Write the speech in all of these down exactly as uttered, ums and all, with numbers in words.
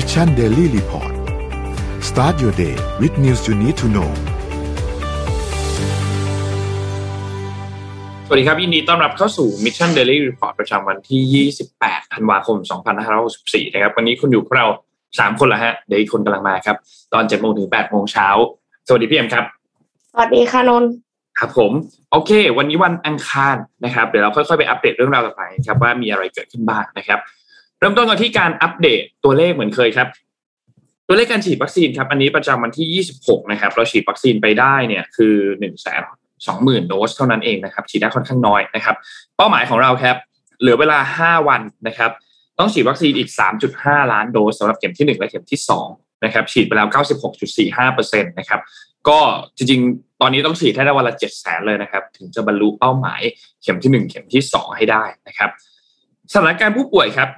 Mission Daily Report start your day with news you need to know สวัสดีครับยินดีต้อนรับเข้าสู่ Mission Daily Report ประจำวันที่ยี่สิบแปดธันวาคมสองพันห้าร้อยหกสิบสี่นะครับวันนี้คุณอยู่พวกเราสามคนละฮะเดี๋ยวอีกคนกำลังมาครับตอน เจ็ดโมง ถึง แปดโมง เช้าสวัสดีพี่เอ็มครับสวัสดีค่ะนนท์ครับผมโอเควันนี้วันอังคารนะครับเดี๋ยวเราค่อยๆไปอัปเดตเรื่องราวต่างๆครับว่ามีอะไรเกิดขึ้นบ้างนะครับเริ่มต้นกันที่การอัปเดตตัวเลขเหมือนเคยครับตัวเลขการฉีดวัคซีนครับอันนี้ประจำวันที่ยี่สิบหกนะครับเราฉีดวัคซีนไปได้เนี่ยคือ หนึ่งแสนสองหมื่น โดสเท่านั้นเองนะครับฉีดได้ค่อนข้างน้อยนะครับเป้าหมายของเราครับเหลือเวลาห้าวันนะครับต้องฉีดวัคซีนอีก สามจุดห้า ล้านโดสสำหรับเข็มที่หนึ่งและเข็มที่สองนะครับฉีดไปแล้ว เก้าสิบหกจุดสี่ห้าเปอร์เซ็นต์ นะครับก็จริงๆตอนนี้ต้องฉีดให้ได้วันละ เจ็ดแสน เลยนะครับถึงจะบรรลุเป้าหมายเข็มที่หนึ่งเข็มที่สองให้ได้นะครับสถานการณ์ผู้ป่วยครับ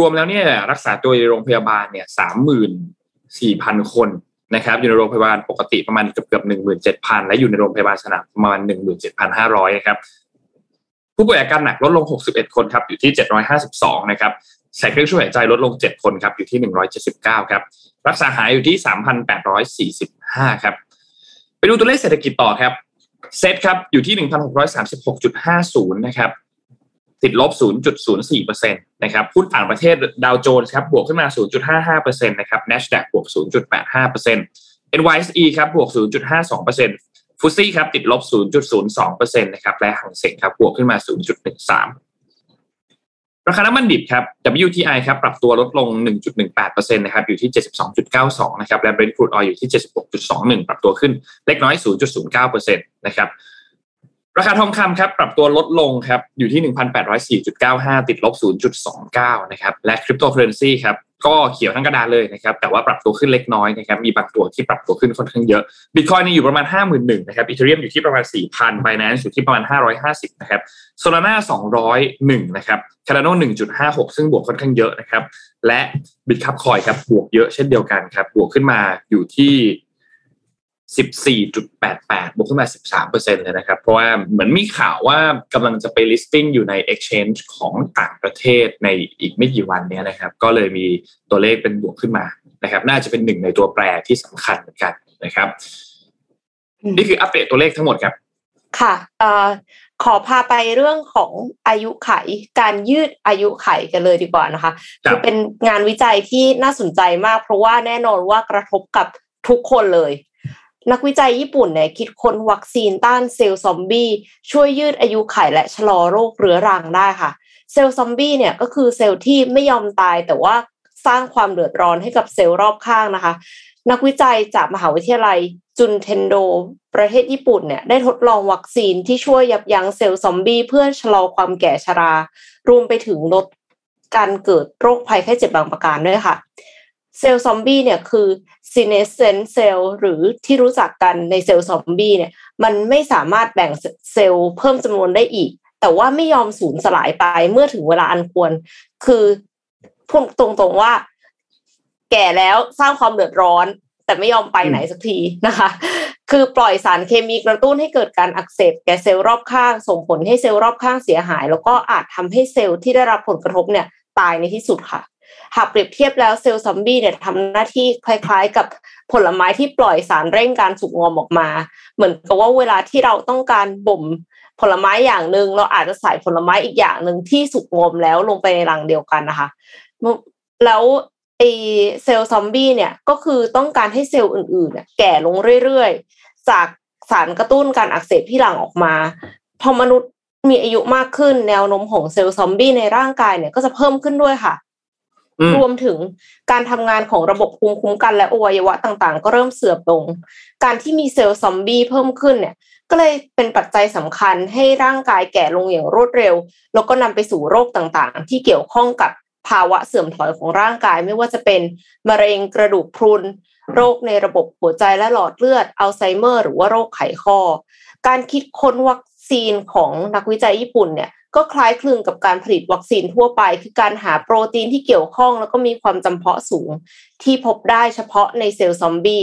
รวมๆแล้วเนี่ยรักษาตัวในโรงพยาบาลเนี่ย สามหมื่นสี่พัน คนนะครับอยู่ในโรงพยาบาลปกติประมาณเกือบๆ หนึ่งหมื่นเจ็ดพัน และอยู่ในโรงพยาบาลสนามประมาณ หนึ่งหมื่นเจ็ดพันห้าร้อย นะครับผู้ป่วยอาการหนักลดลงหกสิบเอ็ดคนครับอยู่ที่เจ็ดร้อยห้าสิบสองนะครับใส่เครื่องช่วยหายใจลดลงเจ็ดคนครับอยู่ที่หนึ่งร้อยเจ็ดสิบเก้าครับรักษาหายอยู่ที่ สามพันแปดร้อยสี่สิบห้า ครับไปดูตัวเลขเศรษฐกิจต่อครับเซตครับอยู่ที่ หนึ่งพันหกร้อยสามสิบหกจุดห้าศูนย์ นะครับติดลบ ศูนย์จุดศูนย์สี่เปอร์เซ็นต์ นะครับหุ้นต่างประเทศดาวโจนส์ครับบวกขึ้นมา ศูนย์จุดห้าห้าเปอร์เซ็นต์ นะครับ Nasdaq บวก ศูนย์จุดแปดห้าเปอร์เซ็นต์ เอ็น วาย เอส อี ครับบวก ศูนย์จุดห้าสองเปอร์เซ็นต์ ฟุตซี่ ครับติดลบ ศูนย์จุดศูนย์สองเปอร์เซ็นต์ นะครับและหังเส็งครับบวกขึ้นมา ศูนย์จุดหนึ่งสามราคาน้ำมันดิบครับ ดับเบิลยู ที ไอ ครับปรับตัวลดลง หนึ่งจุดหนึ่งแปดเปอร์เซ็นต์ นะครับอยู่ที่ เจ็ดสิบสองจุดเก้าสอง นะครับและ Brent Crude Oil อยู่ที่ เจ็ดสิบหกจุดสองหนึ่ง ปรับตัวขึ้นเล็กน้อย ศูนย์จุดศูนย์เก้าเปอร์เซ็นต์ นะครับราคาทองคำครับปรับตัวลดลงครับอยู่ที่ หนึ่งพันแปดร้อยสี่จุดเก้าห้า ติดลบ ศูนย์จุดสองเก้า นะครับและคริปโตเคอเรนซีครับก็เขียวทั้งกระดานเลยนะครับแต่ว่าปรับตัวขึ้นเล็กน้อยนะครับมีบางตัวที่ปรับตัวขึ้นค่อนข้างเยอะ Bitcoin นี่อยู่ประมาณ ห้าหมื่นหนึ่งพัน นะครับ Ethereum อยู่ที่ประมาณ สี่พัน Binance อยู่ที่ประมาณห้าร้อยห้าสิบนะครับ Solana สองร้อยเอ็ดนะครับ Cardano หนึ่งจุดห้าหก ซึ่งบวกค่อนข้างเยอะนะครับและ Bitcoin Coin ครับบวกเยอะเช่นเดียวกันครับบวกขึ้นมาอยู่ที่สิบสี่จุดแปดแปด บวกขึ้นมา สิบสามเปอร์เซ็นต์ เลยนะครับเพราะว่าเหมือนมีข่าวว่ากำลังจะไป listing อยู่ใน exchange ของต่างประเทศในอีกไม่กี่วันนี้นะครับก็เลยมีตัวเลขเป็นบวกขึ้นมานะครับน่าจะเป็นหนึ่งในตัวแปรที่สำคัญเหมือนกันนะครับนี่คืออัปเดตตัวเลขทั้งหมดครับค่ะเอ่อขอพาไปเรื่องของอายุไขการยืดอายุไขกันเลยดีกว่านะคะคือเป็นงานวิจัยที่น่าสนใจมากเพราะว่าแน่นอนว่ากระทบกับทุกคนเลยนักวิจัยญี่ปุ่นเนี่ยคิดค้นวัคซีนต้านเซลล์ซอมบี้ช่วยยืดอายุขัยและชะลอโรคเรื้อรังได้ค่ะเซลล์ซอมบี้เนี่ยก็คือเซลล์ที่ไม่ยอมตายแต่ว่าสร้างความเดือดร้อนให้กับเซลล์รอบข้างนะคะนักวิจัยจากมหาวิทยาลัยจุนเทนโดประเทศญี่ปุ่นเนี่ยได้ทดลองวัคซีนที่ช่วยยับยั้งเซลล์ซอมบี้เพื่อชะลอความแก่ชรารวมไปถึงลดการเกิดโรคภัยไข้เจ็บบางประการด้วยค่ะเซลล์ซอมบี้เนี่ยคือซีเนสเซนเซลล์หรือที่รู้จักกันในเซลล์ซอมบี้เนี่ยมันไม่สามารถแบ่งเซลล์เพิ่มจำนวนได้อีกแต่ว่าไม่ยอมสูญสลายไปเมื่อถึงเวลาอันควรคือพูดตรงๆว่าแก่แล้วสร้างความเดือดร้อนแต่ไม่ยอมไปไหนสักทีนะคะคือปล่อยสารเคมีกระตุ้นให้เกิดการอักเสบแก่เซลล์รอบข้างส่งผลให้เซลล์รอบข้างเสียหายแล้วก็อาจทำให้เซลล์ที่ได้รับผลกระทบเนี่ยตายในที่สุดค่ะหากเปรียบเทียบแล้วเซลล์ซอมบี้เนี่ยทำหน้าที่คล้ายๆกับผลไม้ที่ปล่อยสารเร่งการสุกงอมออกมาเหมือนกับว่าเวลาที่เราต้องการบ่มผลไม้อย่างนึงเราอาจจะใส่ผลไม้อีกอย่างนึงที่สุกงอมแล้วลงไปในรังเดียวกันนะคะแล้วไอ้เซลล์ซอมบี้เนี่ยก็คือต้องการให้เซลล์อื่นๆเนี่ยแก่ลงเรื่อยๆจากสารกระตุ้นการอักเสบที่หลั่งออกมาพอมนุษย์มีอายุมากขึ้นแนวโน้มของเซลล์ซอมบี้ในร่างกายเนี่ยก็จะเพิ่มขึ้นด้วยค่ะรวมถึงการทำงานของระบบภูมิคุ้มกันและอวัยวะต่างๆก็เริ่มเสื่อมลงการที่มีเซลล์ซอมบี้เพิ่มขึ้นเนี่ยก็เลยเป็นปัจจัยสำคัญให้ร่างกายแก่ลงอย่างรวดเร็วแล้วก็นำไปสู่โรคต่างๆที่เกี่ยวข้องกับภาวะเสื่อมถอยของร่างกายไม่ว่าจะเป็นมะเร็งกระดูกพรุนโรคในระบบหัวใจและหลอดเลือดอัลไซเมอร์หรือว่าโรคไขข้อการคิดค้นวัคซีนของนักวิจัยญี่ปุ่นเนี่ยก็คล้ายคลึงกับการผลิตวัคซีนทั่วไปคือการหาโปรตีนที่เกี่ยวข้องแล้วก็มีความจำเพาะสูงที่พบได้เฉพาะในเซลล์ซอมบี้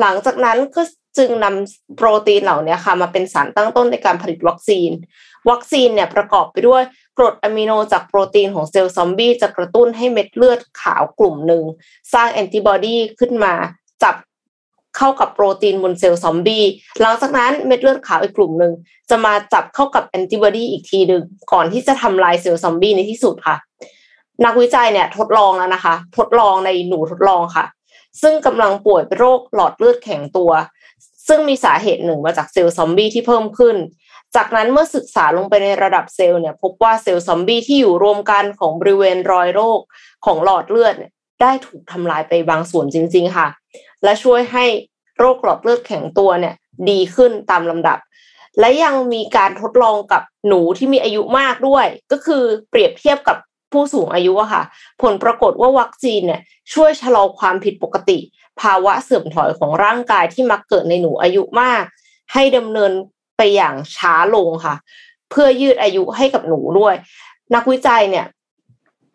หลังจากนั้นก็ จึงนำโปรตีนเหล่านี้ค่ะมาเป็นสารตั้งต้นในการผลิตวัคซีนวัคซีนเนี่ยประกอบไปด้วยกรดอะมิโนจากโปรตีนของเซลล์ซอมบี้จะกระตุ้นให้เม็ดเลือดขาวกลุ่มหนึ่งสร้างแอนติบอดีขึ้นมาจับเข้ากับโปรตีนบนเซลล์ซอมบี้หลังจากนั้นเม็ดเลือดขาวอีกกลุ่มหนึ่งจะมาจับเข้ากับแอนติบอดีอีกทีหนึ่งก่อนที่จะทำลายเซลล์ซอมบี้ในที่สุดค่ะนักวิจัยเนี่ยทดลองแล้วนะคะทดลองในหนูทดลองค่ะซึ่งกำลังป่วยเป็นโรคหลอดเลือดแข็งตัวซึ่งมีสาเหตุหนึ่งมาจากเซลล์ซอมบี้ที่เพิ่มขึ้นจากนั้นเมื่อศึกษาลงไปในระดับเซลล์เนี่ยพบว่าเซลล์ซอมบี้ที่อยู่รวมกันของบริเวณรอยโรคของหลอดเลือดได้ถูกทำลายไปบางส่วนจริงๆค่ะและช่วยให้โรคหลอดเลือดแข็งตัวเนี่ยดีขึ้นตามลำดับและยังมีการทดลองกับหนูที่มีอายุมากด้วยก็คือเปรียบเทียบกับผู้สูงอายุอะค่ะผลปรากฏว่าวัคซีนเนี่ยช่วยชะลอความผิดปกติภาวะเสื่อมถอยของร่างกายที่มักเกิดในหนูอายุมากให้ดำเนินไปอย่างช้าลงค่ะเพื่อยืดอายุให้กับหนูด้วยนักวิจัยเนี่ย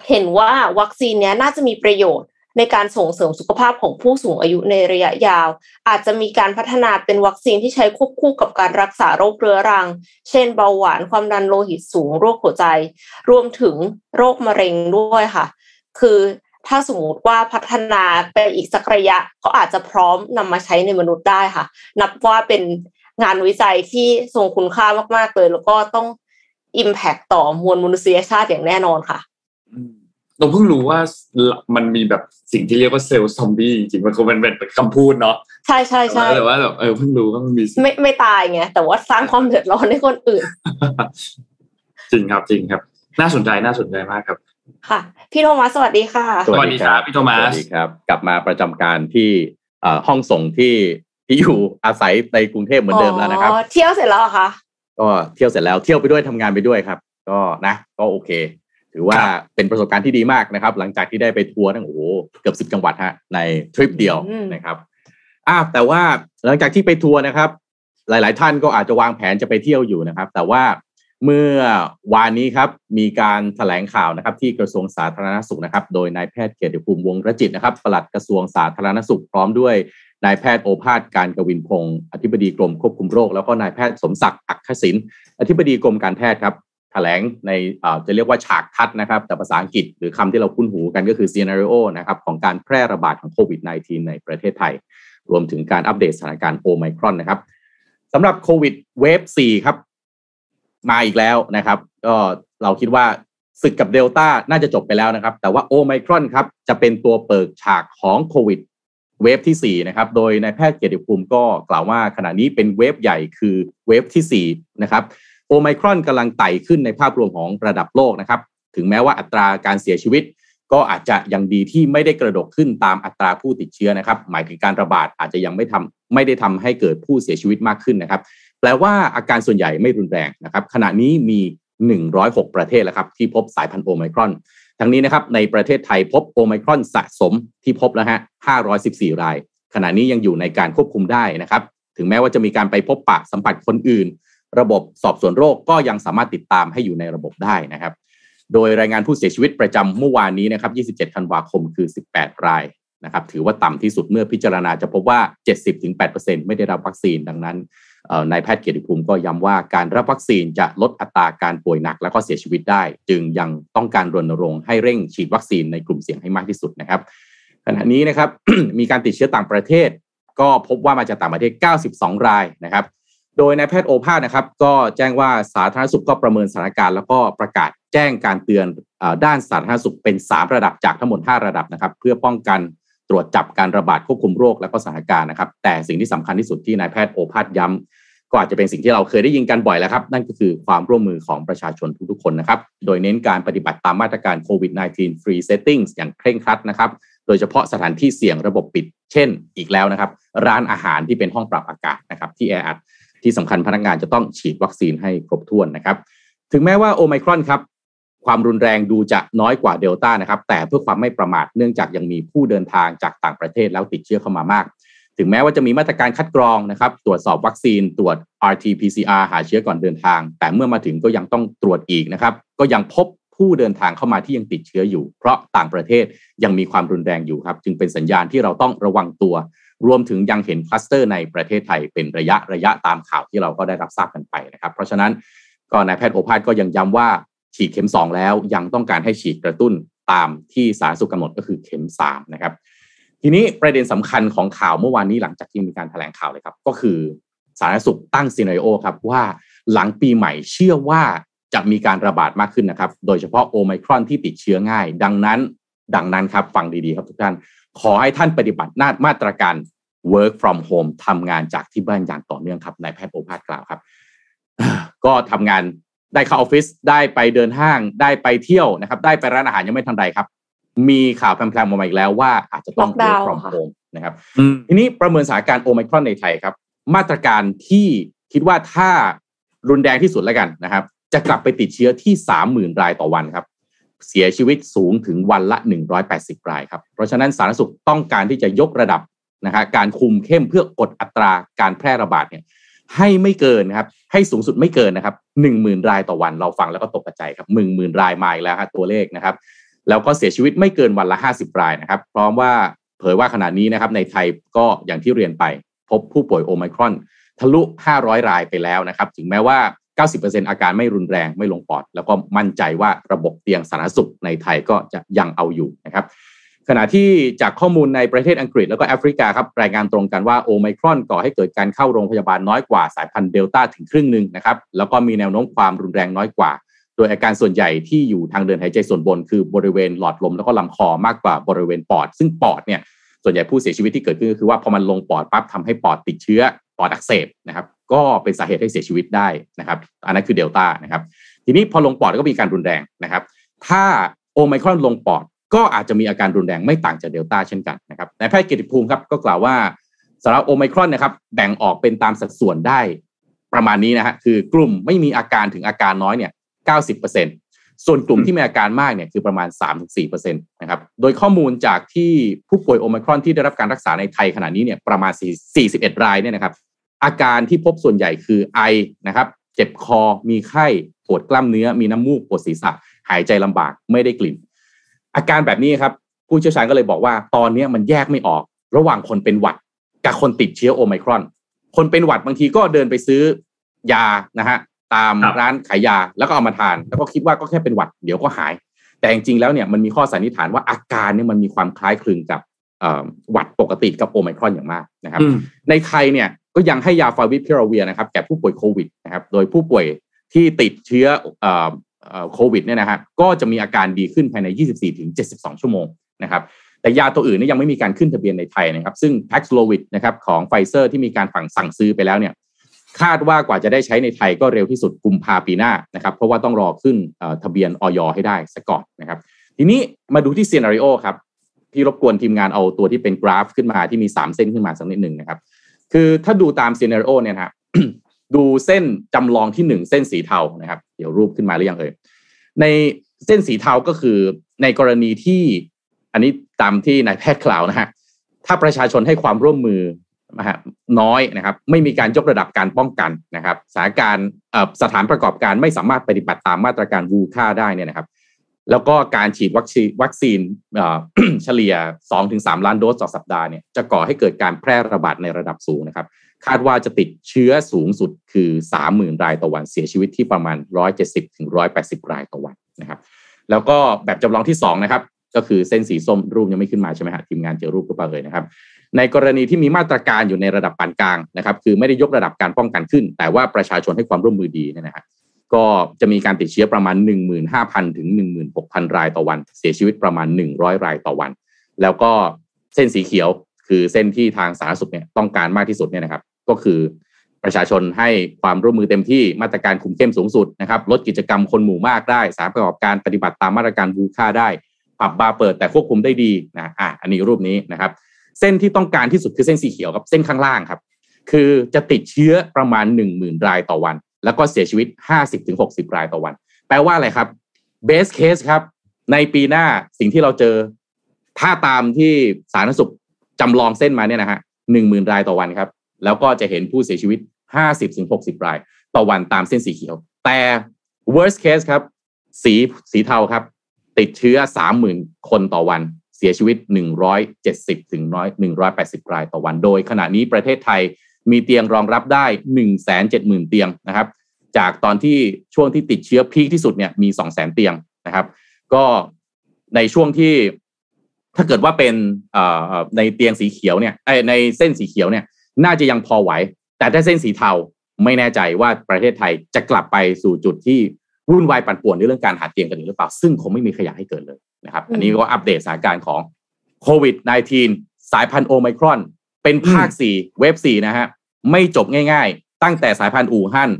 เห็นว่าวัคซีนเนี้ยน่าจะมีประโยชน์ในการส่งเสริมสุขภาพของผู้สูงอายุในระยะยาวอาจจะมีการพัฒนาเป็นวัคซีนที่ใช้ควบคู่กับการรักษาโรคเรื้อรังเช่นเบาหวานความดันโลหิตสูงโรคหัวใจรวมถึงโรคมะเร็งด้วยค่ะคือถ้าสมมติว่าพัฒนาไปอีกสักระยะก็อาจจะพร้อมนำมาใช้ในมนุษย์ได้ค่ะนับว่าเป็นงานวิจัยที่ทรงคุณค่ามากๆเลยแล้วก็ต้อง impact ต่อมวลมนุษยชาติอย่างแน่นอนค่ะเราเพิ่งรู้ว่ามันมีแบบสิ่งที่เรียกว่าเซลล์ซอมบี้จริงๆมันก็เป็นเป็นคำพูดเนาะใช่ใช่ใช่แต่ว่าแบบเออเพิ่งรู้ว่ามันมีไม่ไม่ตายไงแต่ว่าสร้างความเดือดร้อนให้คนอื่นจริงครับจริงครับน่าสนใจน่าสนใจมากครับค่ะพี่โทมัสสวัสดีค่ะสวัสดีครับพี่โทมัสสวัสดีครับกลับมาประจำการที่ห้องส่งที่ที่อยู่อาศัยในกรุงเทพเหมือนเดิมแล้วนะครับเที่ยวเสร็จแล้วค่ะก็เที่ยวเสร็จแล้วเที่ยวไปด้วยทำงานไปด้วยครับก็นะก็โอเคถือว่าเป็นประสบการณ์ที่ดีมากนะครับหลังจากที่ได้ไปทัวร์ทั้งโอ้โหเกือบสิบจังหวัดฮะในทริปเดียวนะครับอ่ะแต่ว่าหลังจากที่ไปทัวร์นะครับหลายๆท่านก็อาจจะวางแผนจะไปเที่ยวอยู่นะครับแต่ว่าเมื่อวานนี้ครับมีการแถลงข่าวนะครับที่กระทรวงสาธารณสุขนะครับโดยนายแพทย์เกียรติภูมิวงศ์รจิตนะครับปลัดกระทรวงสาธารณสุขพร้อมด้วยนายแพทย์โอภาสการกวินพงศ์อธิบดีกรมควบคุมโรคแล้วก็นายแพทย์สมศักดิ์อักขศินอธิบดีกรมการแพทย์ครับแถลงในจะเรียกว่าฉากทัศน์นะครับแต่ภาษาอังกฤษหรือคำที่เราคุ้นหูกันก็คือ scenario นะครับของการแพร่ระบาดของโควิด สิบเก้า ในประเทศไทยรวมถึงการอัปเดตสถานการณ์โอไมครอนนะครับสำหรับโควิดเวฟสี่ครับมาอีกแล้วนะครับก็เราคิดว่าศึกกับเดลต้าน่าจะจบไปแล้วนะครับแต่ว่าโอไมครอนครับจะเป็นตัวเปิดฉากของโควิดเวฟที่สี่นะครับโดยนายแพทย์เกียรติภูมิก็กล่าวว่าขณะนี้เป็นเวฟใหญ่คือเวฟที่สี่นะครับโอไมครอนกำลังไต่ขึ้นในภาพรวมของระดับโลกนะครับถึงแม้ว่าอัตราการเสียชีวิตก็อาจจะยังดีที่ไม่ได้กระโดดขึ้นตามอัตราผู้ติดเชื้อนะครับหมายถึงการระบาดอาจจะยังไม่ทำไม่ได้ทำให้เกิดผู้เสียชีวิตมากขึ้นนะครับแปลว่าอาการส่วนใหญ่ไม่รุนแรงนะครับขณะนี้มีหนึ่งร้อยหกประเทศแล้วครับที่พบสายพันธุ์โอไมครอนทั้งนี้นะครับในประเทศไทยพบโอไมครอนสะสมที่พบแล้วฮะห้าร้อยสิบสี่รายขณะนี้ยังอยู่ในการควบคุมได้นะครับถึงแม้ว่าจะมีการไปพบปะสัมผัสคนอื่นระบบสอบสวนโรคก็ยังสามารถติดตามให้อยู่ในระบบได้นะครับโดยรายงานผู้เสียชีวิตประจำเมื่อวานนี้นะครับยี่สิบเจ็ดธันวาคมคือสิบแปดรายนะครับถือว่าต่ำที่สุดเมื่อพิจารณาจะพบว่า เจ็ดสิบถึงแปดเปอร์เซ็นต์ ไม่ได้รับวัคซีนดังนั้นนายแพทย์เกียรติภูมิก็ย้ำว่าการรับวัคซีนจะลดอัตราการป่วยหนักและก็เสียชีวิตได้จึงยังต้องการรณรงค์ให้เร่งฉีดวัคซีนในกลุ่มเสี่ยงให้มากที่สุดนะครับขณะนี้นะครับ มีการติดเชื้อต่างประเทศก็พบว่ามาจากต่างประเทศเก้าสิบสองรายนะครับโดยนายแพทย์โอภาสนะครับก็แจ้งว่าสาธารณสุขก็ประเมินสถานการณ์แล้วก็ประกาศแจ้งการเตือนด้านสาธารณสุขเป็นสามระดับจากทั้งหมดห้าระดับนะครับเพื่อป้องกันตรวจจับการระบาดควบคุมโรคและก็สถานการณ์นะครับแต่สิ่งที่สำคัญที่สุดที่นายแพทย์โอภาสย้ำก็อาจจะเป็นสิ่งที่เราเคยได้ยินกันบ่อยแล้วครับนั่นก็คือความร่วมมือของประชาชนทุกๆคนนะครับโดยเน้นการปฏิบัติตามมาตรการโควิด สิบเก้า Free Settings อย่างเคร่งครัดนะครับโดยเฉพาะสถานที่เสี่ยงระบบปิดเช่นอีกแล้วนะครับร้านอาหารที่เป็นห้องปรับอากาศนะครับที่แออัดที่สำคัญพนักงานจะต้องฉีดวัคซีนให้ครบถ้วนนะครับถึงแม้ว่าโอไมครอนครับความรุนแรงดูจะน้อยกว่าเดลต้านะครับแต่เพื่อความไม่ประมาทเนื่องจากยังมีผู้เดินทางจากต่างประเทศแล้วติดเชื้อเข้ามามากถึงแม้ว่าจะมีมาตรการคัดกรองนะครับตรวจสอบวัคซีนตรวจ อาร์ ที พี ซี อาร์ หาเชื้อก่อนเดินทางแต่เมื่อมาถึงก็ยังต้องตรวจอีกนะครับก็ยังพบผ ผู้เดินทางเข้ามาที่ยังติดเชื้ออยู่เพราะต่างประเทศยังมีความรุนแรงอยู่ครับจึงเป็นสัญญาณที่เราต้องระวังตัวรวมถึงยังเห็นคลัสเตอร์ในประเทศไทยเป็นระยะระยะตามข่าวที่เราก็ได้รับทราบกันไปนะครับเพราะฉะนั้นก็นายแพทย์โอภาสก็ยังย้ำว่าฉีดเข็มสองแล้วยังต้องการให้ฉีดกระตุ้นตามที่สาธารณสุขกำหนดก็คือเข็มสามนะครับทีนี้ประเด็นสำคัญของข่าวเมื่อวานนี้หลังจากที่มีการแถลงข่าวเลยครับก็คือสาธารณสุขตั้งซีนาริโอครับว่าหลังปีใหม่เชื่อว่าจะมีการระบาดมากขึ้นนะครับโดยเฉพาะโอไมครอนที่ติดเชื้อง่ายดังนั้นดังนั้นครับฟังดีๆครับทุกท่านขอให้ท่านปฏิบัติหน้ามาตรการ work from home ทำงานจากที่บ้านอย่างต่อเนื่องครับนายแพทย์โอภาสกล่าวครับก็ทำงานได้เข้าออฟฟิศได้ไปเดินห้างได้ไปเที่ยวนะครับได้ไปร้านอาหารยังไม่ทันใดครับมีข่าวแพร่ๆมาอีกแล้วว่าอาจจะต้อง work from home นะครับทีนี้ประเมินสถานการณ์โอไมครอนในไทยครับมาตรการที่คิดว่าถ้ารุนแรงที่สุดแล้วกันนะครับจะกลับไปติดเชื้อที่ สามหมื่น รายต่อวันครับเสียชีวิตสูงถึงวันละหนึ่งร้อยแปดสิบรายครับเพราะฉะนั้นสาธารณสุขต้องการที่จะยกระดับนะฮะการคุมเข้มเพื่อกดอัตราการแพร่ระบาดเนี่ยให้ไม่เกินนะครับให้สูงสุดไม่เกินนะครับ หนึ่งหมื่น รายต่อวันเราฟังแล้วก็ตกใจครับ หนึ่งหมื่น รายมาอีกแล้วฮะตัวเลขนะครับแล้วก็เสียชีวิตไม่เกินวันละห้าสิบรายนะครับพร้อมว่าเผยว่าขณะนี้นะครับในไทยก็อย่างที่เรียนไปพบผู้ป่วยโอไมครอนทะลุห้าร้อยรายไปแล้วนะครับถึงแม้ว่าเก้าสิบเปอร์เซ็นต์ อาการไม่รุนแรงไม่ลงปอดแล้วก็มั่นใจว่าระบบเตียงสาธารณสุขในไทยก็จะยังเอาอยู่นะครับขณะที่จากข้อมูลในประเทศอังกฤษแล้วก็แอฟริกาครับรายงานตรงกันว่าโอไมครอนก่อให้เกิดการเข้าโรงพยาบาลน้อยกว่าสายพันธุ์เดลต้าถึงครึ่งนึงนะครับแล้วก็มีแนวโน้มความรุนแรงน้อยกว่าโดยอาการส่วนใหญ่ที่อยู่ทางเดินหายใจส่วนบนคือบริเวณหลอดลมแล้วก็ลำคอมากกว่าบริเวณปอดซึ่งปอดเนี่ยส่วนใหญ่ผู้เสียชีวิตที่เกิดขึ้นก็คือว่าพอมันลงปอดปั๊บทำให้ปอดติดเชื้อปอดอักเสบนะครับก็เป็นสาเหตุให้เสียชีวิตได้นะครับอันนั้นคือเดลต้านะครับทีนี้พอลงปอดก็มีการรุนแรงนะครับถ้าโอไมครอนลงปอดก็อาจจะมีอาการรุนแรงไม่ต่างจากเดลต้าเช่นกันนะครับนายแพทย์เกียรติภูมิครับก็กล่าวว่าสำหรับโอไมครอนนะครับแบ่งออกเป็นตามสัดส่วนได้ประมาณนี้นะฮะคือกลุ่มไม่มีอาการถึงอาการน้อยเนี่ย เก้าสิบเปอร์เซ็นต์ ส่วนกลุ่มที่มีอาการมากเนี่ยคือประมาณ สามถึงสี่เปอร์เซ็นต์ นะครับโดยข้อมูลจากที่ผู้ป่วยโอไมครอนที่ได้รับการรักษาในไทยขณะนี้เนี่ยประมาณสี่สิบเอ็ดรายเนี่ยนะครับอาการที่พบส่วนใหญ่คือไอนะครับเจ็บคอมีไข้ปวดกล้ามเนื้อมีน้ำมูกปวดศีรษะหายใจลำบากไม่ได้กลิ่นอาการแบบนี้ครับผู้เชี่ยวชาญก็เลยบอกว่าตอนนี้มันแยกไม่ออกระหว่างคนเป็นหวัดกับคนติดเชื้อโอไมครอนคนเป็นหวัดบางทีก็เดินไปซื้อยานะฮะตามร้านขายยาแล้วก็เอามาทานแล้วก็คิดว่าก็แค่เป็นหวัดเดี๋ยวก็หายแต่จริงๆแล้วเนี่ยมันมีข้อสันนิษฐานว่าอาการเนี่ยมันมีความคล้ายคลึงกับหวัดปกติกับโอไมครอนอย่างมากนะครับในไทยเนี่ยก็ยังให้ยาฟาวิพิราเวียนะครับแก่ผู้ป่วยโควิดนะครับโดยผู้ป่วยที่ติดเชื้อโควิดเนี่ยนะครับก็จะมีอาการดีขึ้นภายใน ยี่สิบสี่ถึงเจ็ดสิบสอง ชั่วโมงนะครับแต่ยาตัวอื่นนี่ยังไม่มีการขึ้นทะเบียนในไทยนะครับซึ่งแพ็กซ์โลวิดนะครับของไฟเซอร์ที่มีการฝั่งสั่งซื้อไปแล้วเนี่ยคาดว่ากว่าจะได้ใช้ในไทยก็เร็วที่สุดกุมภาพันธ์ปีหน้านะครับเพราะว่าต้องรอขึ้นทะเบียนอย.ให้ได้ซะก่อนนะครับทีนี้มาดูที่ซีนาริโอครับพี่รบกวนทีมงานเอาตัวที่เป็นกราฟขึ้นมาที่มีสามเส้นขึ้นมาสักนิดนึงนะครับคือถ้าดูตามซีนาริโอเนี่ยฮะ ดูเส้นจำลองที่หนึ่งเส้นสีเทานะครับเดี๋ยวรูปขึ้นมาหรือยังเอ่ยในเส้นสีเทาก็คือในกรณีที่อันนี้ตามที่นายแพทย์กล่าวนะฮะถ้าประชาชนให้ความร่วมมือนะฮะน้อยนะครับไม่มีการยกระดับการป้องกันนะครับสถานการณ์สถานประกอบการไม่สามารถปฏิบัติตามมาตรการวูค่าได้เนี่ยนะครับแล้วก็การฉีดวัคซีนวัคซีน เฉลี่ย สองถึงสาม ล้านโดสต่อสัปดาห์เนี่ยจะก่อให้เกิดการแพร่ระบาดในระดับสูงนะครับคาดว่าจะติดเชื้อสูงสุดคือ สามหมื่น รายต่อวันเสียชีวิตที่ประมาณ หนึ่งร้อยเจ็ดสิบถึงหนึ่งร้อยแปดสิบ รายต่อวันนะครับแล้วก็แบบจำลองที่สองนะครับก็คือเส้นสีส้มรูปยังไม่ขึ้นมาใช่ไหมฮะทีมงานเจอรูปก็ไปเลยนะครับในกรณีที่มีมาตรการอยู่ในระดับปานกลางนะครับคือไม่ได้ยกระดับการป้องกันขึ้นแต่ว่าประชาชนให้ความร่วมมือดีเนี่ยนะฮะก็จะมีการติดเชื้อประมาณ หนึ่งหมื่นห้าพันถึงหนึ่งหมื่นหกพัน รายต่อวันเสียชีวิตประมาณหนึ่งร้อยรายต่อวันแล้วก็เส้นสีเขียวคือเส้นที่ทางสาธารณสุขเนี่ยต้องการมากที่สุดเนี่ยนะครับก็คือประชาชนให้ความร่วมมือเต็มที่มาตรการคุมเข้มสูงสุดนะครับลดกิจกรรมคนหมู่มากได้สถานประกอบการปฏิบัติตามมาตรการบูค่าได้ผับบาร์เปิดแต่ควบคุมได้ดีนะอ่ะอันนี้รูปนี้นะครับเส้นที่ต้องการที่สุดคือเส้นสีเขียวกับเส้นข้างล่างครับคือจะติดเชื้อประมาณ หนึ่งหมื่น รายต่อวันแล้วก็เสียชีวิต ห้าสิบถึงหกสิบ รายต่อวันแปลว่าอะไรครับเบสเคสครับในปีหน้าสิ่งที่เราเจอถ้าตามที่สาธารณสุขจำลองเส้นมาเนี่ยนะฮะ หนึ่งหมื่น รายต่อวันครับแล้วก็จะเห็นผู้เสียชีวิต ห้าสิบถึงหกสิบ รายต่อวันตามเส้นสีเขียวแต่ worst case ครับ สีสีเทาครับติดเชื้อ สามหมื่น คนต่อวันเสียชีวิตหนึ่งร้อยเจ็ดสิบถึงหนึ่งร้อยแปดสิบรายต่อวันโดยขณะนี้ประเทศไทยมีเตียงรองรับได้ หนึ่งแสนเจ็ดหมื่น เตียงนะครับจากตอนที่ช่วงที่ติดเชื้อพีคที่สุดเนี่ยมี สองแสน เตียงนะครับก็ในช่วงที่ถ้าเกิดว่าเป็นในเตียงสีเขียวเนี่ยในเส้นสีเขียวเนี่ยน่าจะยังพอไหวแต่ถ้าเส้นสีเทาไม่แน่ใจว่าประเทศไทยจะกลับไปสู่จุดที่วุ่นวายปั่นป่วนในเรื่องการหาเตียงกันอีกหรือเปล่าซึ่งคงไม่มีขยะให้เกิดเลยนะครับอันนี้ก็อัปเดตสถานการณ์ของโควิด สิบเก้า สายพันธุ์โอไมครอนเป็นภาคสี่เวฟสี่นะฮะไม่จบง่ายๆตั้งแต่สายพันธุ์อู่ฮั่น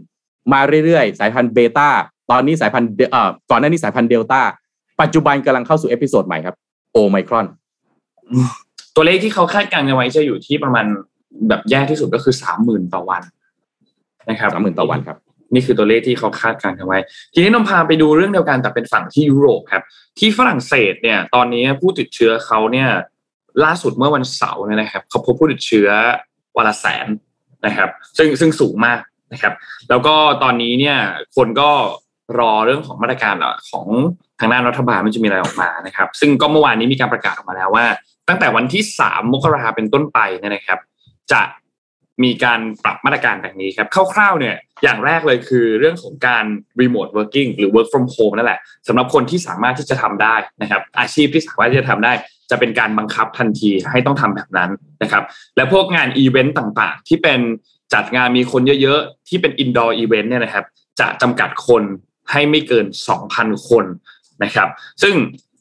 มาเรื่อยๆสายพันธุ์เบต้าตอนนี้สายพันธุ์เอ่อก่อนหน้านี้สายพันธุ์เดลต้าปัจจุบันกำลังเข้าสู่เอพิโซดใหม่ครับโอไมครอนตัวเลขที่เขาคาดการณ์กันไว้จะอยู่ที่ประมาณแบบแย่ที่สุดก็คือ สามหมื่น ต่อวันนะครับ สามหมื่น ต่อวันครับนี่คือตัวเลขที่เขาคาดการณ์กันไว้ทีนี้น้องพาไปดูเรื่องเดียวกันแต่เป็นฝั่งที่ยุโรปครับที่ฝรั่งเศสเนี่ยตอนนี้ผู้ติดเชื้อเขาเนี่ยล่าสุดเมื่อวันเสาร์เนี่ยนะครับเขาพบผู้ติดเชื้อวันละแสนนะครับซึ่งซึ่งสูงมากนะครับแล้วก็ตอนนี้เนี่ยคนก็รอเรื่องของมาตรการของทางด้านรัฐบาลมันจะมีอะไรออกมานะครับซึ่งก็เมื่อวานนี้มีการประกาศออกมาแล้วว่าตั้งแต่วันที่สามมกราคมเป็นต้นไปเนี่ยนะครับจะมีการปรับมาตรการแบบนี้ครับคร่าวๆเนี่ยอย่างแรกเลยคือเรื่องของการ remote working หรือ work from home นั่นแหละสำหรับคนที่สามารถที่จะทำได้นะครับอาชีพที่สามารถที่จะทำได้จะเป็นการบังคับทันทีให้ต้องทำแบบนั้นนะครับและพวกงานอีเวนต์ต่างๆที่เป็นจัดงานมีคนเยอะๆที่เป็น indoor event เนี่ยนะครับจะจำกัดคนให้ไม่เกิน สองพัน คนนะครับซึ่ง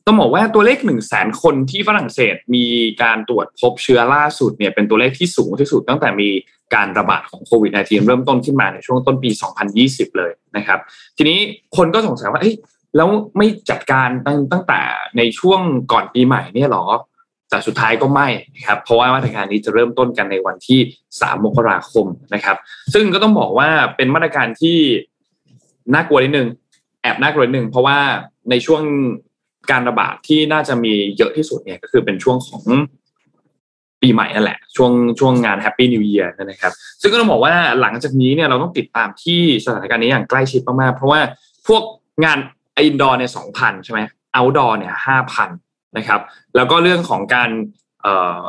ต้องบอกว่าตัวเลข หนึ่งแสน คนที่ฝรั่งเศสมีการตรวจพบเชื้อล่าสุดเนี่ยเป็นตัวเลขที่สูงที่สุดตั้งแต่มีการระบาดของโควิด สิบเก้า เริ่มต้นขึ้นมาในช่วงต้นปี สองพันยี่สิบ เลยนะครับทีนี้คนก็สงสัยว่าเอ๊ะแล้วไม่จัดการตั้งตั้งแต่ในช่วงก่อนปีใหม่เนี่ยหรอแต่สุดท้ายก็ไม่นะครับเพราะว่ามาตรการนี้จะเริ่มต้นกันในวันที่สามมกราคมนะครับซึ่งก็ต้องบอกว่าเป็นมาตรการที่น่ากลัวนิดนึงแอบน่ากลัวนิดนึงเพราะว่าในช่วงการระบาดที่น่าจะมีเยอะที่สุดเนี่ยก็คือเป็นช่วงของปีใหม่นั่นแหละช่วงช่วงงาน Happy New Year นะครับซึ่งก็ต้องบอกว่าหลังจากนี้เนี่ยเราต้องติดตามที่สถานการณ์นี้อย่างใกล้ชิดมากๆเพราะว่าพวกงานอินดอร์เนี่ย สองพัน ใช่มั้ยเอาท์ดอร์เนี่ย ห้าพันนะครับแล้วก็เรื่องของการเอ่อ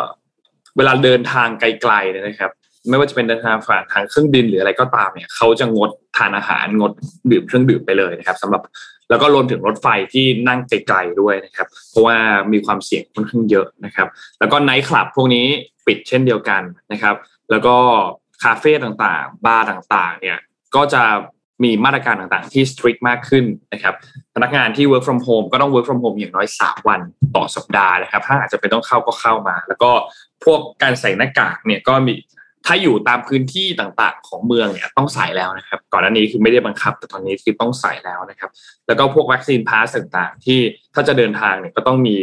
เวลาเดินทางไกลๆเนี่ยนะครับไม่ว่าจะเป็นเดินทางผ่านทางเครื่องบินหรืออะไรก็ตามเนี่ยเขาจะงดทานอาหารงดดื่มเครื่องดื่มไปเลยนะครับสำหรับแล้วก็รวมถึงรถไฟที่นั่งไกลๆด้วยนะครับเพราะว่ามีความเสี่ยงค่อนข้างเยอะนะครับแล้วก็ไนท์คลับพวกนี้ปิดเช่นเดียวกันนะครับแล้วก็คาเฟ่ต่างๆบาร์ต่างๆเนี่ยก็จะมีมาตรการต่างๆที่ strict มากขึ้นนะครับพนักงานที่ work from home ก็ต้อง work from home อย่างน้อยสามวันต่อสัปดาห์นะครับถ้าอาจจะเป็นต้องเข้าก็เข้ามาแล้วก็พวกการใส่หน้ากากเนี่ยก็มีถ้าอยู่ตามพื้นที่ต่างๆของเมืองเนี่ยต้องใส่แล้วนะครับก่อนหน้านี้คือไม่ได้บังคับแต่ตอนนี้คือต้องใส่แล้วนะครับแล้วก็พวกวัคซีนพาสต่างๆที่ถ้าจะเดินทางเนี่ยก็ต้องมี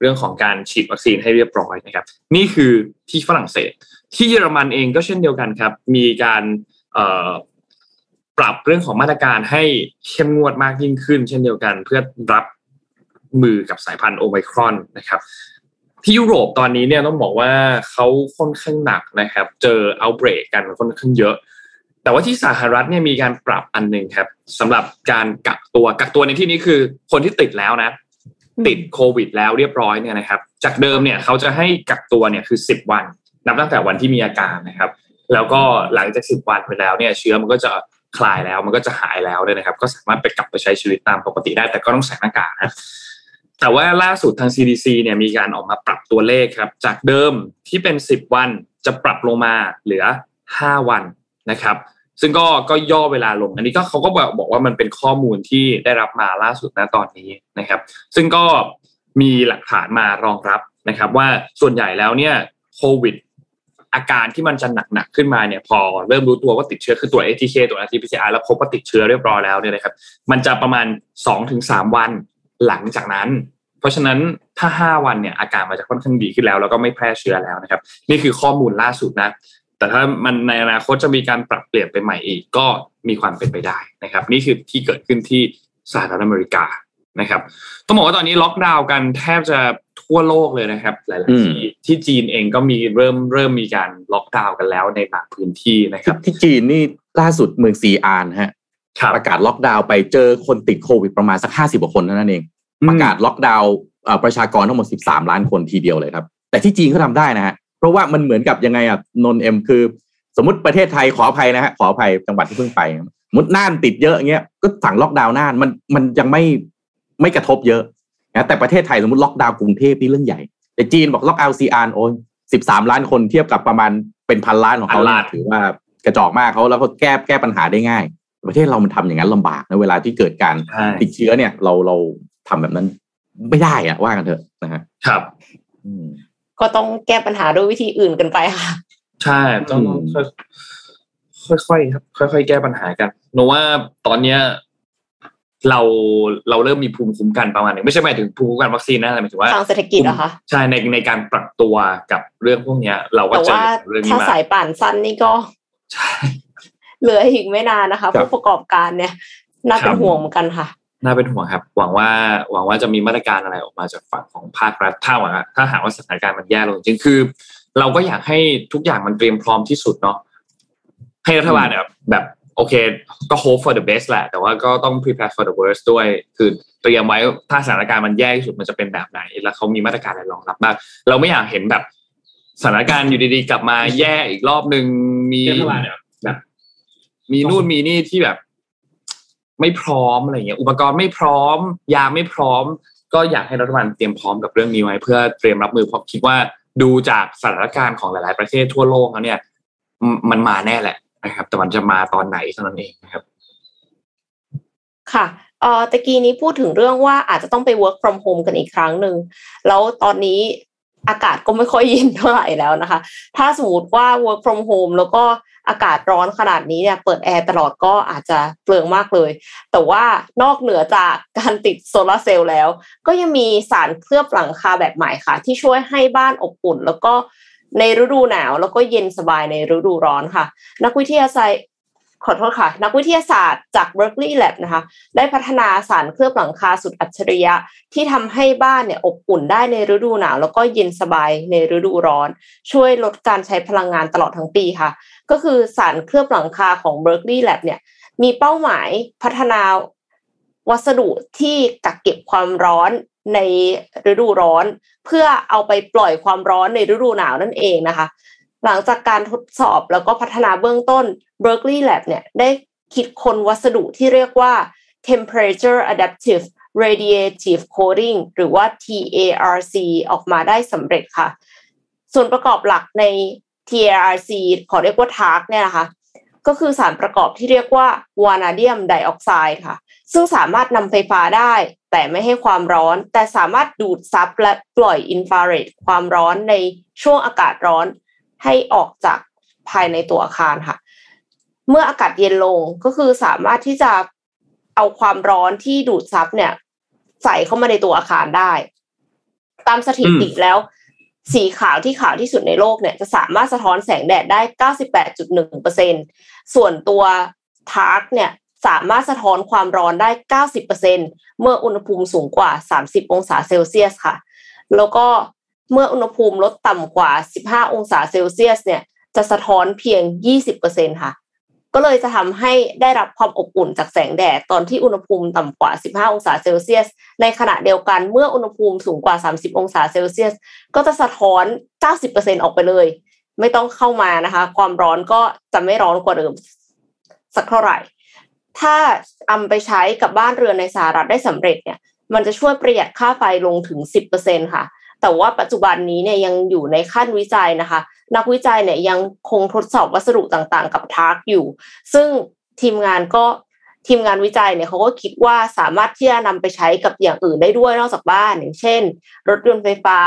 เรื่องของการฉีดวัคซีนให้เรียบร้อยนะครับนี่คือที่ฝรั่งเศสที่เยอรมันเองก็เช่นเดียวกันครับมีการเอ่อปรับเรื่องของมาตรการให้เข้มงวดมากยิ่งขึ้นเช่นเดียวกันเพื่อรับมือกับสายพันธุ์โอไมครอนนะครับที่ยุโรปตอนนี้เนี่ยต้องบอกว่าเขาค่อนข้างหนักนะครับเจอ outbreak กันค่อนข้างเยอะแต่ว่าที่สหรัฐเนี่ยมีการปรับอันนึงครับสำหรับการกักตัวกักตัวในที่นี้คือคนที่ติดแล้วนะติดโควิดแล้วเรียบร้อยเนี่ยนะครับจากเดิมเนี่ยเขาจะให้กักตัวเนี่ยคือสิบวันนับตั้งแต่วันที่มีอาการนะครับแล้วก็หลังจากสิบวันไปแล้วเนี่ยเชื้อมันก็จะคลายแล้วมันก็จะหายแล้วด้วยนะครับก็สามารถไปกลับไปใช้ชีวิตตามปกติได้แต่ก็ต้องใส่หน้ากากนะแต่ว่าล่าสุดทาง ซี ดี ซี เนี่ยมีการออกมาปรับตัวเลขครับจากเดิมที่เป็นสิบวันจะปรับลงมาเหลือห้าวันนะครับซึ่งก็ก็ย่อเวลาลงอันนี้ก็เขาก็บอกว่ามันเป็นข้อมูลที่ได้รับมาล่าสุดณตอนนี้นะครับซึ่งก็มีหลักฐานมารองรับนะครับว่าส่วนใหญ่แล้วเนี่ยโควิดอาการที่มันจะหนักๆขึ้นมาเนี่ยพอเริ่มรู้ตัวว่าติดเชื้อคือตรวจ เอ ที เค ตรวจ อาร์ ที พี ซี อาร์ แล้วพบว่าติดเชื้อเรียบร้อยแล้วเนี่ยนะครับมันจะประมาณ สองถึงสาม วันหลังจากนั้นเพราะฉะนั้นถ้าห้าวันเนี่ยอาการมันจะค่อนข้างดีขึ้นแล้วแล้วก็ไม่แพร่เชื้อแล้วนะครับนี่คือข้อมูลล่าสุดนะแต่ถ้ามันในอนาคตจะมีการปรับเปลี่ยนไปใหม่อีกก็มีความเป็นไปได้นะครับนี่คือที่เกิดขึ้นที่สหรัฐอเมริกานะครับต้องบอกว่าตอนนี้ล็อกดาวน์กันแทบจะทั่วโลกเลยนะครับหลายๆที่ที่จีนเองก็มีเริ่มเริ่มมีการล็อกดาวน์กันแล้วในบางพื้นที่นะครับที่จีนนี่ล่าสุดเมืองซีอานฮะ ประกาศล็อกดาวน์ไปเจอคนติดโควิดประมาณสักห้าสิบกว่าคนนั่นเองประกาศล็อกดาวน์ประชากรทั้งหมดสิบสามล้านคนทีเดียวเลยครับแต่ที่จีนเขาทำได้นะฮะเพราะว่ามันเหมือนกับยังไงอ่ะนนเอ็มคือสมมติประเทศไทยขออภัยนะฮะขออภัยจังหวัดที่เพิ่งไปมุดน่านติดเยอะอย่างเงี้ยก็สั่งล็อกดาวน์น่านมันมันยังไม่ไม่กระทบเยอะนะแต่ประเทศไทยสมมติล็อกดาวน์กรุงเทพนี่เรื่องใหญ่แต่จีนบอกล็อกเอาซีอาร์โอ้ยสิบสามล้านคนเทียบกับประมาณเป็นพันล้านของเขาถือว่ากระจอกมากเขาแล้วก็แก้แก้ปัญหาได้ง่ายประเทศเรามันทำอย่างนั้นลำบากนะเวลาที่เกิดการติดเชื้อเนี่ยเราเราทำแบบนั้นไม่ได้อะว่ากันเถอะนะฮะครับก็ต้องแก้ปัญหาด้วยวิธีอื่นกันไปค่ะใช่ต้องค่อยๆครับค่อยๆแก้ปัญหากันโนว่าตอนเนี้ยเราเราเริ่มมีภูมิคุ้มกันประมาณนึงไม่ใช่หมายถึงภูมิคุ้มกันวัคซีนนะแต่หมายถึงว่าทางเศรษฐกิจเหรอคะใช่ในในการปรับตัวกับเรื่องพวกเนี้ยเราก็เจอเรื่องนี้มาถ้าสายป่านสั้นนี่ก็ใช่เหลืออีกไม่นานนะคะผู้ประกอบการเนี่ยน่าเป็นห่วงเหมือนกันค่ะน่าเป็นห่วงครับหวังว่าหวังว่าจะมีมาตรการอะไรออกมาจากฝั่งของภาครัฐถ้าว่าถ้าหากว่าสถานการณ์มันแย่ลงจริงคือเราก็อยากให้ทุกอย่างมันเตรียมพร้อมที่สุดเนาะให้รัฐบาลเนี่ยแบบโอเคก็ hope for the best แหละแต่ว่าก็ต้อง prepare for the worst ด้วยคือเตรียมไว้ถ้าสถานการณ์มันแย่ที่สุดมันจะเป็นแบบไหนแล้วเขามีมาตรการอะไรรองรับบ้างเราไม่อยากเห็นแบบสถานการณ์อยู่ดีๆกลับมาแย่อีกรอบนึงมีรัฐบาลเนี่ยแบบมีนู่นมีนี่ที่แบบไม่พร้อมอะไรเงี้ยอุปกรณ์ไม่พร้อมยาไม่พร้อมก็อยากให้รัฐบาลเตรียมพร้อมกับเรื่องนี้ไว้เพื่อเตรียมรับมือเพราะคิดว่าดูจากสถานการณ์ของหลายๆประเทศทั่วโลกแล้วเนี่ยมันมาแน่แหละนะครับแต่มันจะมาตอนไหนเท่านั้นเองนะครับค่ะเอ่อตะกี้นี้พูดถึงเรื่องว่าอาจจะต้องไป work from home กันอีกครั้งหนึ่งแล้วตอนนี้อากาศก็ไม่ค่อยเย็นเท่าไหร่แล้วนะคะถ้าสมมติว่า work from home แล้วก็อากาศร้อนขนาดนี้เนี่ยเปิดแอร์ตลอดก็อาจจะเปลืองมากเลยแต่ว่านอกเหนือจากการติดโซลาร์เซลล์แล้วก็ยังมีสารเคลือบหลังคาแบบใหม่ค่ะที่ช่วยให้บ้านอบอุ่นแล้วก็ในฤดูหนาวแล้วก็เย็นสบายในฤดูร้อนค่ะนักวิทยาศาสตร์ขอโทษค่ะนักวิทยาศาสตร์จาก Berkeley Lab นะคะได้พัฒนาสารเคลือบหลังคาสุดอัจฉริยะที่ทำให้บ้านเนี่ยอบอุ่นได้ในฤดูหนาวแล้วก็เย็นสบายในฤดูร้อนช่วยลดการใช้พลังงานตลอดทั้งปีค่ะก็คือสารเคลือบหลังคาของ Berkeley Lab เนี่ยมีเป้าหมายพัฒนาวัสดุที่กักเก็บความร้อนในฤดูร้อนเพื่อเอาไปปล่อยความร้อนในฤดูหนาวนั่นเองนะคะหลังจากการทดสอบแล้วก็พัฒนาเบื้องต้น Berkeley Lab เนี่ยได้คิดค้นวัสดุที่เรียกว่า Temperature Adaptive Radiative Coating หรือว่า ที เอ อาร์ ซี ออกมาได้สำเร็จค่ะส่วนประกอบหลักใน ที เอ อาร์ ซี ขอเรียกว่า ที เอ อาร์ ซี เนี่ยนะคะก็คือสารประกอบที่เรียกว่าวานาเดียมไดออกไซด์ค่ะซึ่งสามารถนำไฟฟ้าได้แต่ไม่ให้ความร้อนแต่สามารถดูดซับและปล่อยอินฟราเรดความร้อนในช่วงอากาศร้อนให้ออกจากภายในตัวอาคารค่ะเมื่ออากาศเย็นลงก็คือสามารถที่จะเอาความร้อนที่ดูดซับเนี่ยใส่เข้ามาในตัวอาคารได้ตามสถิติแล้วสีขาวที่ขาวที่สุดในโลกเนี่ยจะสามารถสะท้อนแสงแดดได้ เก้าสิบแปดจุดหนึ่งเปอร์เซ็นต์ ส่วนตัวทาร์กเนี่ยสามารถสะท้อนความร้อนได้ เก้าสิบเปอร์เซ็นต์ เมื่ออุณหภูมิสูงกว่าสามสิบองศาเซลเซียสค่ะแล้วก็เมื่ออุณหภูมิลดต่ำกว่าสิบห้าองศาเซลเซียสเนี่ยจะสะท้อนเพียง ยี่สิบเปอร์เซ็นต์ ค่ะก็เลยจะทำให้ได้รับความอบอุ่นจากแสงแดดตอนที่อุณหภูมิต่ำกว่าสิบห้าองศาเซลเซียสในขณะเดียวกันเมื่ออุณหภูมิสูงกว่าสามสิบองศาเซลเซียสก็จะสะท้อน เก้าสิบเปอร์เซ็นต์ ออกไปเลยไม่ต้องเข้ามานะคะความร้อนก็จะไม่ร้อนกว่าเดิมสักเท่าไหร่ถ้าเอาไปใช้กับบ้านเรือนในสหรัฐได้สำเร็จเนี่ยมันจะช่วยประหยัดค่าไฟลงถึง สิบเปอร์เซ็นต์ ค่ะแต่ว่าปัจจุบันนี้เนี่ยยังอยู่ในขั้นวิจัยนะคะนักวิจัยเนี่ยยังคงทดสอบวัสดุต่างๆกับทาร์กอยู่ซึ่งทีมงานก็ทีมงานวิจัยเนี่ยเขาก็คิดว่าสามารถที่จะนำไปใช้กับอย่างอื่นได้ด้วยนอกจากบ้านอย่างเช่นรถยนต์ไฟฟ้า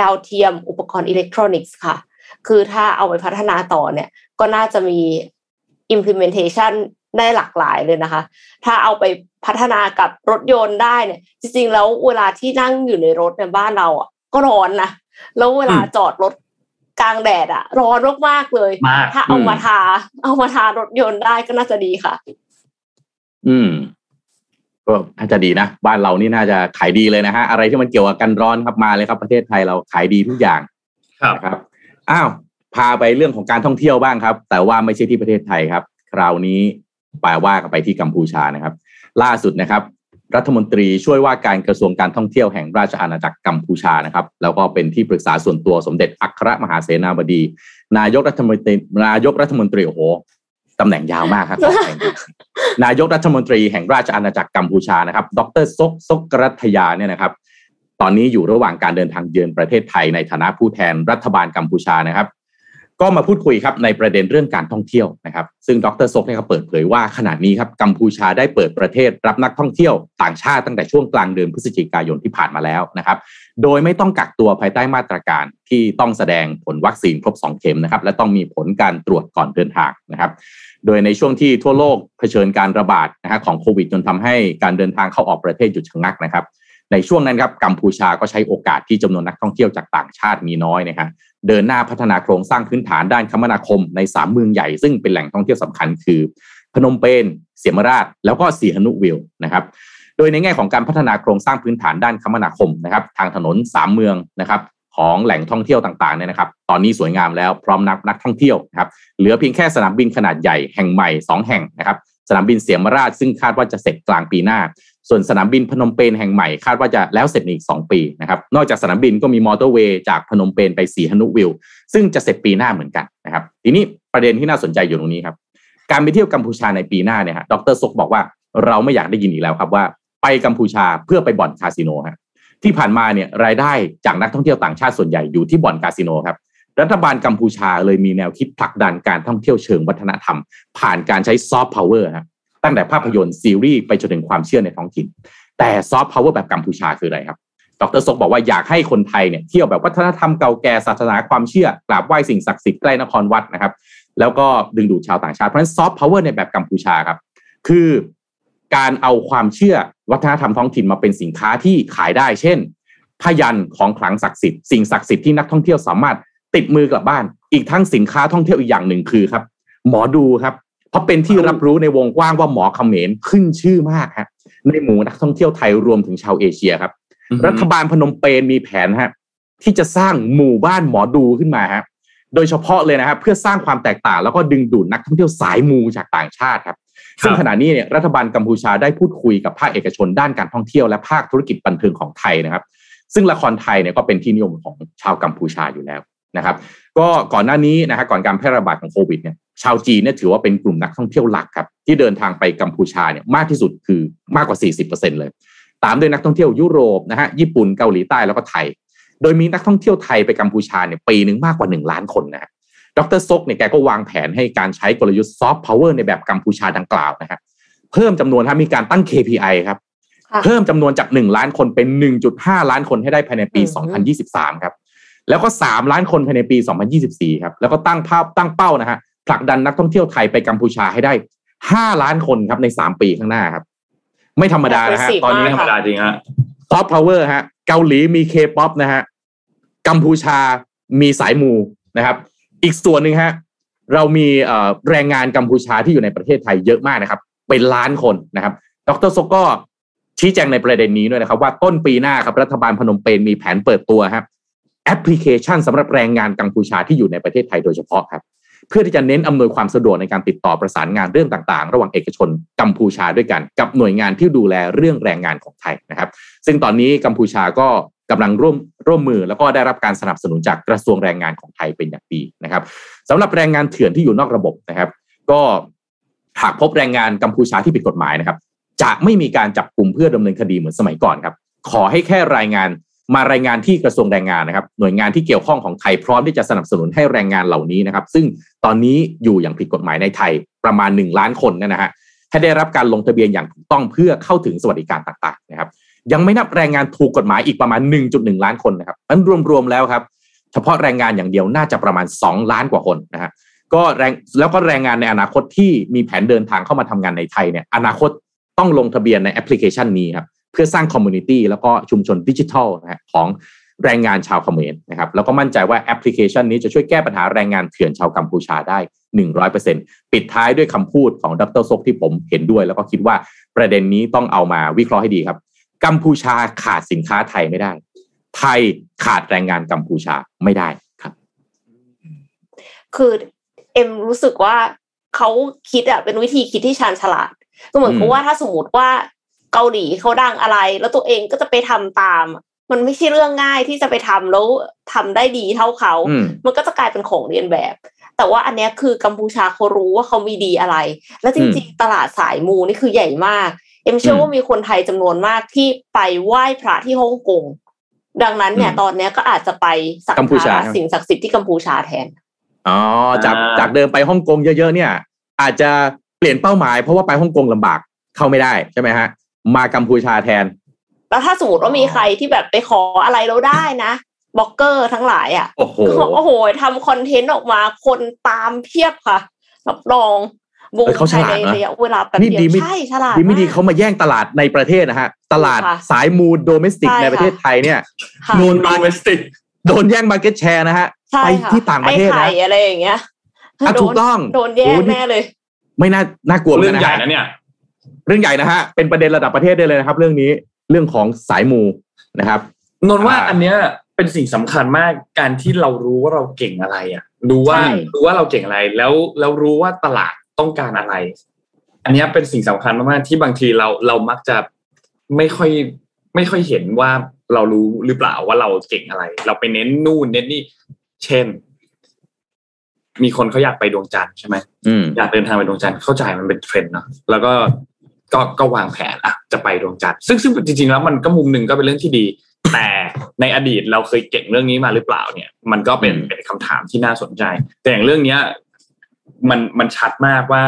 ดาวเทียมอุปกรณ์อิเล็กทรอนิกส์ค่ะคือถ้าเอาไปพัฒนาต่อเนี่ยก็น่าจะมี implementation ได้หลากหลายเลยนะคะถ้าเอาไปพัฒนากับรถยนต์ได้เนี่ยจริงๆแล้วเวลาที่นั่งอยู่ในรถในบ้านเราอ่ะก็ร้อนนะแล้วเวลาจอดรถกลางแดดอ่ะร้อนมากๆเลยถ้าเอามาทาเอามาทารถยนต์ได้ก็น่าจะดีค่ะอืมก็น่าจะดีนะบ้านเรานี่น่าจะขายดีเลยนะฮะอะไรที่มันเกี่ยวกับกันร้อนครับมาเลยครับประเทศไทยเราขายดีทุกอย่างครับครับอ้าวพาไปเรื่องของการท่องเที่ยวบ้างครับแต่ว่าไม่ใช่ที่ประเทศไทยครับคราวนี้ ปลายว่ากันไปที่กัมพูชานะครับล่าสุดนะครับรัฐมนตรีช่วยว่าการกระทรวงการท่องเที่ยวแห่งราชอาณาจักรกัมพูชานะครับแล้วก็เป็นที่ปรึกษาส่วนตัวสมเด็จอัครมหาเสนาบดีนายกรัฐมนตรีนายกรัฐมนตรีโอ้โหตำแหน่งยาวมากครับ นายกรัฐมนตรีแห่งราชอาณาจักรกัมพูชานะครับดร.ซกซกรัฐยาเนี่ยนะครับตอนนี้อยู่ระหว่างการเดินทางเยือนประเทศไทยในฐานะผู้แทนรัฐบาลกัมพูชานะครับก็มาพูดคุยครับในประเด็นเรื่องการท่องเที่ยวนะครับซึ่งดร.ซกเนี่ยเขาเปิดเผยว่าขณะนี้ครับกัมพูชาได้เปิดประเทศรับนักท่องเที่ยวต่างชาติตั้งแต่ช่วงกลางเดือนพฤศจิกายนที่ผ่านมาแล้วนะครับโดยไม่ต้องกักตัวภายใต้มาตรการที่ต้องแสดงผลวัคซีนครบสองเข็มนะครับและต้องมีผลการตรวจก่อนเดินทางนะครับโดยในช่วงที่ทั่วโลกเผชิญการระบาดนะฮะของโควิดจนทำให้การเดินทางเข้าออกประเทศหยุดชะงักนะครับในช่วงนั้นครับกัมพูชาก็ใช้โอกาสที่จำนวนนักท่องเที่ยวจากต่างชาติมีน้อยนะครับเดินหน้าพัฒนาโครงสร้างพื้นฐานด้านคมนาคมในสามเมืองใหญ่ซึ่งเป็นแหล่งท่องเที่ยวสำคัญคือพนมเปญเสียมราชแล้วก็สีหนุวิลนะครับโดยในแง่ของการพัฒนาโครงสร้างพื้นฐานด้านคมนาคมนะครับทางถนนสามเมืองนะครับของแหล่งท่องเที่ยวต่างๆเนี่ยนะครับตอนนี้สวยงามแล้วพร้อมนับนักท่องเที่ยวนะครับเหลือเพียงแค่สนามบินขนาดใหญ่แห่งใหม่สองแห่งนะครับสนามบินเสียมราชซึ่งคาดว่าจะเสร็จกลางปีหน้าส่วนสนามบินพนมเปญแห่งใหม่คาดว่าจะแล้วเสร็จในอีกสองปีนะครับนอกจากสนามบินก็มีมอเตอร์เวย์จากพนมเปญไปสีหนุวิลซึ่งจะเสร็จปีหน้าเหมือนกันนะครับทีนี้ประเด็นที่น่าสนใจอยู่ตรงนี้ครับการไปเที่ยวกัมพูชาในปีหน้าเนี่ยฮะดร.ซกบอกว่าเราไม่อยากได้ยินอีกแล้วครับว่าไปกัมพูชาเพื่อไปบ่อนคาสิโนฮะที่ผ่านมาเนี่ยรายได้จากนักท่องเที่ยวต่างชาติส่วนใหญ่อยู่ที่บ่อนคาสิโนครับรัฐบาลกัมพูชาเลยมีแนวคิดผลักดันการท่องเที่ยวเชิงวัฒนธรรมผ่านการใช้ซอฟต์พาวเวอร์ครับตั้งแต่ภาพยนตร์ซีรีส์ไปจนถึงความเชื่อในท้องถิ่นแต่ซอฟต์พาวเวอร์แบบกัมพูชาคืออะไรครับดร.ซกบอกว่าอยากให้คนไทยเนี่ยเที่ยวแบบวัฒนธรรมเก่าแก่ศาสนาความเชื่อกราบไหว้สิ่งศักดิ์สิทธิ์ใกล้นครวัดนะครับแล้วก็ดึงดูดชาวต่างชาติเพราะฉะนั้นซอฟต์พาวเวอร์ในแบบกัมพูชาครับคือการเอาความเชื่อวัฒนธรรมท้องถิ่นมาเป็นสินค้าที่ขายได้เช่นผ้ายันของขลังศักดิ์สิทธิ์สิ่งศักดิ์สิทธิ์ที่นักท่องเที่ยวสามารถติดมือกลับบ้านอีกทั้งสินค้าท่องเที่ยวอีกอย่างหนึ่งคือครับหมอดูครับเพราะเป็นที่รับรู้ในวงกว้างว่าหมอเขมรขึ้นชื่อมากฮะในหมู่นักท่องเที่ยวไทยรวมถึงชาวเอเชียครับ mm-hmm. รัฐบาลพนมเปญมีแผนฮะที่จะสร้างหมู่บ้านหมอดูขึ้นมาฮะโดยเฉพาะเลยนะครับเพื่อสร้างความแตกต่างแล้วก็ดึงดูดนักท่องเที่ยวสายมูจากต่างชาติครับซึ่งขณะนี้เนี่ยรัฐบาลกัมพูชาได้พูดคุยกับภาคเอกชนด้านการท่องเที่ยวและภาคธุรกิจบันเทิงของไทยนะครับซึ่งละครไทยเนี่ยก็เป็นที่นิยมของชาวกัมพูชาอยู่แล้วนะครับก็ก่อนหน้านี้นะฮะก่อนการแพร่ระบาดของโควิดเนี่ยชาวจีนเนี่ยถือว่าเป็นกลุ่มนักท่องเที่ยวหลักครับที่เดินทางไปกัมพูชาเนี่ยมากที่สุดคือมากกว่า สี่สิบเปอร์เซ็นต์ เลยตามด้วยนักท่องเที่ยวยุโรปนะฮะญี่ปุ่นเกาหลีใต้แล้วก็ไทยโดยมีนักท่องเที่ยวไทยไปกัมพูชาเนี่ยปีนึงมากกว่าหนึ่งล้านคนนะฮะดร.ซกเนี่ยแกก็วางแผนให้การใช้กลยุทธ์ซอฟต์พาวเวอร์ในแบบกัมพูชาดังกล่าวนะครับเพิ่มจำนวนครับมีการตั้ง เค พี ไอ ครับเพิ่มจำนวนจากหนึ่งล้านคนเป็น หนึ่งจุดห้า ล้านคนให้ได้ภายในปีสองพันยี่สิบสามครับแล้วก็สามล้านคนภายในปีสองพันยี่สิบสี่ครับแล้วก็ตั้งภาพตั้งเป้านะฮะผลักดันนักท่องเที่ยวไทยไปกัมพูชาให้ได้ห้าล้านคนครับในสามปีข้างหน้าครับไม่ธรรมดานะฮะตอนนี้ธรรมดาจริงฮะซอฟต์พาวเวอร์ฮะเกาหลีมี K-pop นะฮะกัมพูชามีสายมูนะครับอีกส่วนหนึ่งฮะเรามีแรงงานกัมพูชาที่อยู่ในประเทศไทยเยอะมากนะครับเป็นล้านคนนะครับดร.ซกก็ชี้แจงในประเด็นนี้ด้วยนะครับว่าต้นปีหน้าครับรัฐบาลพนมเปญมีแผนเปิดตัวครับแอปพลิเคชันสำหรับแรงงานกัมพูชาที่อยู่ในประเทศไทยโดยเฉพาะครับเพื่อที่จะเน้นอำนวยความสะดวกในการติดต่อประสานงานเรื่องต่างๆระหว่างเอกชนกัมพูชาด้วยกันกับหน่วยงานที่ดูแลเรื่องแรงงานของไทยนะครับซึ่งตอนนี้กัมพูชาก็กำลังร่วมร่วมมือแล้วก็ได้รับการสนับสนุนจากกระทรวงแรงงานของไทยเป็นอย่างดีนะครับสำหรับแรงงานเถื่อนที่อยู่นอกระบบนะครับก็หากพบแรงงานกัมพูชาที่ผิดกฎหมายนะครับจะไม่มีการจับกุมเพื่อดำเนินคดีเหมือนสมัยก่อนครับขอให้แค่รายงานมารายงานที่กระทรวงแรงงานนะครับหน่วยงานที่เกี่ยวข้องของไทยพร้อมที่จะสนับสนุนให้แรงงานเหล่านี้นะครับซึ่งตอนนี้อยู่อย่างผิดกฎหมายในไทยประมาณหนึ่งล้านคนนะฮะให้ได้รับการลงทะเบียนอย่างถูกต้องเพื่อเข้าถึงสวัสดิการต่างๆนะครับยังไม่นับแรงงานถูกกฎหมายอีกประมาณ หนึ่งจุดหนึ่ง ล้านคนนะครับนั้นรวมๆแล้วครับเฉพาะแรงงานอย่างเดียวน่าจะประมาณสองล้านกว่าคนนะฮะก็แรงแล้วก็แรงงานในอนาคตที่มีแผนเดินทางเข้ามาทำงานในไทยเนี่ยอนาคตต้องลงทะเบียนในแอปพลิเคชันนี้ครับเพื่อสร้างคอมมูนิตี้แล้วก็ชุมชนดิจิทัลนะฮะของแรงงานชาวเขมรนะครับแล้วก็มั่นใจว่าแอปพลิเคชันนี้จะช่วยแก้ปัญหาแรงงานเถื่อนชาวกัมพูชาได้ หนึ่งร้อยเปอร์เซ็นต์ ปิดท้ายด้วยคำพูดของดร.ซกที่ผมเห็นด้วยแล้วก็คิดว่าประเด็นนี้ต้องเอามาวิเคราะห์ให้ดีครับกัมพูชาขาดสินค้าไทยไม่ได้ไทยขาดแรงงานกัมพูชาไม่ได้ครับคือเอ็มรู้สึกว่า เขาคิดอ่ะเป็นวิธีคิดที่ชาญฉลาดก็เหมือนกับว่าถ้าสมมติว่าเกาหลีเขาดังอะไรแล้วตัวเองก็จะไปทำตามมันไม่ใช่เรื่องง่ายที่จะไปทำแล้วทำได้ดีเท่าเขามันก็จะกลายเป็นของเรียนแบบแต่ว่าอันนี้คือกัมพูชาเขารู้ว่าเขามีดีอะไรและจริงๆตลาดสายมูนี่คือใหญ่มากเอ็มเชื่อว่ามีคนไทยจำนวนมากที่ไปไหว้พระที่ฮ่องกงดังนั้นเนี่ยตอนนี้ก็อาจจะไปสักการะสิ่งศักดิ์สิทธิ์ที่กัมพูชาแทนอ๋อจากจากเดิมไปฮ่องกงเยอะๆเนี่ยอาจจะเปลี่ยนเป้าหมายเพราะว่าไปฮ่องกงลำบากเข้าไม่ได้ใช่ไหมฮะมากัมพูชาแทนแล้วถ้าสมมติว่ามีใครที่แบบไปขออะไรเราได้นะบล็อกเกอร์ทั้งหลายอ่ะโอ้โหโอ้โหทำคอนเทนต์ออกมาคนตามเพียบค่ะรับรองวงในระยะเวลาแบบเดียวใช่ฉลาดดีไม่ดีเขามาแย่งตลาดในประเทศนะฮะตลาดสายมูโดเมสติกในประเทศไทยเนี่ยโดนมาร์เก็ตแชร์โดนแย่งมาร์เก็ตแชร์นะฮะไปที่ต่างประเทศนะอะไรอย่างเงี้ยถูกต้องโดนแย่งแน่เลยไม่น่าน่ากลัวเลยนะเรื่องใหญ่นะเนี่ยเรื่องใหญ่นะฮะเป็นประเด็นระดับประเทศได้เลยนะครับเรื่องนี้เรื่องของสายมูนะครับนนว่าอันเนี้ยเป็นสิ่งสำคัญมากการที่เรารู้ว่าเราเก่งอะไรอ่ะรู้ว่ารู้ว่าเราเก่งอะไรแล้วแล้วรู้ว่าตลาดต้องการอะไรอันนี้เป็นสิ่งสำคัญมากๆที่บางทีเราเรามักจะไม่ค่อยไม่ค่อยเห็นว่าเรารู้หรือเปล่าว่าเราเก่งอะไรเราไปเน้นนู่นเน้นนี่เช่นมีคนเขาอยากไปดวงจันทร์ใช่ไหมอยากเดินทางไปดวงจันทร์เข้าใจมันเป็นเทรนด์เนาะแล้วก็ก็ก็วางแผนอะจะไปดวงจันทร์ซึ่งซึ่งจริงๆแล้วมันก็มุมหนึ่งก็เป็นเรื่องที่ดีแต่ในอดีตเราเคยเก่งเรื่องนี้มาหรือเปล่าเนี่ยมันก็เป็นเป็นคำถามที่น่าสนใจแต่อย่างเรื่องเนี้ยมันมันชัดมากว่า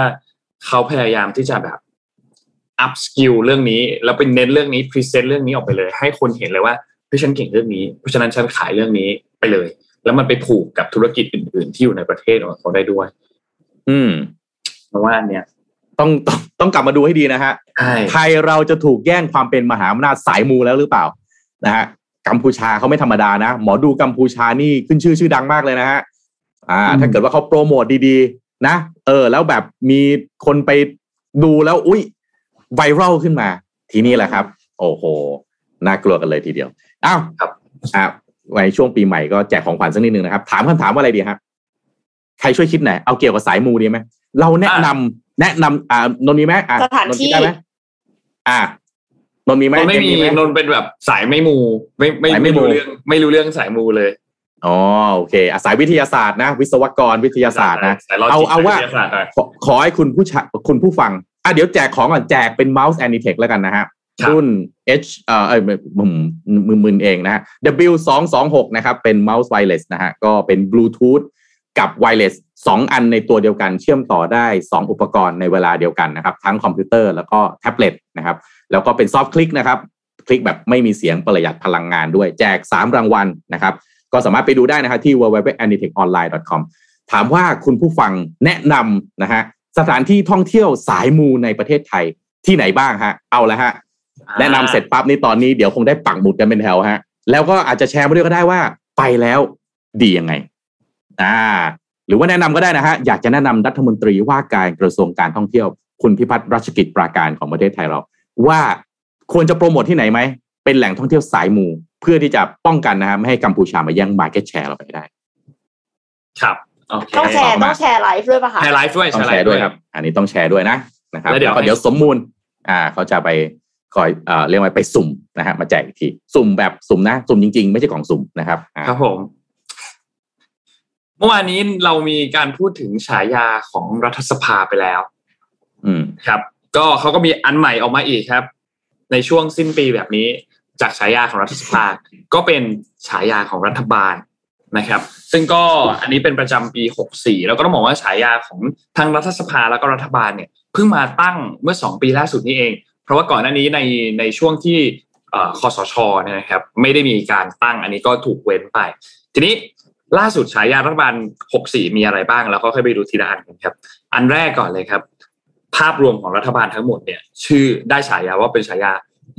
เขาพยายามที่จะแบบอัพสกิลเรื่องนี้แล้วไปเน้นเรื่องนี้พรีเซนต์เรื่องนี้ออกไปเลยให้คนเห็นเลยว่าเพราะฉันเก่งเรื่องนี้เพราะฉะนั้นฉันขายเรื่องนี้ไปเลยแล้วมันไปผูกกับธุรกิจอื่นๆที่อยู่ในประเทศของเขาได้ด้วยอืมเพราะว่าเนี่ยต้องต้องต้องกลับมาดูให้ดีนะฮะไทยเราจะถูกแย่งความเป็นมหาอำนาจสายมูแล้วหรือเปล่านะฮะกัมพูชาเขาไม่ธรรมดานะหมอดูกัมพูชานี่ขึ้นชื่อชื่อดังมากเลยนะฮะอ่าถ้าเกิดว่าเขาโปรโมทดีๆนะเออแล้วแบบมีคนไปดูแล้วอุ้ยไวรัลขึ้นมาทีนี้แหละครับโอ้โหน่ากลัวกันเลยทีเดียวอ้าวครับอ่าไว้ช่วงปีใหม่ก็แจกของขวัญสักนิดนึงนะครับถามคำถามว่าอะไรดีฮะใครช่วยคิดหน่อยเอาเกี่ยวกับสายมูดีไหมเราแนะนำแนะนำอ่านนมีไหมอ่ะสถานที่ได้ไหมอ่านนมีไหมนนไม่มีนนเป็นแบบสายไม่มูไม่ไม่ไม่รู้เรื่องไม่รู้เรื่องสายมูเลยอ๋อโอเคสายวิทยาศาสตร์นะวิศวกรวิทยาศาสตร์นะเอาเอาว่าขอให้คุณผู้ชคุณผู้ฟังอ่ะเดี๋ยวแจกของก่อนแจกเป็นเมาส์ Anitech แล้วกันนะฮะรุ่น H เอ่อเอ้ยมือมือเองนะฮะ ดับเบิลยู สอง สอง หก นะครับเป็นเมาส์ไวเลสนะฮะก็เป็นบลูทูธกับไวเลสสองอันในตัวเดียวกันเชื่อมต่อได้สองอุปกรณ์ในเวลาเดียวกันนะครับทั้งคอมพิวเตอร์แล้วก็แท็บเล็ตนะครับแล้วก็เป็นซอฟต์คลิกนะครับคลิกแบบไม่มีเสียงประหยัดพลังงานด้วยแจกสามรางวัล น, นะครับก็สามารถไปดูได้นะครับที่ ดับเบิลยู ดับเบิลยู ดับเบิลยู ดอท anitecholine ดอท คอม ถามว่าคุณผู้ฟังแนะนำนะฮะสถานที่ท่องเที่ยวสายมูในประเทศไทยที่ไหนบ้างฮะเอาละฮะแนะนำเสร็จปั๊บนี่ตอนนี้เดี๋ยวคงได้ปักหมุดกันเป็นแถวฮะแล้วก็อาจจะแชร์มาด้วยก็ได้ว่าไปแล้วดียังไงอ่าหรือว่าแนะนำก็ได้นะฮะอยากจะแนะนำรัฐมนตรีว่าการกระทรวงการท่องเที่ยวคุณพิพัฒน์รัชกิจปราการของประเทศไทยเราว่าควรจะโปรโมทที่ไหนไหมเป็นแหล่งท่องเที่ยวสายมูเพื่อที่จะป้องกันนะฮะไม่ให้กัมพูชามาแย่ง market share เราไปได้ครับต้องแชร์ต้องแชร์ไลฟ์ด้วยป่ะคะแชร์ไลฟ์ด้วยต้องแชร์ด้วยครับอันนี้ต้องแชร์ด้วยนะนะครับแล้วเดี๋ยวสมมูลอ่าเขาจะไปคอยเอ่อเรียกว่าไปสุ่มนะฮะมาแจกอีกทีสุ่มแบบสุ่มนะสุ่มจริงๆไม่ใช่กล่องสุ่มนะครับครับผมเมื่อวานนี้เรามีการพูดถึงฉายาของรัฐสภาไปแล้วครับก็เขาก็มีอันใหม่ออกมาอีกครับในช่วงสิ้นปีแบบนี้จากฉายาของรัฐสภาก็เป็นฉายาของรัฐบาลนะครับซึ่งก็อันนี้เป็นประจำปีหกสิบสี่แล้วก็ต้องบอกว่าฉายาของทั้งรัฐสภาแล้วก็รัฐบาลเนี่ยเพิ่งมาตั้งเมื่อสองปีล่าสุดนี้เองเพราะว่าก่อนหน้านี้ในในช่วงที่คสช.นะครับไม่ได้มีการตั้งอันนี้ก็ถูกเว้นไปทีนี้ล่าสุดฉายารัฐบาลหกสิบสี่มีอะไรบ้างแล้วก็ค่อยไปดูทีละอันกันครับอันแรกก่อนเลยครับภาพรวมของรัฐบาลทั้งหมดเนี่ยชื่อได้ฉายาว่าเป็นฉายา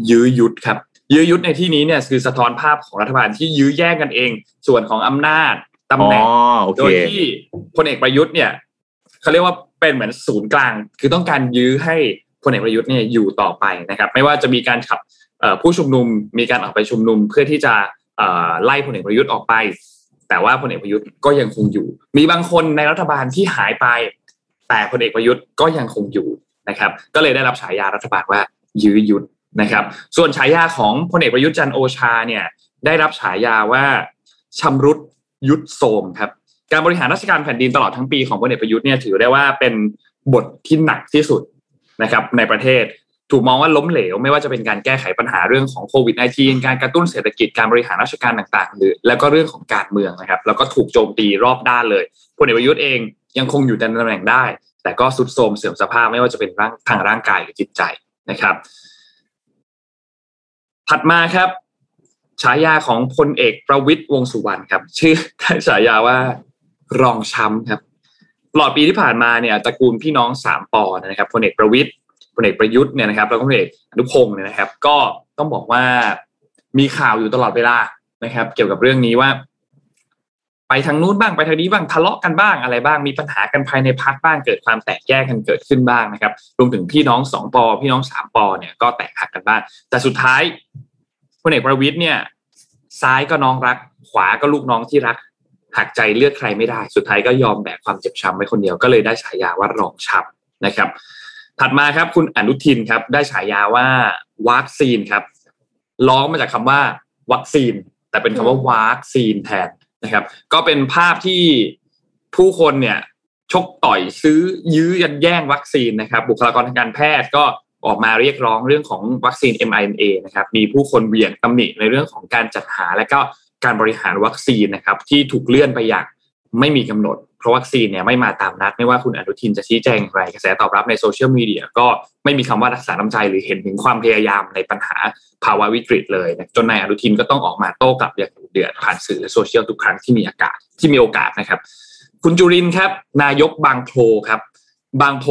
ยื้อยุทธครับยื้อยุทธในที่นี้เนี่ยคือสะท้อนภาพของรัฐบาลที่ยื้อแย่งกันเองส่วนของอำนาจตำแหน่ง oh, okay. โดยที่พลเอกประยุทธ์เนี่ยเขาเรียกว่าเป็นเหมือนศูนย์กลางคือต้องการยื้อให้พลเอกประยุทธ์เนี่ยอยู่ต่อไปนะครับไม่ว่าจะมีการขับผู้ชุมนุมมีการออกไปชุมนุมเพื่อที่จะไล่พลเอกประยุทธ์ออกไปแต่ว่าพลเอกประยุทธ์ก็ยังคงอยู่มีบางคนในรัฐบาลที่หายไป แต่พลเอกประยุทธ์ก็ยังคงอยู่นะครับก็เลยได้รับฉายารัฐบาลว่ายื้อยุทธนะครับส่วนฉายาของพลเอกประยุทธ์จันทร์โอชาเนี่ยได้รับฉายาว่าชำรุดยุทธโทรมครับการบริหารราชการแผ่นดินตลอดทั้งปีของพลเอกประยุทธ์เนี่ยถือได้ว่าเป็นบทที่หนักที่สุดนะครับในประเทศถูกมองว่าล้มเหลวไม่ว่าจะเป็นการแก้ไขปัญหาเรื่องของโควิด สิบเก้า การกระตุ้นเศรษฐกิจการบริหารราชการต่างๆหรือแล้วก็เรื่องของการเมืองนะครับแล้วก็ถูกโจมตีรอบด้านเลยพลเอกประยุทธ์เองยังคงอยู่ในตำแหน่งได้แต่ก็ทรุดโทรมเสื่อมสภาพไม่ว่าจะเป็นทางร่างกายหรือจิตใจนะครับถัดมาครับฉายาของพลเอกประวิตรวงษ์สุวรรณครับชื่อฉายาว่ารองช้ำครับตลอดปีที่ผ่านมาเนี่ยตระกูลพี่น้องสามปอนะครับพลเอกประวิตรพลเอกประยุทธ์เนี่ยนะครับแล้วก็พลเอกอนุพงศ์เนี่ยนะครับก็ต้องบอกว่ามีข่าวอยู่ตลอดเวลานะครับเกี่ยวกับเรื่องนี้ว่าไปทางนู้นบ้างไปทางนี้บ้างทะเลาะกันบ้างอะไรบ้างมีปัญหากันภายในพรรคบ้างเกิดความแตกแยกกันเกิดขึ้นบ้างนะครับรวมถึงพี่น้องสองปอพี่น้องสามปอเนี่ยก็แตกหักกันบ้างแต่สุดท้ายพลเอกประวิตรเนี่ยซ้ายก็น้องรักขวาก็ลูกน้องที่รักหักใจเลือกใครไม่ได้สุดท้ายก็ยอมแบกความเจ็บช้ำไว้คนเดียวก็เลยได้ฉายาว่ารองช้ำนะครับถัดมาครับคุณอนุทินครับได้ฉายาว่าวัคซีนครับล้อมาจากคำว่าวัคซีนแต่เป็นคำว่าวัคซีนแทนนะครับก็เป็นภาพที่ผู้คนเนี่ยชกต่อยซื้อยื้อยันแย่งวัคซีนนะครับบุคลากรทางการแพทย์ก็ออกมาเรียกร้องเรื่องของวัคซีน เอ็ม ไอ เอ็น เอ นะครับมีผู้คนเหวี่ยงตำหนิในเรื่องของการจัดหาและก็การบริหารวัคซีนนะครับที่ถูกเลื่อนไปอย่างไม่มีกำหนดเพราะวัคซีนเนี่ยไม่มาตามนัดไม่ว่าคุณอนุทินจะชี้แจงอะไรกระแสตอบรับในโซเชียลมีเดียก็ไม่มีคำว่ารักษาน้ำใจหรือเห็นถึงความพยายามในปัญหาภาวะวิกฤตเลยนะจนนายอนุทินก็ต้องออกมาโต้กลับอย่างดุเดือดผ่านสื่อและโซเชียลทุกครั้งที่มีอากาศที่มีโอกาสนะครับคุณจุรินทร์ครับนายกบางโพครับบางโพ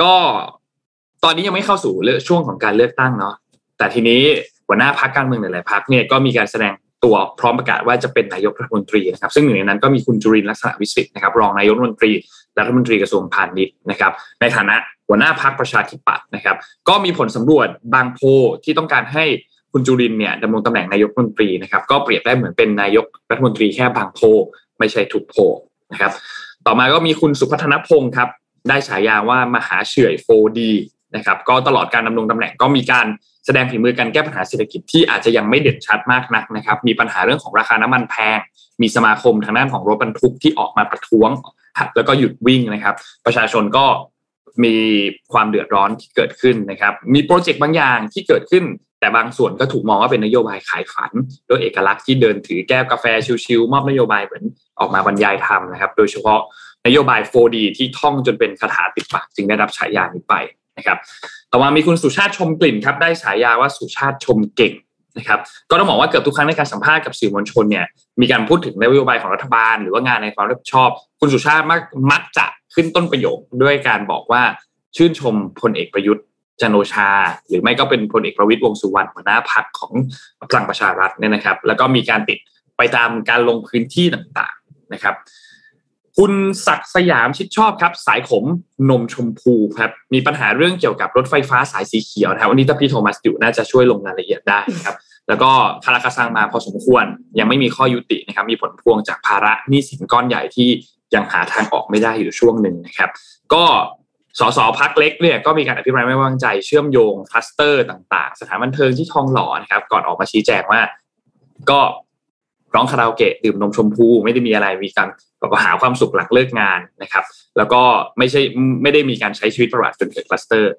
ก็ตอนนี้ยังไม่เข้าสู่ช่วงของการเลือกตั้งเนาะแต่ทีนี้หัวหน้าพรรคการเมืองหลายๆพรรคเนี่ยก็มีการแสดงตัวพร้อมประกาศว่าจะเป็นนายกรัฐมนตรีนะครับซึ่งหนึ่งในนั้นก็มีคุณจุรินทร์ลักษณะวิสิทธิ์นะครับรองนายกรัฐมนตรีรัฐมนตรีกระทรวงพาณิชย์นะครับในฐานะหัวหน้าพรรคประชาธิปัตย์นะครับก็มีผลสำรวจบางโพที่ต้องการให้คุณจุรินทร์เนี่ยดำรงตำแหน่งนายกรัฐมนตรีนะครับก็เปรียบได้เหมือนเป็นนายกรัฐมนตรีแค่บางโพไม่ใช่ทุกโพนะครับต่อมาก็มีคุณสุพัฒนพงศ์ครับได้ฉายาว่ามหาเฉื่อย โฟร์ดี นะครับก็ตลอดการดำรงตำแหน่งก็มีการแสดงฝีมือการแก้ปัญหาเศรษฐกิจที่อาจจะยังไม่เด่นชัดมากนักนะครับมีปัญหาเรื่องของราคาน้ำมันแพงมีสมาคมทางด้านของรถบรรทุกที่ออกมาประท้วงแล้วก็หยุดวิ่งนะครับประชาชนก็มีความเดือดร้อนที่เกิดขึ้นนะครับมีโปรเจกต์บางอย่างที่เกิดขึ้นแต่บางส่วนก็ถูกมองว่าเป็นนโยบายขายฝันโดยเอกลักษณ์ที่เดินถือแก้วกาแฟชิวๆมอบนโยบายเหมือนออกมาบรรยายธรรมนะครับโดยเฉพาะนโยบาย โฟร์ดี ที่ท่องจนเป็นคาถาติดปากจึงได้รับฉายานี้ไปนะครับต่อมามีคุณสุชาติชมกลิ่นครับได้ฉายาว่าสุชาติชมเก่งนะครับก็ต้องบอกว่าเกือบทุกครั้งในการสัมภาษณ์กับสื่อมวลชนเนี่ยมีการพูดถึงนโยบายของรัฐบาลหรือว่างานในความรับผิดชอบคุณสุชาติมักมักจะขึ้นต้นประโยคด้วยการบอกว่าชื่นชมพลเอกประยุทธ์จันทร์โอชาหรือไม่ก็เป็นพลเอกประวิตรวงษ์สุวรรณหัวหน้าพรรคของพลังประชารัฐเนี่ยนะครับแล้วก็มีการติดไปตามการลงพื้นที่ต่างๆนะครับคุณศักดิ์สยามชิดชอบครับสายขมนมชมพูครับมีปัญหาเรื่องเกี่ยวกับรถไฟฟ้าสายสีเขียวนะครับวันนี้ถ้าพี่โทมัสอยู่น่าจะช่วยลงรายละเอียดได้นะครับแล้วก็คาราคาซังมาพอสมควรยังไม่มีข้อยุตินะครับมีผลพวงจากภาระหนี้สินก้อนใหญ่ที่ยังหาทางออกไม่ได้อยู่ช่วงหนึ่งนะครับก็สสพรรคเล็กเนี่ยก็มีการอภิปรายไม่ไว้วางใจเชื่อมโยงคลัสเตอร์ต่างๆสถานบันเทิงที่ทองหล่อนะครับก่อนออกมาชี้แจงว่าก็ร้องคาราโอเกะดื่มนมชมพูไม่ได้มีอะไรมีการก็หาความสุขหลังเลิกงานนะครับแล้วก็ไม่ใช่ไม่ได้มีการใช้ชีวิตประวัติจนเกิดคลัสเตอร์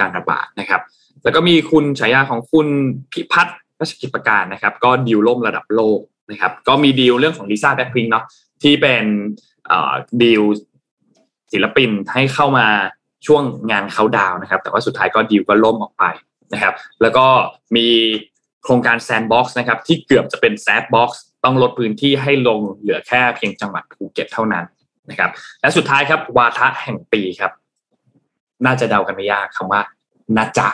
การระบาดนะครับแล้วก็มีคุณฉายาของคุณพิพัฒน์รัชกิจประการนะครับก็ดีลล่มระดับโลกนะครับก็มีดีลเรื่องของลิซ่าแบล็คพิงค์เนาะที่เป็นดีลศิลปินให้เข้ามาช่วงงานเค้าดาวน์นะครับแต่ว่าสุดท้ายก็ดีลก็ล่มออกไปนะครับแล้วก็มีโครงการแซนด์บ็อกซ์นะครับที่เกือบจะเป็นแซดบ็อกซ์ต้องลดพื้นที่ให้ลงเหลือแค่เพียงจังหวัดภูเก็ตเท่านั้นนะครับและสุดท้ายครับวาทะแห่งปีครับน่าจะเดากันไม่ยากคำว่านาจา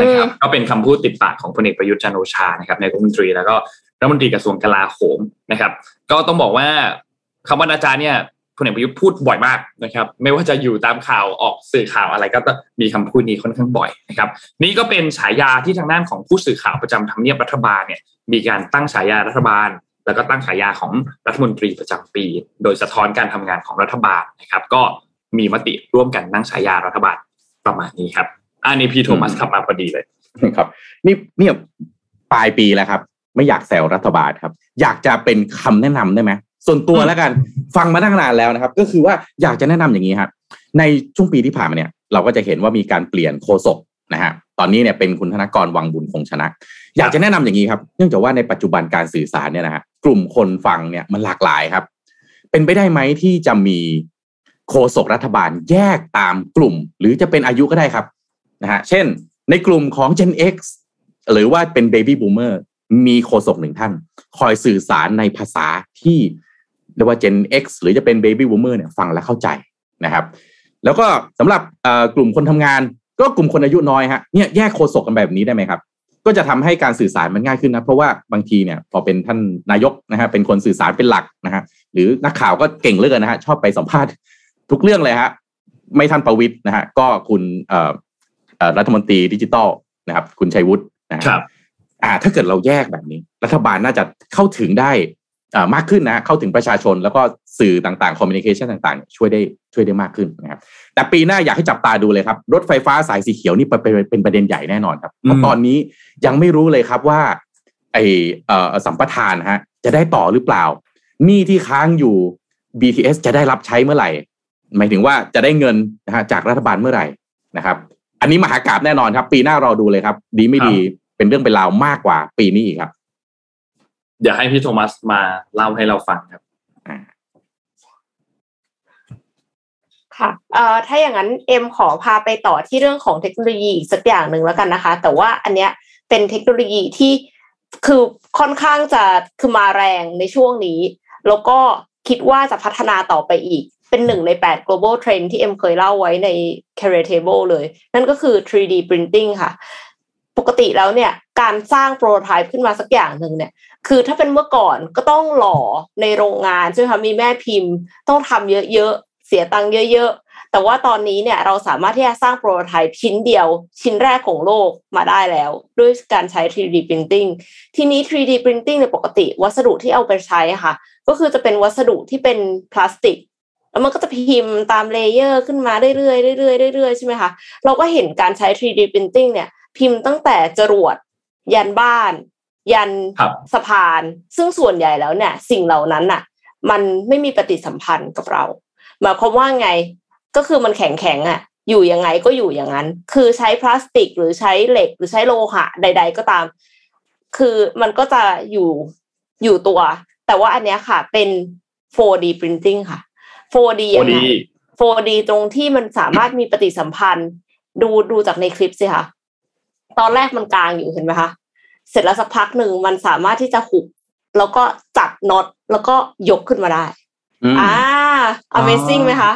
นะครับก็เป็นคำพูดติดปากของพลเอกประยุทธ์จันทร์โอชานะครับนายกรัฐมนตรีแล้วก็รัฐมนตรีกระทรวงกลาโหมนะครับก็ต้องบอกว่าคำว่านาจาเนี่ยพลเอกประยุทธ์พูดบ่อยมากนะครับไม่ว่าจะอยู่ตามข่าวออกสื่อข่าวอะไรก็มีคำพูดนี้ค่อนข้างบ่อยนะครับนี่ก็เป็นฉายาที่ทางด้านของผู้สื่อข่าวประจำทำเนียบรัฐบาลเนี่ยมีการตั้งฉายารัฐบาลแล้วก็ตั้งฉายาของรัฐมนตรีประจำปีโดยสะท้อนการทำงานของรัฐบาลนะครับก็ มีมติร่วมกันตั้งฉายารัฐบาลประมาณนี้ครับอันนี้พี่โทมัสขับมาพอดีเลยครับนี่เนี่ยปลายปีแล้วครับไม่อยากแซวรัฐบาลครับอยากจะเป็นคำแนะนำได้ไหมส่วนตัวแล้วกันฟังมาตั้งนานแล้วนะครับก็คือว่าอยากจะแนะนำอย่างนี้ครับในช่วงปีที่ผ่านมาเนี่ยเราก็จะเห็นว่ามีการเปลี่ยนโฆษกนะฮะตอนนี้เนี่ยเป็นคุณธนกรวังบุญคงชนะอยากจะแนะนำอย่างนี้ครับเนื่องจากว่าในปัจจุบันการสื่อสารเนี่ยนะฮะกลุ่มคนฟังเนี่ยมันหลากหลายครับเป็นไปได้ไหมที่จะมีโฆษกรัฐบาลแยกตามกลุ่มหรือจะเป็นอายุก็ได้ครับนะฮะเช่นในกลุ่มของ Gen X หรือว่าเป็น Baby Boomer มีโฆษกหนึ่งท่านคอยสื่อสารในภาษาที่เรียกว่า Gen X หรือจะเป็น Baby Boomer เนี่ยฟังและเข้าใจนะครับแล้วก็สำหรับกลุ่มคนทำงานก็กลุ่มคนอายุน้อยฮะเนี่ยแยกโฆษกกันแบบนี้ได้ไหมครับก็จะทำให้การสื่อสารมันง่ายขึ้นนะเพราะว่าบางทีเนี่ยพอเป็นท่านนายกนะฮะเป็นคนสื่อสารเป็นหลักนะฮะหรือนักข่าวก็เก่งเหลือเกินนะฮะชอบไปสัมภาษณ์ทุกเรื่องเลยฮะไม่ท่านประวิตรนะฮะก็คุณเอ่อเอ่อรัฐมนตรีดิจิทัลนะครับคุณชัยวุฒินะครับอ่าถ้าเกิดเราแยกแบบนี้รัฐบาลน่าจะเข้าถึงได้อ่ามากขึ้นนะเข้าถึงประชาชนแล้วก็สื่อต่างๆคอมมิวนิเคชันต่างๆช่วยได้ช่วยได้มากขึ้นนะครับแต่ปีหน้าอยากให้จับตาดูเลยครับรถไฟฟ้าสายสีเขียวนี่เป็นเป็นประเด็นใหญ่แน่นอนครับเพราะตอนนี้ยังไม่รู้เลยครับว่าไอเอ่อสัมปทานฮะจะได้ต่อหรือเปล่าหนี้ที่ค้างอยู่ บี ที เอส จะได้รับใช้เมื่อไหร่หมายถึงว่าจะได้เงินนะฮะจากรัฐบาลเมื่อไหร่นะครับอันนี้มหากาพย์แน่นอนครับปีหน้ารอดูเลยครับดีไม่ดีเป็นเรื่องเป็นราวมากกว่าปีนี้อีกครับเดี๋ยวให้พี่โทมัสมาเล่าให้เราฟังครับค่ะเอ่อถ้าอย่างนั้นเอ็มขอพาไปต่อที่เรื่องของเทคโนโลยีอีกสักอย่างหนึ่งแล้วกันนะคะแต่ว่าอันเนี้ยเป็นเทคโนโลยีที่คือค่อนข้างจะคือมาแรงในช่วงนี้แล้วก็คิดว่าจะพัฒนาต่อไปอีกเป็นหนึ่งในแปด global trend ที่เอ็มเคยเล่าไว้ใน Career Table เลยนั่นก็คือ ทรี ดี printing ค่ะปกติแล้วเนี่ยการสร้างโปรโตไทป์ขึ้นมาสักอย่างหนึ่งเนี่ยคือถ้าเป็นเมื่อก่อนก็ต้องหล่อในโรงงานใช่ไหมคะมีแม่พิมพ์ต้องทำเยอะๆเสียตังค์เยอะๆแต่ว่าตอนนี้เนี่ยเราสามารถที่จะสร้างโปรโตไทป์ชิ้นเดียวชิ้นแรกของโลกมาได้แล้วด้วยการใช้ ทรี ดี printing ทีนี้ ทรี ดี printing เนี่ยปกติวัสดุที่เอาไปใช้ค่ะก็คือจะเป็นวัสดุที่เป็นพลาสติกแล้วมันก็จะพิมพ์ตามเลเยอร์ขึ้นมาเรื่อยๆเรื่อยๆเรื่อยๆใช่ไหมคะเราก็เห็นการใช้ ทรี ดี printing เนี่ยพิมพ์ตั้งแต่จรวดยันบ้านยันสะพานซึ่งส่วนใหญ่แล้วเนี่ยสิ่งเหล่านั้นน่ะมันไม่มีปฏิสัมพันธ์กับเราหมายความว่าไงก็คือมันแข็งๆอ่ะอยู่ยังไงก็อยู่อย่างนั้นคือใช้พลาสติกหรือใช้เหล็กหรือใช้โลหะใดๆก็ตามคือมันก็จะอยู่อยู่ตัวแต่ว่าอันเนี้ยค่ะเป็น โฟร์ ดี printing ค่ะ โฟร์ ดี ยังไง โฟร์ ดี ตรงที่มันสามารถมีปฏิสัมพันธ์ดูดูจากในคลิปสิค่ะตอนแรกมันกลางอยู่เห็นไหมคะเสร็จแล้วสักพักหนึ่งมันสามารถที่จะหุบแล้วก็จับน็อตแล้วก็ยกขึ้นมาได้อ่า Amazing ไหมคะ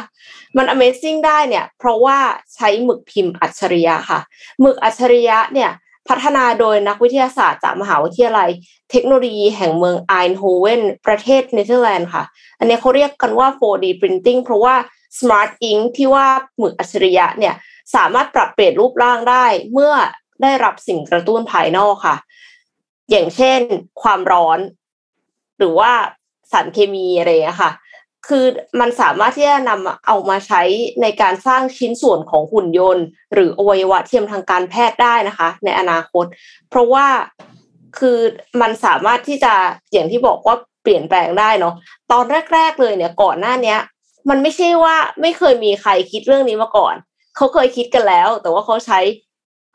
มัน Amazing ได้เนี่ยเพราะว่าใช้หมึกพิมพ์อัจฉริยะค่ะหมึกอัจฉริยะเนี่ยพัฒนาโดยนักวิทยาศาสตร์จากมหาวิทยาลัยเทคโนโลยีแห่งเมืองไอน์โฮเวนประเทศเนเธอร์แลนด์ค่ะอันนี้เขาเรียกกันว่า โฟร์ ดี Printing เพราะว่า Smart Ink ที่ว่าหมึกอัจฉริยะเนี่ยสามารถปรับเปลี่ยนรูปร่างได้เมื่อได้รับสิ่งกระตุ้นภายนอกค่ะอย่างเช่นความร้อนหรือว่าสารเคมีอะไรค่ะคือมันสามารถที่จะนำเอามาใช้ในการสร้างชิ้นส่วนของหุ่นยนต์หรืออวัยวะเทียมทางการแพทย์ได้นะคะในอนาคตเพราะว่าคือมันสามารถที่จะอย่างที่บอกว่าเปลี่ยนแปลงได้เนาะตอนแรกๆเลยเนี่ยก่อนหน้านี้มันไม่ใช่ว่าไม่เคยมีใครคิดเรื่องนี้มาก่อนเขาเคยคิดกันแล้วแต่ว่าเขาใช้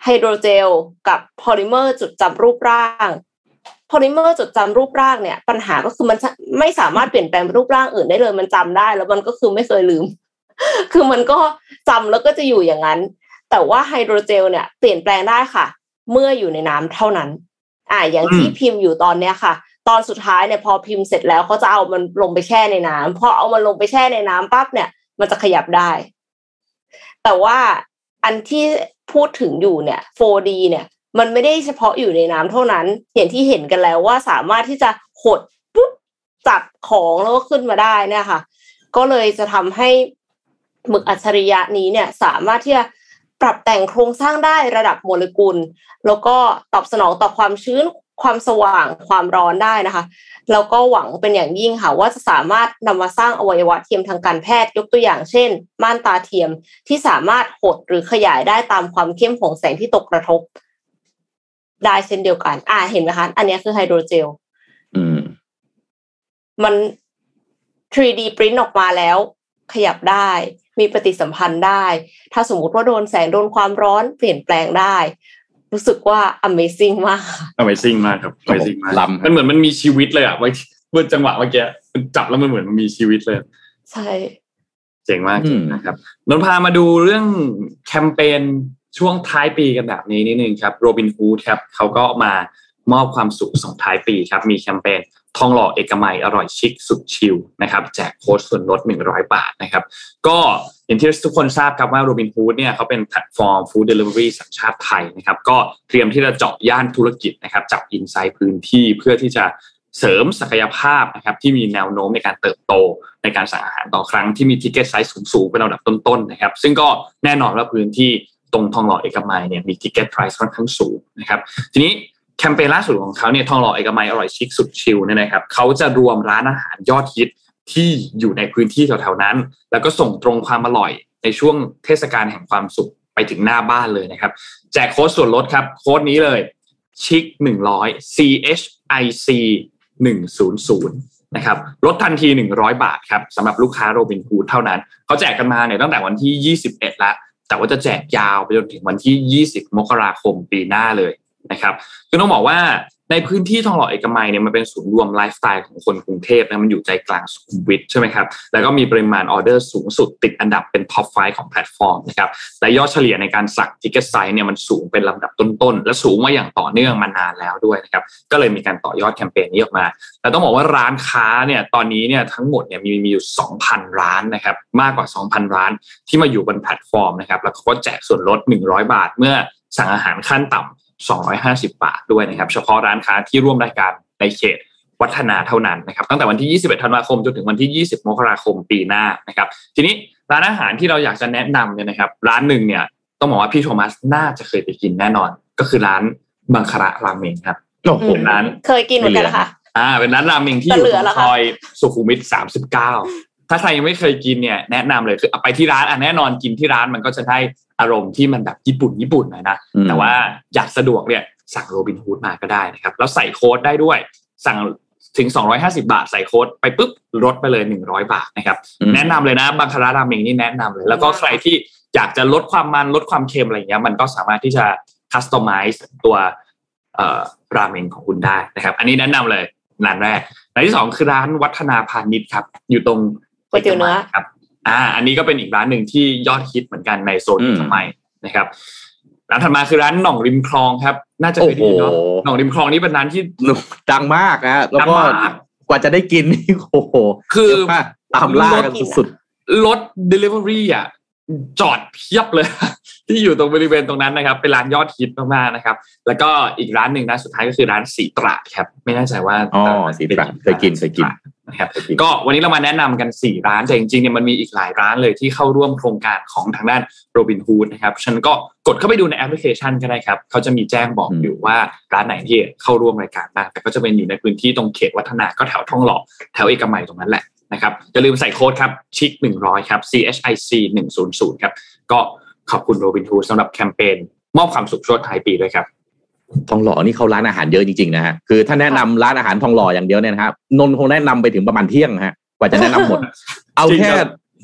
ไฮโดรเจลกับโพลิเมอร์จดจำรูปร่างโพลิเมอร์จดจำรูปร่างเนี่ยปัญหาก็คือมันไม่สามารถเปลี่ยนแปลงรูปร่างอื่นได้เลยมันจำได้แล้วมันก็คือไม่เคยลืม คือมันก็จำแล้วก็จะอยู่อย่างนั้นแต่ว่าไฮโดรเจลเนี่ยเปลี่ยนแปลงได้ค่ะเมื่ออยู่ในน้ำเท่านั้นอ่าอย่าง ที่พิมพ์อยู่ตอนเนี้ยค่ะตอนสุดท้ายเนี่ยพอพิมพ์เสร็จแล้วเขาจะเอามันลงไปแช่ในน้ำพอเอามันลงไปแช่ในน้ำปั๊บเนี่ยมันจะขยับได้แต่ว่าอันที่พูดถึงอยู่เนี่ย โฟร์ ดี เนี่ยมันไม่ได้เฉพาะอยู่ในน้ำเท่านั้นอย่างที่เห็นกันแล้วว่าสามารถที่จะหดปุ๊บจับของแล้วก็ขึ้นมาได้เนี่ยค่ะก็เลยจะทำให้หมึกอัจฉริยะนี้เนี่ยสามารถที่จะปรับแต่งโครงสร้างได้ระดับโมเลกุลแล้วก็ตอบสนองต่อความชื้น ความสว่างความร้อนได้นะคะแล้วก็หวังเป็นอย่างยิ่งค่ะว่าจะสามารถนำมาสร้างอวัยวะเทียมทางการแพทย์ยกตัวอย่างเช่นม่านตาเทียมที่สามารถหดหรือขยายได้ตามความเข้มของแสงที่ตกกระทบได้เช่นเดียวกันอ่าเห็นไหมคะอันนี้คือไฮโดรเจลอืมมัน ทรีดี print ออกมาแล้วขยับได้มีปฏิสัมพันธ์ได้ถ้าสมมุติว่าโดนแสงโดนความร้อนเปลี่ยนแปลงได้รู้สึกว่า amazing มาก amazing มากครับ amazing มากมันเหมือนมันมีชีวิตเลยอ่ะไว้เมื่อจังหวะเมื่อกี้มันจับแล้วมันเหมือนมันมีชีวิตเลยใช่เจ๋งมากนะครับนนพามาดูเรื่องแคมเปญช่วงท้ายปีกันแบบนี้นิดนึงครับ Robinhood ครับเขาก็มามอบความสุขส่งท้ายปีครับมีแคมเปญทองหล่อเอกมัยอร่อยชิคสุดชิลนะครับแจกโค้ดส่วนลดหนึ่งร้อยบาทนะครับก็อย่างที่ทุกคนทราบครับว่า Robinhood เนี่ยเขาเป็นแพลตฟอร์มฟู้ดเดลิเวอรี่สัญชาติไทยนะครับก็เตรียมที่จะเจาะย่านธุรกิจนะครับจับอินไซต์พื้นที่เพื่อที่จะเสริมศักยภาพนะครับที่มีแนวโน้มในการเติบโตในการสั่งอาหารต่อครั้งที่มีทิกเก็ตไซส์สูงๆเป็นระดับต้นๆนะครับซึ่งก็แน่นอนว่าพื้นที่ตรงทองหล่อเอกมัยเนี่ยมีทิกเก็ตไพรซ์ค่อนข้างสูงนะครับทีนี้แคมเปญล่าสุดของเขาเนี่ยทองหล่อเอกมัยอร่อยชิคสุดชิลเนี่ยนะครับเขาจะรวมร้านอาหารยอดฮิตที่อยู่ในพื้นที่แถวๆนั้นแล้วก็ส่งตรงความอร่อยในช่วงเทศกาลแห่งความสุขไปถึงหน้าบ้านเลยนะครับแจกโค้ดส่วนลดครับโค้ดนี้เลยชิคหนึ่งร้อย ซี เอช ไอ ซี หนึ่งร้อยนะครับลดทันทีหนึ่งร้อยบาทครับสำหรับลูกค้า Robinhood เท่านั้นเขาแจกกันมาเนี่ยตั้งแต่วันที่ยี่สิบเอ็ดละแต่ว่าจะแจกยาวไปจนถึงวันที่ยี่สิบมกราคมปีหน้าเลยนะครับก็ต้องบอกว่าในพื้นที่ทองหล่อเอกมัยเนี่ยมันเป็นศูนย์รวมไลฟ์สไตล์ของคนกรุงเทพนะมันอยู่ใจกลางสุขุมวิทใช่ไหมครับแล้วก็มีปริมาณออเดอร์สูงสุดติดอันดับเป็นท็อปไฟว์ของแพลตฟอร์มนะครับและยอดเฉลี่ยในการสั่งทิกเก็ตไซส์เนี่ยมันสูงเป็นลำดับต้นๆและสูงมาอย่างต่อเนื่องมานานแล้วด้วยนะครับก็เลยมีการต่อยอดแคมเปญนี้ออกมาแต่ต้องบอกว่าร้านค้าเนี่ยตอนนี้เนี่ยทั้งหมดเนี่ยมีมีอยู่ สองพัน ร้านนะครับมากกว่า สองพัน ร้านที่มาอยู่บนแพลตฟอร์มนะครับแล้วก็แจกส่วนลดหนึ่งร้อยบาทเมื่อสั่งอาหารขั้นต่ำสองร้อยห้าสิบบาทด้วยนะครับเฉพาะร้านค้าที่ร่วมรายการในเขตวัฒนาเท่านั้นนะครับตั้งแต่วันที่ยี่สิบเอ็ดธันวาคมจนถึงวันที่ยี่สิบมกราคมปีหน้านะครับทีนี้ร้านอาหารที่เราอยากจะแนะนำเนี่ยนะครับร้านหนึ่งเนี่ยต้องบอกว่าพี่โทมัสน่าจะเคยไปกินแน่นอนก็คือร้านบังคาระราเมงครับเป็นร้านเคยกินเหมือนกันค่ะอ่าเป็นร้านราเมงที่อยู่ซอยสุขุมวิทสามสิบเก้าถ้าใครยังไม่เคยกินเนี่ยแนะนำเลยคือไปที่ร้านอ่ะแน่นอนกินที่ร้านมันก็จะได้อารมณ์ที่มันแบบญี่ปุ่นญี่ปุ่นหน่อยนะแต่ว่าอยากสะดวกเนี่ยสั่ง Robinhood มาก็ได้นะครับแล้วใส่โค้ดได้ด้วยสั่งถึงสองร้อยห้าสิบบาทใส่โค้ดไปปุ๊บลดไปเลยหนึ่งร้อยบาทนะครับแนะนำเลยนะบังคาระราเมงนี่แนะนำเลยแล้วก็ใครที่อยากจะลดความมันลดความเค็มอะไรอย่างเงี้ยมันก็สามารถที่จะคัสตอมไมซ์ตัวเอ่อราเมงของคุณได้นะครับอันนี้แนะนำเลยร้านแรกร้านที่สองคือร้านวัฒนาพาณิชย์ครับอยู่ตรงก๋วยเตี๋ยวเนื้อครับอ่าอันนี้ก็เป็นอีกร้านหนึ่งที่ยอดฮิตเหมือนกันในโซนสมัยนะครับร้านถัดมาคือร้านหน่องริมคลองครับน่าจะเป็นที่เนาะหน่องริมคลองนี่เป็นร้านที่ดังมากนะแล้วก็กว่าจะได้กินนี่โอ้โหคือตามล่ากันสุดๆรถ delivery อ่ะจอดเพียบเลยที่อยู่ตรงบริเวณตรงนั้นนะครับเป็นร้านยอดฮิตมากๆนะครับแล้วก็อีกร้านหนึ่งร้านสุดท้ายก็คือร้านสีตราดครับไม่แน่ใจว่าอ๋อสีตราดเคยกินเคยกินนะครับก็วันนี้เรามาแนะนำกันสี่ร้านแต่จริงๆเนี่ยมันมีอีกหลายร้านเลยที่เข้าร่วมโครงการของทางด้าน Robinhood นะครับฉันก็กดเข้าไปดูในแอปพลิเคชันก็ได้ครับเขาจะมีแจ้งบอกอยู่ว่าร้านไหนที่เข้าร่วมรายการบ้างแต่ก็จะเป็นอยู่ในพื้นที่ตรงเขตวัฒนาก็แถวทองหล่อแถวเอกมัยตรงนั้นแหละนะครับอย่าลืมใส่โค้ดครับชิคหนึ่งร้อยครับ ซี เอช ไอ ซี หนึ่งร้อยครับก็ขอบคุณ Robinhood สำหรับแคมเปญมอบความสุขช่วงท้ายปีด้วยครับทองหล่อนี่เขาร้านอาหารเยอะจริงๆนะฮะคือถ้าแนะนำร้านอาหารทองหล่ออย่างเดียวเนี่ยนะครับนนคงแนะนำไปถึงประมาณเที่ยงฮะกว่าจะแนะนำหมด เอาแค่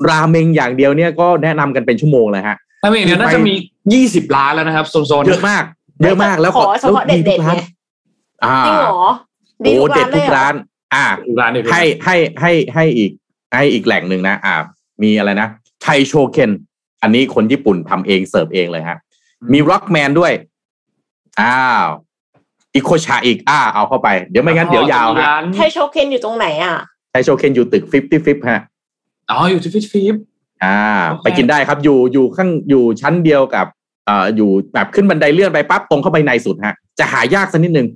ราเมงอย่างเดียวเนี่ยก็แนะนำกันเป็นชั่วโมงเลยฮะราเมงเดียวน่าจะมียี่สิบร้านแล้วนะครับโซนๆเยอะมากเยอะมากแล้วขอเฉพาะเด็ดๆเนี่ยจริงเหรอดีทุกร้านอ่าให้ให้ให้ให้อีกให้อีกแหล่งหนึ่งนะอ่ามีอะไรนะไทโชเคนอันนี้คนญี่ปุ่นทำเองเสิร์ฟเองเลยฮะมีร็อกแมนด้วยอ้าวอีโคชาอีกอ้าเอาเข้าไปเดี๋ยวไม่งั้นเดี๋ยวยาวฮะไทโชเคนอยู่ตรงไหนอ่ะไทโชเคนอยู่ตึกห้าสิบห้าฮะอ๋ออยู่ที่ห้าสิบห้าอ่าไปกินได้ครับอยู่อยู่ข้างอยู่ชั้นเดียวกับเอ่ออยู่แบบขึ้นบันไดเลื่อนไปปั๊บตรงเข้าไปในสุดฮะจะหายากสักนิดนึง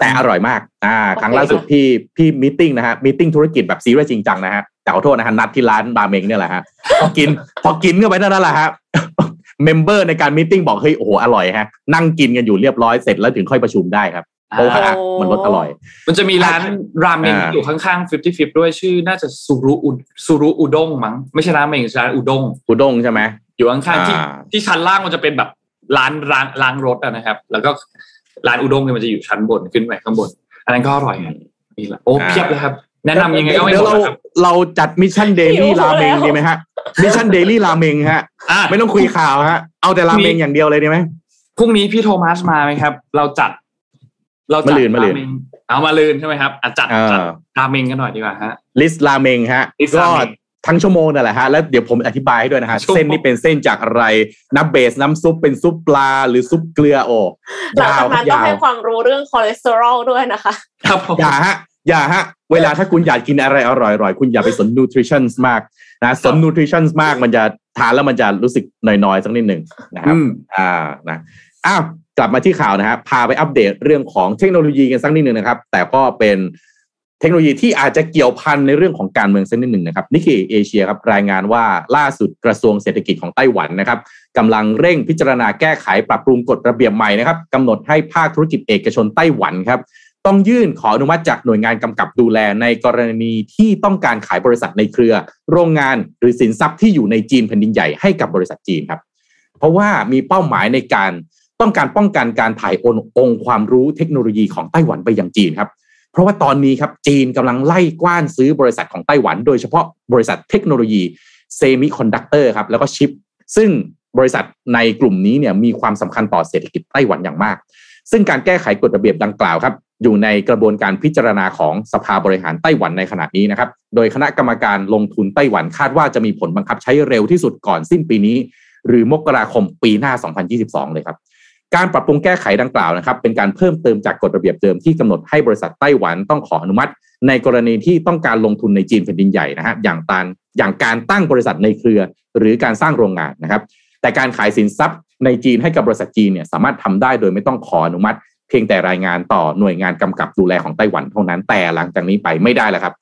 แต่อร่อยมากอ่าครั้งล่าสุดพี่พี่มีตติ้งนะฮะมีตติ้งธุรกิจแบบซีเรียสจริงจังนะฮะแต่ขอโทษนะฮะนัดที่ร้านบาเมงเนี่ยแหละฮะพอกินพอกินเข้าไปนั่นแหละฮะเมมเบอร์ในการมีตติ้งบอกเฮ้ยโอ้โหอร่อยฮะนั่งกินกันอยู่เรียบร้อยเสร็จแล้วถึงค่อยประชุมได้ครับ เพราะว่ามันรสอร่อยมันจะมีร้านราเมงอยู่ข้างๆห้าสิบ ห้าสิบด้วยชื่อน่าจะซูรุอุซูรุอุด้งมั้งไม่ใช่ราเมงร้านอุด้งอุด้งใช่ไหมอยู่ข้างๆที่ที่ชั้นล่างมันจะเป็นแบบร้านร้านล้างรถนะครับแล้วก็ร้านอุด้งเนี่ยมันจะอยู่ชั้นบนขึ้นไปข้างบนอันนั้นก็อร่อยนี่แหละโอ้เพียบเลยครับแนะนำยังไงก็ไม่หมดครับเราจัดมิชชั่นเดลี่ราเมงดีไหมฮะมิชชั่นเดลี่ราเมงฮะไม่ต้องคุยข่าวฮะเอาแต่ราเมงอย่างเดียวเลยดีไหมพรุ่งนี้พี่โทมัสมาไหมครับเราจัดเราจัดราเมงเอามาลืนใช่ไหมครับอ่ะจัดจัดราเมงกันหน่อยดีกว่าฮะลิสต์ราเมงฮะก็ทั้งชั่วโมงนั่นแหละฮะแล้วเดี๋ยวผมอธิบายให้ด้วยนะฮะเส้นนี่เป็นเส้นจากอะไรน้ำเบสน้ำซุปเป็นซุปปลาหรือซุปเกลือโอ้ยาวมากต้องให้ความรู้เรื่องคอเลสเตอรอลด้วยนะคะครับผมอย่าฮะอย่าฮะเวลาถ้าคุณอยากกินอะไรอร่อยๆคุณอย่าไปสนนิวทริชั่นมากนะสนนิวทริชั่นมากมันจะทานแล้วมันจะรู้สึกหน่อยๆสักนิดหนึ่งนะครับอ่านะอ้าวกลับมาที่ข่าวนะฮะพาไปอัปเดตเรื่องของเทคโนโลยีกันสักนิดหนึ่งนะครับแต่ก็เป็นเทคโนโลยีที่อาจจะเกี่ยวพันในเรื่องของการเมืองสักนิดหนึ่งนะครับ Nikkei Asia ครับรายงานว่าล่าสุดกระทรวงเศรษฐกิจของไต้หวันนะครับกำลังเร่งพิจารณาแก้ไขปรับปรุงกฎระเบียบใหม่นะครับกำหนดให้ภาคธุรกิจเอกชนไต้หวันครับต้องยื่นขออนุมัติจากหน่วยงานกำกับดูแลในกรณีที่ต้องการขายบริษัทในเครือโรงงานหรือสินทรัพย์ที่อยู่ในจีนแผ่นดินใหญ่ให้กับบริษัทจีนครับเพราะว่ามีเป้าหมายในการต้องการป้องกันการถ่ายโอนองค์ความรู้เทคโนโลยีของไต้หวันไปยังจีนครับเพราะว่าตอนนี้ครับจีนกำลังไล่กว้านซื้อบริษัทของไต้หวันโดยเฉพาะบริษัทเทคโนโลยีเซมิคอนดักเตอร์ครับแล้วก็ชิปซึ่งบริษัทในกลุ่มนี้เนี่ยมีความสำคัญต่อเศรษฐกิจไต้หวันอย่างมากซึ่งการแก้ไขกฎระเบียบดังกล่าวครับอยู่ในกระบวนการพิจารณาของสภาบริหารไต้หวันในขณะนี้นะครับโดยคณะกรรมการลงทุนไต้หวันคาดว่าจะมีผลบังคับใช้เร็วที่สุดก่อนสิ้นปีนี้หรือมกราคมปีหน้าสองพันยี่สิบสองเลยครับการปรับปรุงแก้ไขดังกล่าวนะครับเป็นการเพิ่มเติมจากกฎระเบียบเดิมที่กำหนดให้บริษัทไต้หวันต้องขออนุมัติในกรณีที่ต้องการลงทุนในจีนแผ่นดินใหญ่นะฮะอย่างตานอย่างการตั้งบริษัทในเครือหรือการสร้างโรงงานนะครับแต่การขายสินทรัพย์ในจีนให้กับบริษัทจีนเนี่ยสามารถทำได้โดยไม่ต้องขออนุมัติเพียงแต่รายงานต่อหน่วยงานกำกับดูแลของไต้หวันเท่านั้นแต่หลังจากนี้ไปไม่ได้แล้วครับ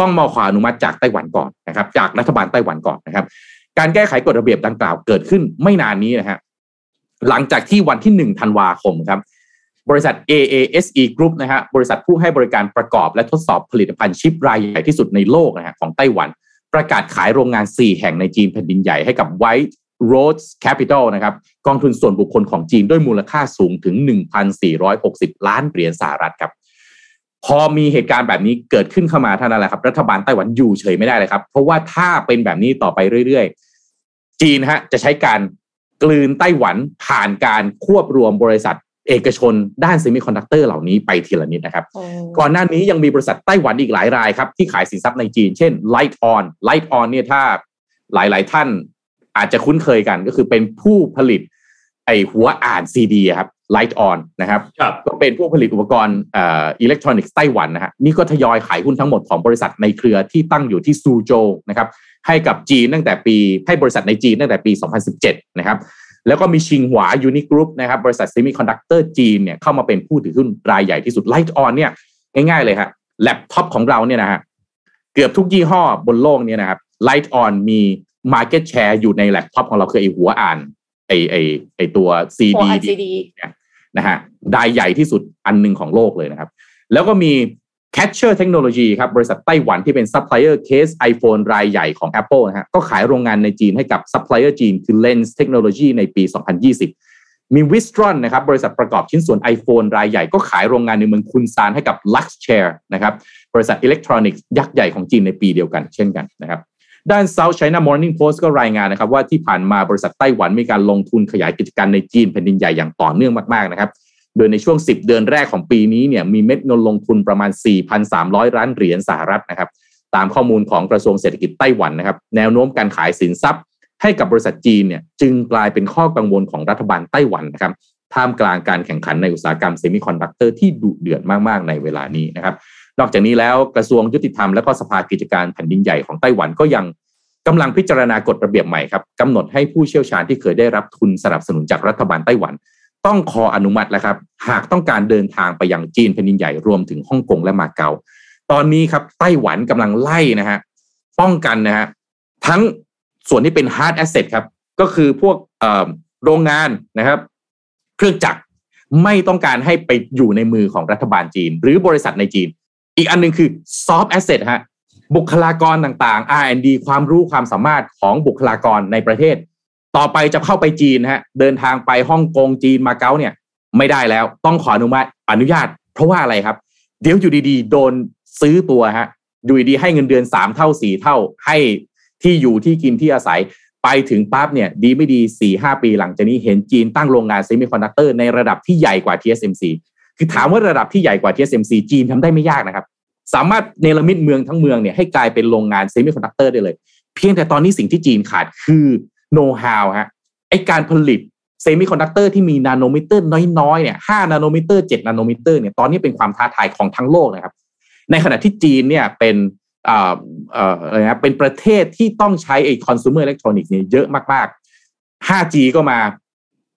ต้องมาขออนุมัติจากไต้หวันก่อนนะครับจากรัฐบาลไต้หวันก่อนนะครับการแก้ไขกฎระเบียบดังกล่าวเกิดขึ้นไม่นานนี้นะฮะหลังจากที่วันที่หนึ่งธันวาคมครับบริษัท เอ เอ เอส อี Group นะฮะบริษัทผู้ให้บริการประกอบและทดสอบผลิตภัณฑ์ชิปรายใหญ่ที่สุดในโลกนะฮะของไต้หวันประกาศขายโรงงานสี่แห่งในจีนแผ่นดินใหญ่ให้กับ White Roads Capital นะครับกองทุนส่วนบุคคลของจีนด้วยมูลค่าสูงถึง หนึ่งพันสี่ร้อยหกสิบ ล้านเหรียญสหรัฐครับพอมีเหตุการณ์แบบนี้เกิดขึ้นเข้ามาเท่านั้นแหละครับรัฐบาลไต้หวันอยู่เฉยไม่ได้เลยครับเพราะว่าถ้าเป็นแบบนี้ต่อไปเรื่อยๆจีนฮะจะใช้การกลืนไต้หวันผ่านการควบรวมบริษัทเอกชนด้านเซมิคอนดักเตอร์เหล่านี้ไปทีละนิดนะครับก่อนหน้านี้ยังมีบริษัทไต้หวันอีกหลายรายครับที่ขายสินทรัพย์ในจีนเช่น Light On Light On เนี่ยถ้าหลายๆท่านอาจจะคุ้นเคยกันก็คือเป็นผู้ผลิตไอหัวอ่าน ซี ดี ครับ Light On นะครับก็เป็นผู้ผลิตอุปกรณ์เอ่ออิเล็กทรอนิกส์ไต้หวันนะฮะนี่ก็ทยอยขายหุ้นทั้งหมดของบริษัทในเครือที่ตั้งอยู่ที่ซูโจวนะครับให้กับจีนตั้งแต่ปีให้บริษัทในจีนตั้งแต่ปีสองพันสิบเจ็ดนะครับแล้วก็มีชิงหวายูนิกรุ๊ปนะครับบริษัทเซมิคอนดักเตอร์จีนเนี่ยเข้ามาเป็นผู้ถือหุ้นรายใหญ่ที่สุด Light On เนี่ยง่ายๆเลยฮะแล็ปท็อปของเราเนี่ยนะฮะเกือบทุกยี่ห้อบนโลกเนี่ยนะครับ Light On มี market share อยู่ในแล็ปท็อปของเราคือไอ้หัวอ่านไอ้ไอ้ไอ้ตัว ซี ดี นะฮะรายใหญ่ที่สุดอันนึงของโลกเลยนะครับแล้วก็มีCatcher Technology ครับบริษัทไต้หวันที่เป็นซัพพลายเออร์เคส iPhone รายใหญ่ของ Apple นะฮะก็ขายโรงงานในจีนให้กับซัพพลายเออร์จีนคือ Lens Technology ในปีสองพันยี่สิบมี Wistron นะครับบริษัทประกอบชิ้นส่วน iPhone รายใหญ่ก็ขายโรงงานในเมืองคุนซานให้กับ Luxshare นะครับบริษัทอิเล็กทรอนิกส์ยักษ์ใหญ่ของจีนในปีเดียวกันเช่นกันนะครับด้าน South China Morning Post ก็รายงานนะครับว่าที่ผ่านมาบริษัทไต้หวันมีการลงทุนขยายกิจการในจีนแผ่นดินใหญ่อย่างต่อเนื่องมากๆนะครับโดยในช่วงสิบเดือนแรกของปีนี้เนี่ยมีเม็ดเงินลงทุนประมาณ สี่พันสามร้อย ล้านเหรียญสหรัฐนะครับตามข้อมูลของกระทรวงเศรษฐกิจไต้หวันนะครับแนวโน้มการขายสินทรัพย์ให้กับบริษัทจีนเนี่ยจึงกลายเป็นข้อกังวลของรัฐบาลไต้หวันนะครับท่ามกลางการแข่งขันในอุตสาหกรรมเซมิคอนดักเตอร์ที่ดุเดือดมากๆในเวลานี้นะครับนอกจากนี้แล้วกระทรวงยุติธรรมและก็สภากิจการแผ่นดินใหญ่ของไต้หวันก็ยังกำลังพิจารณากฎระเบียบใหม่ครับกำหนดให้ผู้เชี่ยวชาญที่เคยได้รับทุนสนับสนุนจากรัฐบาลไต้หวันต้องขออนุมัติแล้วครับหากต้องการเดินทางไปยังจีนแผ่นดินใหญ่รวมถึงฮ่องกงและมาเก๊าตอนนี้ครับไต้หวันกำลังไล่นะฮะป้องกันนะฮะทั้งส่วนที่เป็น hard asset ครับก็คือพวกโรงงานนะครับเครื่องจักร ไม่ต้องการให้ไปอยู่ในมือของรัฐบาลจีนหรือบริษัทในจีนอีกอันนึงคือ soft asset ฮะบุคลากรต่างๆ อาร์ แอนด์ ดี ความรู้ความสามารถของบุคลากรในประเทศต่อไปจะเข้าไปจีนฮะเดินทางไปฮ่องกงจีนมาเก๊าเนี่ยไม่ได้แล้วต้องขออนุมัติอนุญาตเพราะว่าอะไรครับเดี๋ยวอยู่ดีๆโดนซื้อตัวฮะอยู่ดีๆให้เงินเดือนสามเท่าสี่เท่าให้ที่อยู่ที่กินที่อาศัยไปถึงปั๊บเนี่ยดีไม่ดี สี่ห้า ปีหลังจากนี้เห็นจีนตั้งโรงงานเซมิคอนดักเตอร์ในระดับที่ใหญ่กว่า ที เอส เอ็ม ซี คือถามว่าระดับที่ใหญ่กว่า ที เอส เอ็ม ซี จีนทำได้ไม่ยากนะครับสามารถเนรมิตเมืองทั้งเมืองเนี่ยให้กลายเป็นโรงงานเซมิคอนดักเตอร์ได้เลยเพียงแต่ตอนนี้สิ่งที่จีนขาดคือโนว์ฮาวฮะไอการผลิตเซมิคอนดักเตอร์ที่มีนาโนมิเตอร์น้อยๆเนี่ยห้านาโนมิเตอร์เจ็ดนาโนมิเตอร์เนี่ยตอนนี้เป็นความท้าทายของทั้งโลกนะครับในขณะที่จีนเนี่ยเป็นเอ่อเอ่ออะไรนะเป็นประเทศที่ต้องใช้ไอ้คอน sumer electronics เนี่ยเยอะมากๆ ห้าจี ก็มา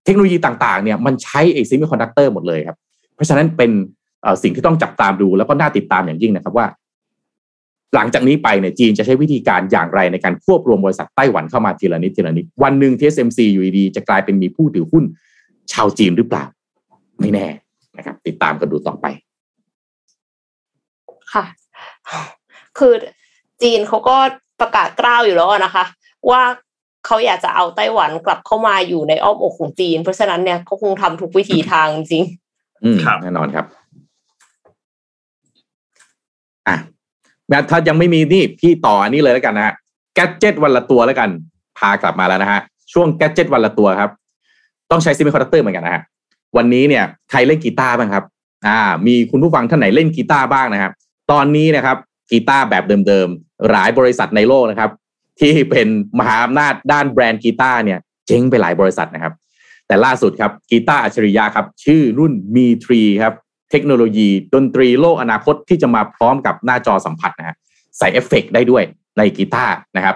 เทคโนโลยีต่างๆเนี่ยมันใช้ไอ้เซมิคอนดักเตอร์หมดเลยครับเพราะฉะนั้นเป็นสิ่งที่ต้องจับตามดูแล้วก็น่าติดตามอย่างยิ่งนะครับว่าหลังจากนี้ไปเนี่ยจีนจะใช้วิธีการอย่างไรในการควบรวมบริษัทไต้หวันเข้ามาทีละนิดทีละนิดวันหนึ่ง ที เอส เอ็ม ซี อยู่ดีจะกลายเป็นมีผู้ถือหุ้นชาวจีนหรือเปล่าไม่แน่นะครับติดตามกันดูต่อไปค่ะคือจีนเขาก็ประกาศกล้าวอยู่แล้วนะคะว่าเขาอยากจะเอาไต้หวันกลับเข้ามาอยู่ในอ้อมอกของจีนเพราะฉะนั้นเนี่ยเขาคงทำทุกวิธีทางจริงครับแน่นอนครับอ่ะถ้ายังไม่มีนี่พี่ต่ออันนี้เลยแล้วกันนะฮะแกดเจ็ตวันละตัวแล้วกันพากลับมาแล้วนะฮะช่วงแกดเจ็ตวันละตัวครับต้องใช้เซมิคอนดักเตอร์เหมือนกันนะฮะวันนี้เนี่ยใครเล่นกีตาร์บ้างครับอ่ามีคุณผู้ฟังท่านไหนเล่นกีตาร์บ้างนะครับตอนนี้นะครับกีตาร์แบบเดิมๆหลายบริษัทในโลกนะครับที่เป็นมหาอำนาจด้านแบรนด์กีตาร์เนี่ยเจ๊งไปหลายบริษัทนะครับแต่ล่าสุดครับกีตาร์อัจฉริยะครับชื่อรุ่น เอ็ม ทรี ครับเทคโนโลยีดนตรีโลกอนาคตที่จะมาพร้อมกับหน้าจอสัมผัสนะฮะใส่เอฟเฟกต์ได้ด้วยในกีตาร์นะครับ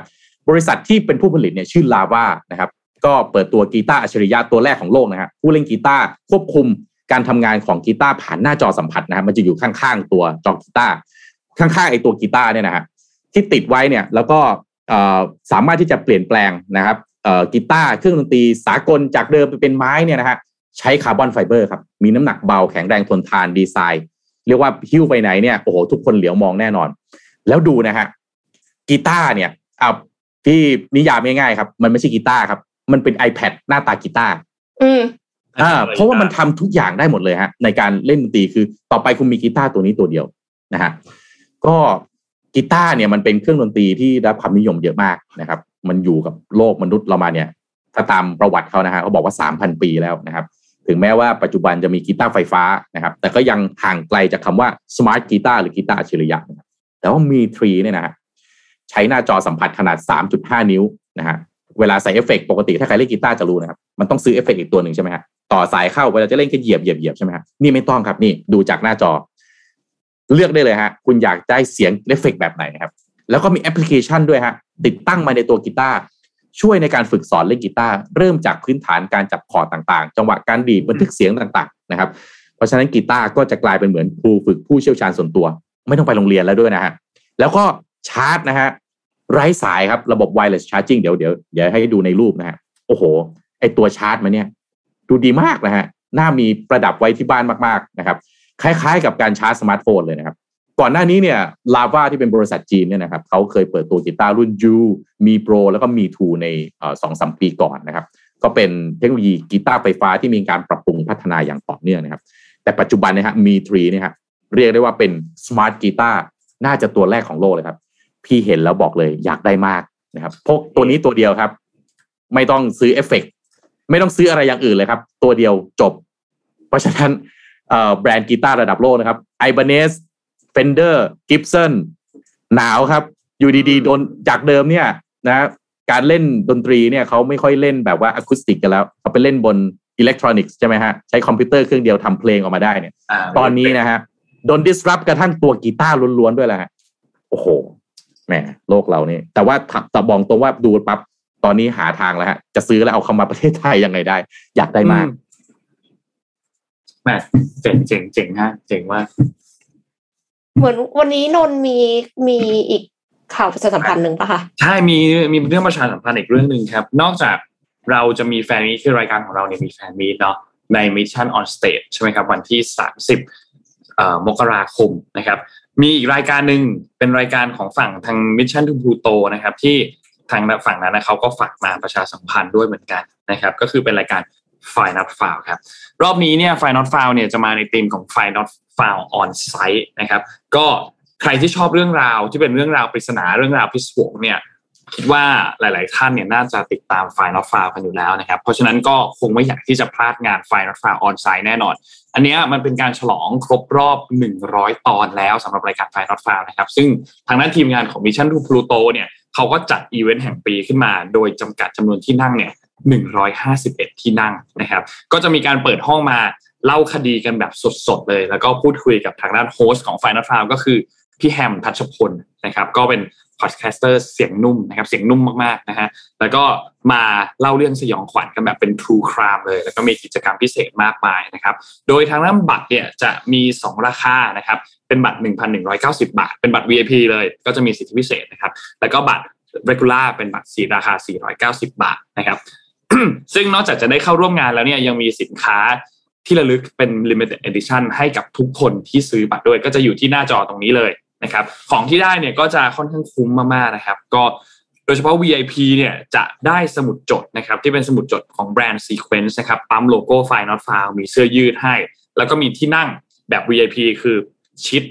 บริษัทที่เป็นผู้ผลิตเนี่ยชื่อ Lava นะครับก็เปิดตัวกีตาร์อัจฉริยะตัวแรกของโลกนะฮะผู้เล่นกีตาร์ควบคุมการทำงานของกีตาร์ผ่านหน้าจอสัมผัสนะฮะมันจะอยู่ข้างๆตัวจอกีตาร์ข้างๆไอ้ตัวกีตาร์เนี่ยนะฮะที่ติดไว้เนี่ยแล้วก็สามารถที่จะเปลี่ยนแปลงนะครับกีตาร์เครื่องดนตรีสากลจากเดิมไปเป็นไม้เนี่ยนะฮะใช้คาร์บอนไฟเบอร์ครับมีน้ำหนักเบาแข็งแรงทนทานดีไซน์เรียกว่าหิ้วไปไหนเนี่ยโอ้โหทุกคนเหลียวมองแน่นอนแล้วดูนะฮะกีตาร์เนี่ยเอาพี่นิยามง่ายๆครับมันไม่ใช่กีตาร์ครับมันเป็น iPad หน้าตากีตาร์อืมอ่าเพราะว่ามันทำทุกอย่างได้หมดเลยฮะในการเล่นดนตรีคือต่อไปคุณมีกีตาร์ตัวนี้ตัวเดียวนะฮะก็กีตาร์เนี่ยมันเป็นเครื่องดนตรีที่ได้รับความนิยมเยอะมากนะครับมันอยู่กับโลกมนุษย์เรามาเนี่ยถ้าตามประวัติเขานะฮะเขาบอกว่า สามพัน ปีแล้วนะครับถึงแม้ว่าปัจจุบันจะมีกีตาร์ไฟฟ้านะครับแต่ก็ยังห่างไกลจากคำว่าสมาร์ทกีตาร์หรือกีตาร์อัจฉริยะนะครับแต่ว่ามีทรีเนี่ยนะฮะใช้หน้าจอสัมผัสขนาด สามจุดห้า นิ้วนะฮะเวลาใส่เอฟเฟกต์ปกติถ้าใครเล่นกีตาร์จะรู้นะครับมันต้องซื้อเอฟเฟกต์อีกตัวหนึ่งใช่ไหมฮะต่อสายเข้าเวลาจะเล่นก็เหยียบเหยียบเหยียบใช่ไหมฮะนี่ไม่ต้องครับนี่ดูจากหน้าจอเลือกได้เลยฮะคุณอยากได้เสียงเอฟเฟกต์แบบไหนนะครับแล้วก็มีแอปพลิเคชันด้วยฮะติดตั้งมาในตัวกีตาร์ช่วยในการฝึกสอนเล่นกีตาร์เริ่มจากพื้นฐานการจับคอร์ดต่างๆจังหวะการดีดบันทึกเสียงต่างๆนะครับเพราะฉะนั้นกีตาร์ก็จะกลายเป็นเหมือนครูฝึกผู้เชี่ยวชาญส่วนตัวไม่ต้องไปโรงเรียนแล้วด้วยนะฮะแล้วก็ชาร์จนะฮะไร้สายครับระบบ wireless charging เดี๋ยวเดี๋ยวเดี๋ยวให้ดูในรูปนะฮะโอ้โหไอตัวชาร์จมันเนี่ยดูดีมากนะฮะน่ามีประดับไว้ที่บ้านมากๆนะครับคล้ายๆกับการชาร์จสมาร์ทโฟนเลยนะครับก่อนหน้านี้เนี่ย Lava ที่เป็นบริษัทจีนเนี่ยนะครับเขาเคยเปิดตัวกีตาร์รุ่น U มี Pro แล้วก็มี ทู ใน สองถึงสาม ปีก่อนนะครับก็เป็นเทคโนโลยีกีตาร์ไฟฟ้าที่มีการปรับปรุงพัฒนาอย่างต่อเนื่องนะครับแต่ปัจจุบันนะฮะมี ทรี เนี่ยฮะเรียกได้ว่าเป็นสมาร์ทกีตาร์น่าจะตัวแรกของโลกเลยครับพี่เห็นแล้วบอกเลยอยากได้มากนะครับพกตัวนี้ตัวเดียวครับไม่ต้องซื้อเอฟเฟกต์ไม่ต้องซื้ออะไรอย่างอื่นเลยครับตัวเดียวจบเพราะฉะนั้นแบรนด์กีตาร์ระดับโลกนะครับ Ibanez Fender Gibson หนาวครับอยู่ดีๆโดนจากเดิมเนี่ยนะการเล่นดนตรีเนี่ยเขาไม่ค่อยเล่นแบบว่าอะคูสติกกันแล้วเขาไปเล่นบนอิเล็กทรอนิกส์ใช่ไหมฮะใช้คอมพิวเตอร์เครื่องเดียวทำเพลงออกมาได้เนี่ยตอนนี้นะฮะโดน disrupt กระทั่งตัวกีตาร์ล้วนๆด้วยแหละฮะโอ้โหแหมโลกเรานี่แต่ว่าตะบองตรงว่าดูปั๊บตอนนี้หาทางแล้วฮะจะซื้อแล้วเอาเข้ามาประเทศไทยยังไงได้อยากได้มากแหมเจ๋งเจ๋งเจ๋งฮะเจ๋งมากเหมือนวันนี้นนมีมีอีกข่าวประชาสัมพันธ์หนึ่งปะคะใช่มีมีเรื่องประชาสัมพันธ์อีกเรื่องนึงครับนอกจากเราจะมีแฟนมีตคือรายการของเราเนี่ยมีแฟนมีตเนาะ ใน Mission on Stage ใช่ไหมครับวันที่สามสิบเอ่อมกราคมนะครับมีอีกรายการหนึ่งเป็นรายการของฝั่งทาง Mission to Pluto นะครับที่ทางฝั่งนั้นนะเขาก็ฝากมาประชาสัมพันธ์ด้วยเหมือนกันนะครับก็คือเป็นรายการ Final Fall ครับรอบนี้เนี่ย Final Fall เนี่ยจะมาในธีมของ Final Fall on Site นะครับก็ใครที่ชอบเรื่องราวที่เป็นเรื่องราวปริศนาเรื่องราวพิศวงเนี่ยคิดว่าหลายๆท่านเนี่ยน่าจะติดตาม Final Fall กันอยู่แล้วนะครับเพราะฉะนั้นก็คงไม่อยากที่จะพลาดงาน Final Fall on Site แน่นอนอันนี้มันเป็นการฉลองครบรอบหนึ่งร้อยตอนแล้วสำหรับรายการ Final Fall นะครับซึ่งทางด้านทีมงานของ Mission to Pluto เนี่ยเขาก็จัดอีเวนต์แห่งปีขึ้นมาโดยจำกัดจำนวนที่นั่งเนี่ยหนึ่งร้อยห้าสิบเอ็ดที่นั่งนะครับก็จะมีการเปิดห้องมาเล่าคดีกันแบบสดๆเลยแล้วก็พูดคุยกับทางด้านโฮสต์ของ Final Fall ก็คือพี่แฮมทัชพลนะครับก็เป็นพอดแคสเตอร์เสียงนุ่มนะครับเสียงนุ่มมากๆนะฮะแล้วก็มาเล่าเรื่องสยองขวัญกันแบบเป็น True Crime เลยแล้วก็มีกิจกรรมพิเศษมากมายนะครับโดยทางด้านบัตรเนี่ยจะมีสองราคานะครับเป็นบัตร หนึ่งพันหนึ่งร้อยเก้าสิบบาทเป็นบัตร วี ไอ พี เลยก็จะมีสิทธิพิเศษนะครับแล้วก็บัตร Regular เป็นบัตรราคาสี่ร้อยเก้าสิบบาทนะครับ ซึ่งนอกจากจะได้เข้าร่วมงานแล้วเนี่ยยังมีสินค้าที่ระลึกเป็น Limited Edition ให้กับทุกคนที่ซื้อบัตรด้วยก็จะอยู่ที่หน้าจอตรงนี้เลยนะครับของที่ได้เนี่ยก็จะค่อนข้างคุ้มมากๆนะครับก็โดยเฉพาะ วี ไอ พี เนี่ยจะได้สมุดจดนะครับที่เป็นสมุดจดของแบรนด์ Sequence นะครับปั๊มโลโก้ Final Fall มีเสื้อยืดให้แล้วก็มีที่นั่งแบบ วี ไอ พี คือชิด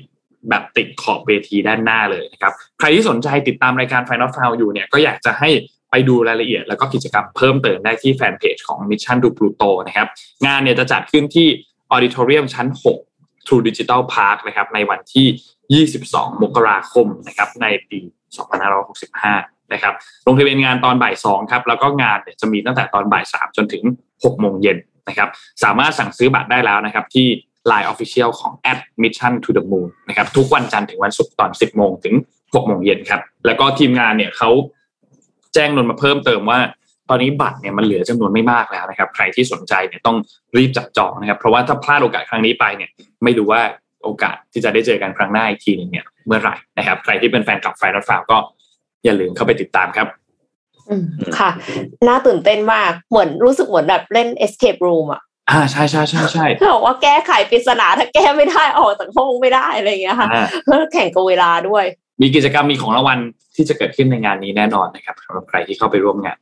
แบบติดขอบเวทีด้านหน้าเลยนะครับใครที่สนใจติดตามรายการ Final Fall อยู่เนี่ยก็อยากจะให้ไปดูรายละเอียดแล้วก็กิจกรรมเพิ่มเติมได้ที่แฟนเพจของ Mission to Pluto นะครับงานเนี่ยจะจัดขึ้นที่ Auditorium ชั้นหก True Digital Park นะครับในวันที่ยี่สิบสองมกราคมนะครับในปีสองพันห้าร้อยหกสิบห้านะครับลงทะเบียนงานตอนบ่ายสองครับแล้วก็งานเนี่ยจะมีตั้งแต่ตอนบ่ายสามจนถึงหกโมงเย็นนะครับสามารถสั่งซื้อบัตรได้แล้วนะครับที่ ไลน์ Official ของ แอท มิชชั่นทูเดอะมูน นะครับทุกวันจันทร์ถึงวันศุกร์ตอน สิบโมงถึงหกโมงเย็นครับแล้วก็ทีมงานเนี่ยเขาแจ้งนนมาเพิ่มเติมว่าตอนนี้บัตรเนี่ยมันเหลือจำนวนไม่มากแล้วนะครับใครที่สนใจเนี่ยต้องรีบจับจองนะครับเพราะว่าถ้าพลาดโอกาสครั้งนี้ไปเนี่ยไม่รู้ว่าโอกาสที่จะได้เจอกันครั้งหน้าอีกทีนึงเนี่ยเมื่อไหร่นะครับใครที่เป็นแฟนคลับ Final Fall ก็อย่าลืมเข้าไปติดตามครับอืมค่ะน่าตื่นเต้นมากเหมือนรู้สึกเหมือนแบบเล่น Escape Room อ่ะอ่าใช่ๆๆๆเขาบอกว่าแก้ไขปริศนาถ้าแก้ไม่ได้ออกจากห้องไม่ได้อะไรอย่างเงี้ยค่ะแข่งกับเวลาด้วยมีกิจกรรมมีของรางวัลที่จะเกิดขึ้นในงานนี้แน่นอนนะครับสำหรับใครที่เข้าไปร่วมงาน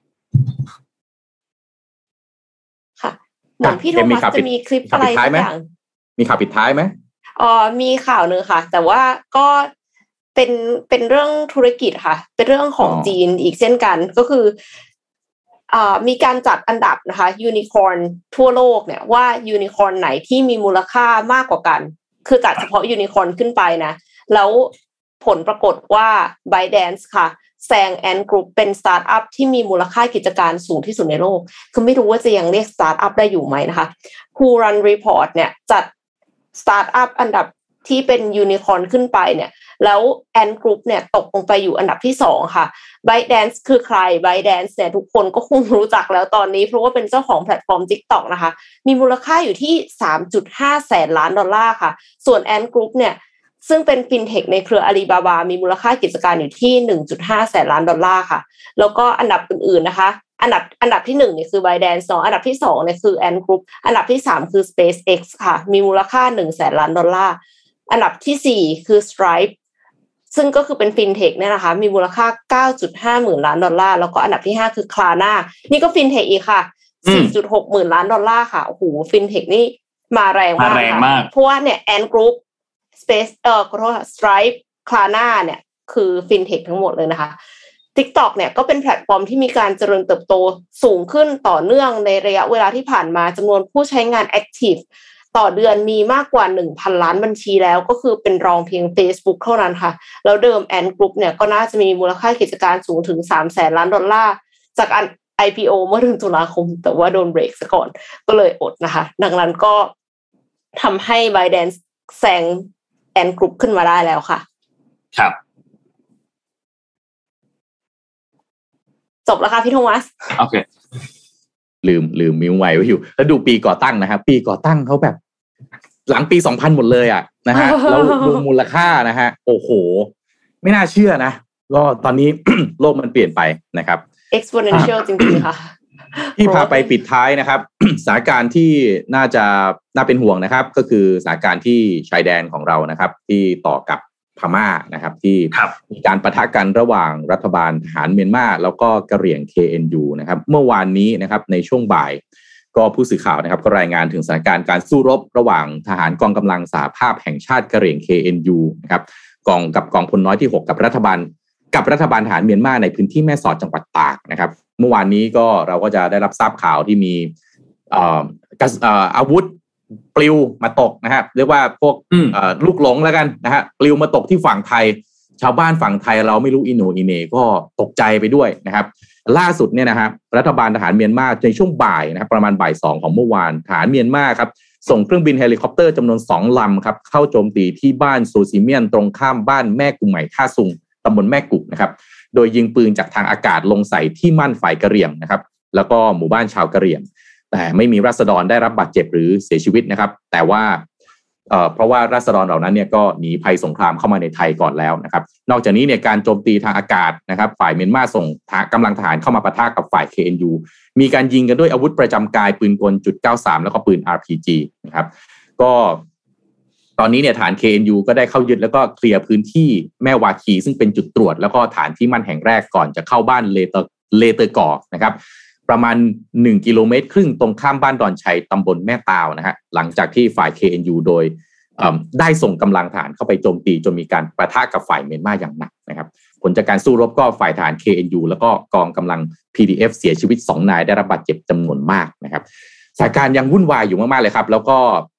ค่ะเหมือนพี่โทมัสจะมีคลิปอะไรอย่างมีข่าวปิดท้ายมั้ยอ๋อมีข่าวนึงค่ะแต่ว่าก็เป็นเป็นเรื่องธุรกิจค่ะเป็นเรื่องของจีนอีกเช่นกันก็คืออ่ามีการจัดอันดับนะคะยูนิคอร์นทั่วโลกเนี่ยว่ายูนิคอร์นไหนที่มีมูลค่ามากกว่ากันคือจัดเฉพาะยูนิคอร์นขึ้นไปนะแล้วผลปรากฏว่า ByteDance ค่ะแซง Ant Group เป็นสตาร์ทอัพที่มีมูลค่ากิจการสูงที่สุดในโลกคือไม่รู้ว่าจะยังเรียกสตาร์ทอัพได้อยู่ไหมนะคะ Fortune Report เนี่ยจัดสตาร์ทอัพอันดับที่เป็นยูนิคอร์นขึ้นไปเนี่ยแล้ว Ant Group เนี่ยตกลงไปอยู่อันดับที่สองค่ะ ByteDance คือใคร ByteDance เนี่ยทุกคนก็คงรู้จักแล้วตอนนี้เพราะว่าเป็นเจ้าของแพลตฟอร์ม TikTok นะคะมีมูลค่าอยู่ที่ สามจุดห้า แสนล้านดอลลาร์ค่ะส่วน Ant Group เนี่ยซึ่งเป็น Fintech ในเครือ Alibaba มีมูลค่ากิจการอยู่ที่ หนึ่งจุดห้า แสนล้านดอลลาร์ค่ะแล้วก็อันดับอื่นๆนะคะอันดับอันดับที่หนึ่งเนี่ยคือ ByteDance สองอันดับที่สองเนี่ยคือ Ant Group อันดับที่สามคือ SpaceX ค่ะมีมูลค่า หนึ่งแสน ล้านดอลลาร์อันดับที่สี่คือ Stripe ซึ่งก็คือเป็น Fintech เนี่ยนะคะมีมูลค่า เก้าจุดห้า หมื่นล้านดอลลาร์แล้วก็อันดับที่ห้าคือ Klarna นี่ก็ Fintech อีกค่ะ สี่จุดหก หมื่นล้านดอลลาร์ค่ะโอ้โห Fintech นี่มาแรงมากค่ะเพราะว่าเนี่ย Ant Group Space เอ่อ Stripe Klarna เนี่ยคือ Fintech ทั้งหมดเลยนะคะTikTok เนี่ยก็เป็นแพลตฟอร์มที่มีการเจริญเติบโตสูงขึ้นต่อเนื่องในระยะเวลาที่ผ่านมาจำนวนผู้ใช้งาน Active ต่อเดือนมีมากกว่า หนึ่งพัน ล้านบัญชีแล้วก็คือเป็นรองเพียง Facebook เท่านั้นค่ะแล้วเดิม Ant Group เนี่ยก็น่าจะมีมูลค่ากิจการสูงถึง สามแสน ล้านดอลลาร์จาก ไอ พี โอ เมื่อเดือนตุลาคมแต่ว่าโดนเบรกซะก่อนก็เลยอดนะคะดังนั้นก็ทำให้ ByteDance แซง Ant Group ขึ้นมาได้แล้วค่ะครับจบแล้วค่ะพี่โทมัสโอเคลืมลืมมิวไว้ไว้อยู่แล้วดูปีก่อตั้งนะครับปีก่อตั้งเขาแบบหลังปีสองพันหมดเลยอ่ะนะฮะ แล้วดูมูลค่านะฮะโอ้โหไม่น่าเชื่อนะก็ตอนนี้ โลกมันเปลี่ยนไปนะครับ exponential จริงๆค่ะ ที่พาไปปิดท้ายนะครับ สถานการณ์ที่น่าจะน่าเป็นห่วงนะครับก็คือสถานการณ์ที่ชายแดนของเรานะครับที่ต่อกับพม่านะครับที่มีการปะทะกันระหว่างรัฐบาลทหารเมียนมาแล้วก็กะเหรี่ยง เค เอ็น ยู นะครับเมื่อวานนี้นะครับในช่วงบ่ายก็ผู้สื่อข่าวนะครับก็รายงานถึงสถานการณ์การสู้รบระหว่างทหารกองกำลังสหภาพแห่งชาติกะเหรี่ยง เค เอ็น ยู นะครับกองกับกองพลน้อยที่หกกับรัฐบาลกับรัฐบาลทหารเมียนมาในพื้นที่แม่สอดจังหวัดตากนะครับเมื่อวานนี้ก็เราก็จะได้รับทราบข่าวที่มีเอ่ออาวุธปลิวมาตกนะครับเรียกว่าพวกลูกหลงแล้วกันนะฮะปลิวมาตกที่ฝั่งไทยชาวบ้านฝั่งไทยเราไม่รู้อิโหนอิเหน่ก็ตกใจไปด้วยนะครับล่าสุดเนี่ยนะครับรัฐบาลทหารเมียนมาในช่วงบ่ายนะครับประมาณบ่ายสองของเมื่อวานทหารเมียนมาครับส่งเครื่องบินเฮลิคอปเตอร์จำนวนสองลำครับเข้าโจมตีที่บ้านซูซิเมียนตรงข้ามบ้านแม่กุ่มใหม่ท่าซุงตำบลแม่กุ่มนะครับโดยยิงปืนจากทางอากาศลงใส่ที่มั่นฝ่ายกะเหรี่ยงนะครับแล้วก็หมู่บ้านชาวกะเหรี่ยงแต่ไม่มีราษฎรได้รับบาดเจ็บหรือเสียชีวิตนะครับแต่ว่าเอ่อเพราะว่าราษฎรเหล่านั้นเนี่ยก็หนีภัยสงครามเข้ามาในไทยก่อนแล้วนะครับนอกจากนี้เนี่ยการโจมตีทางอากาศนะครับฝ่ายเมียนมาส่งกำลังทหารเข้ามาปะทะกับฝ่าย เค เอ็น ยู มีการยิงกันด้วยอาวุธประจำกายปืนกลจุดเก้าสิบสามแล้วก็ปืน อาร์ พี จี นะครับก็ตอนนี้เนี่ยฐาน เค เอ็น ยู ก็ได้เข้ายึดแล้วก็เคลียร์พื้นที่แม่วาคีซึ่งเป็นจุดตรวจแล้วก็ฐานที่มั่นแห่งแรกก่อนจะเข้าบ้านเลเตอร์เลเตอร์กอนะครับประมาณหนึ่งกิโลเมตรครึ่งตรงข้ามบ้านดอนชัยตำบลแม่ตาวนะฮะหลังจากที่ฝ่าย เค เอ็น ยู โดยได้ส่งกำลังทหารเข้าไปโจมตีจนมีการปะทะกับฝ่ายเมียนมาอย่างหนักนะครับผลจากการสู้รบก็ฝ่ายทหาร เค เอ็น ยู แล้วก็กองกำลัง พี ดี เอฟ เสียชีวิตสองนายได้รับบาดเจ็บจำนวนมากนะครับสถานการณ์ยังวุ่นวายอยู่มากๆเลยครับแล้วก็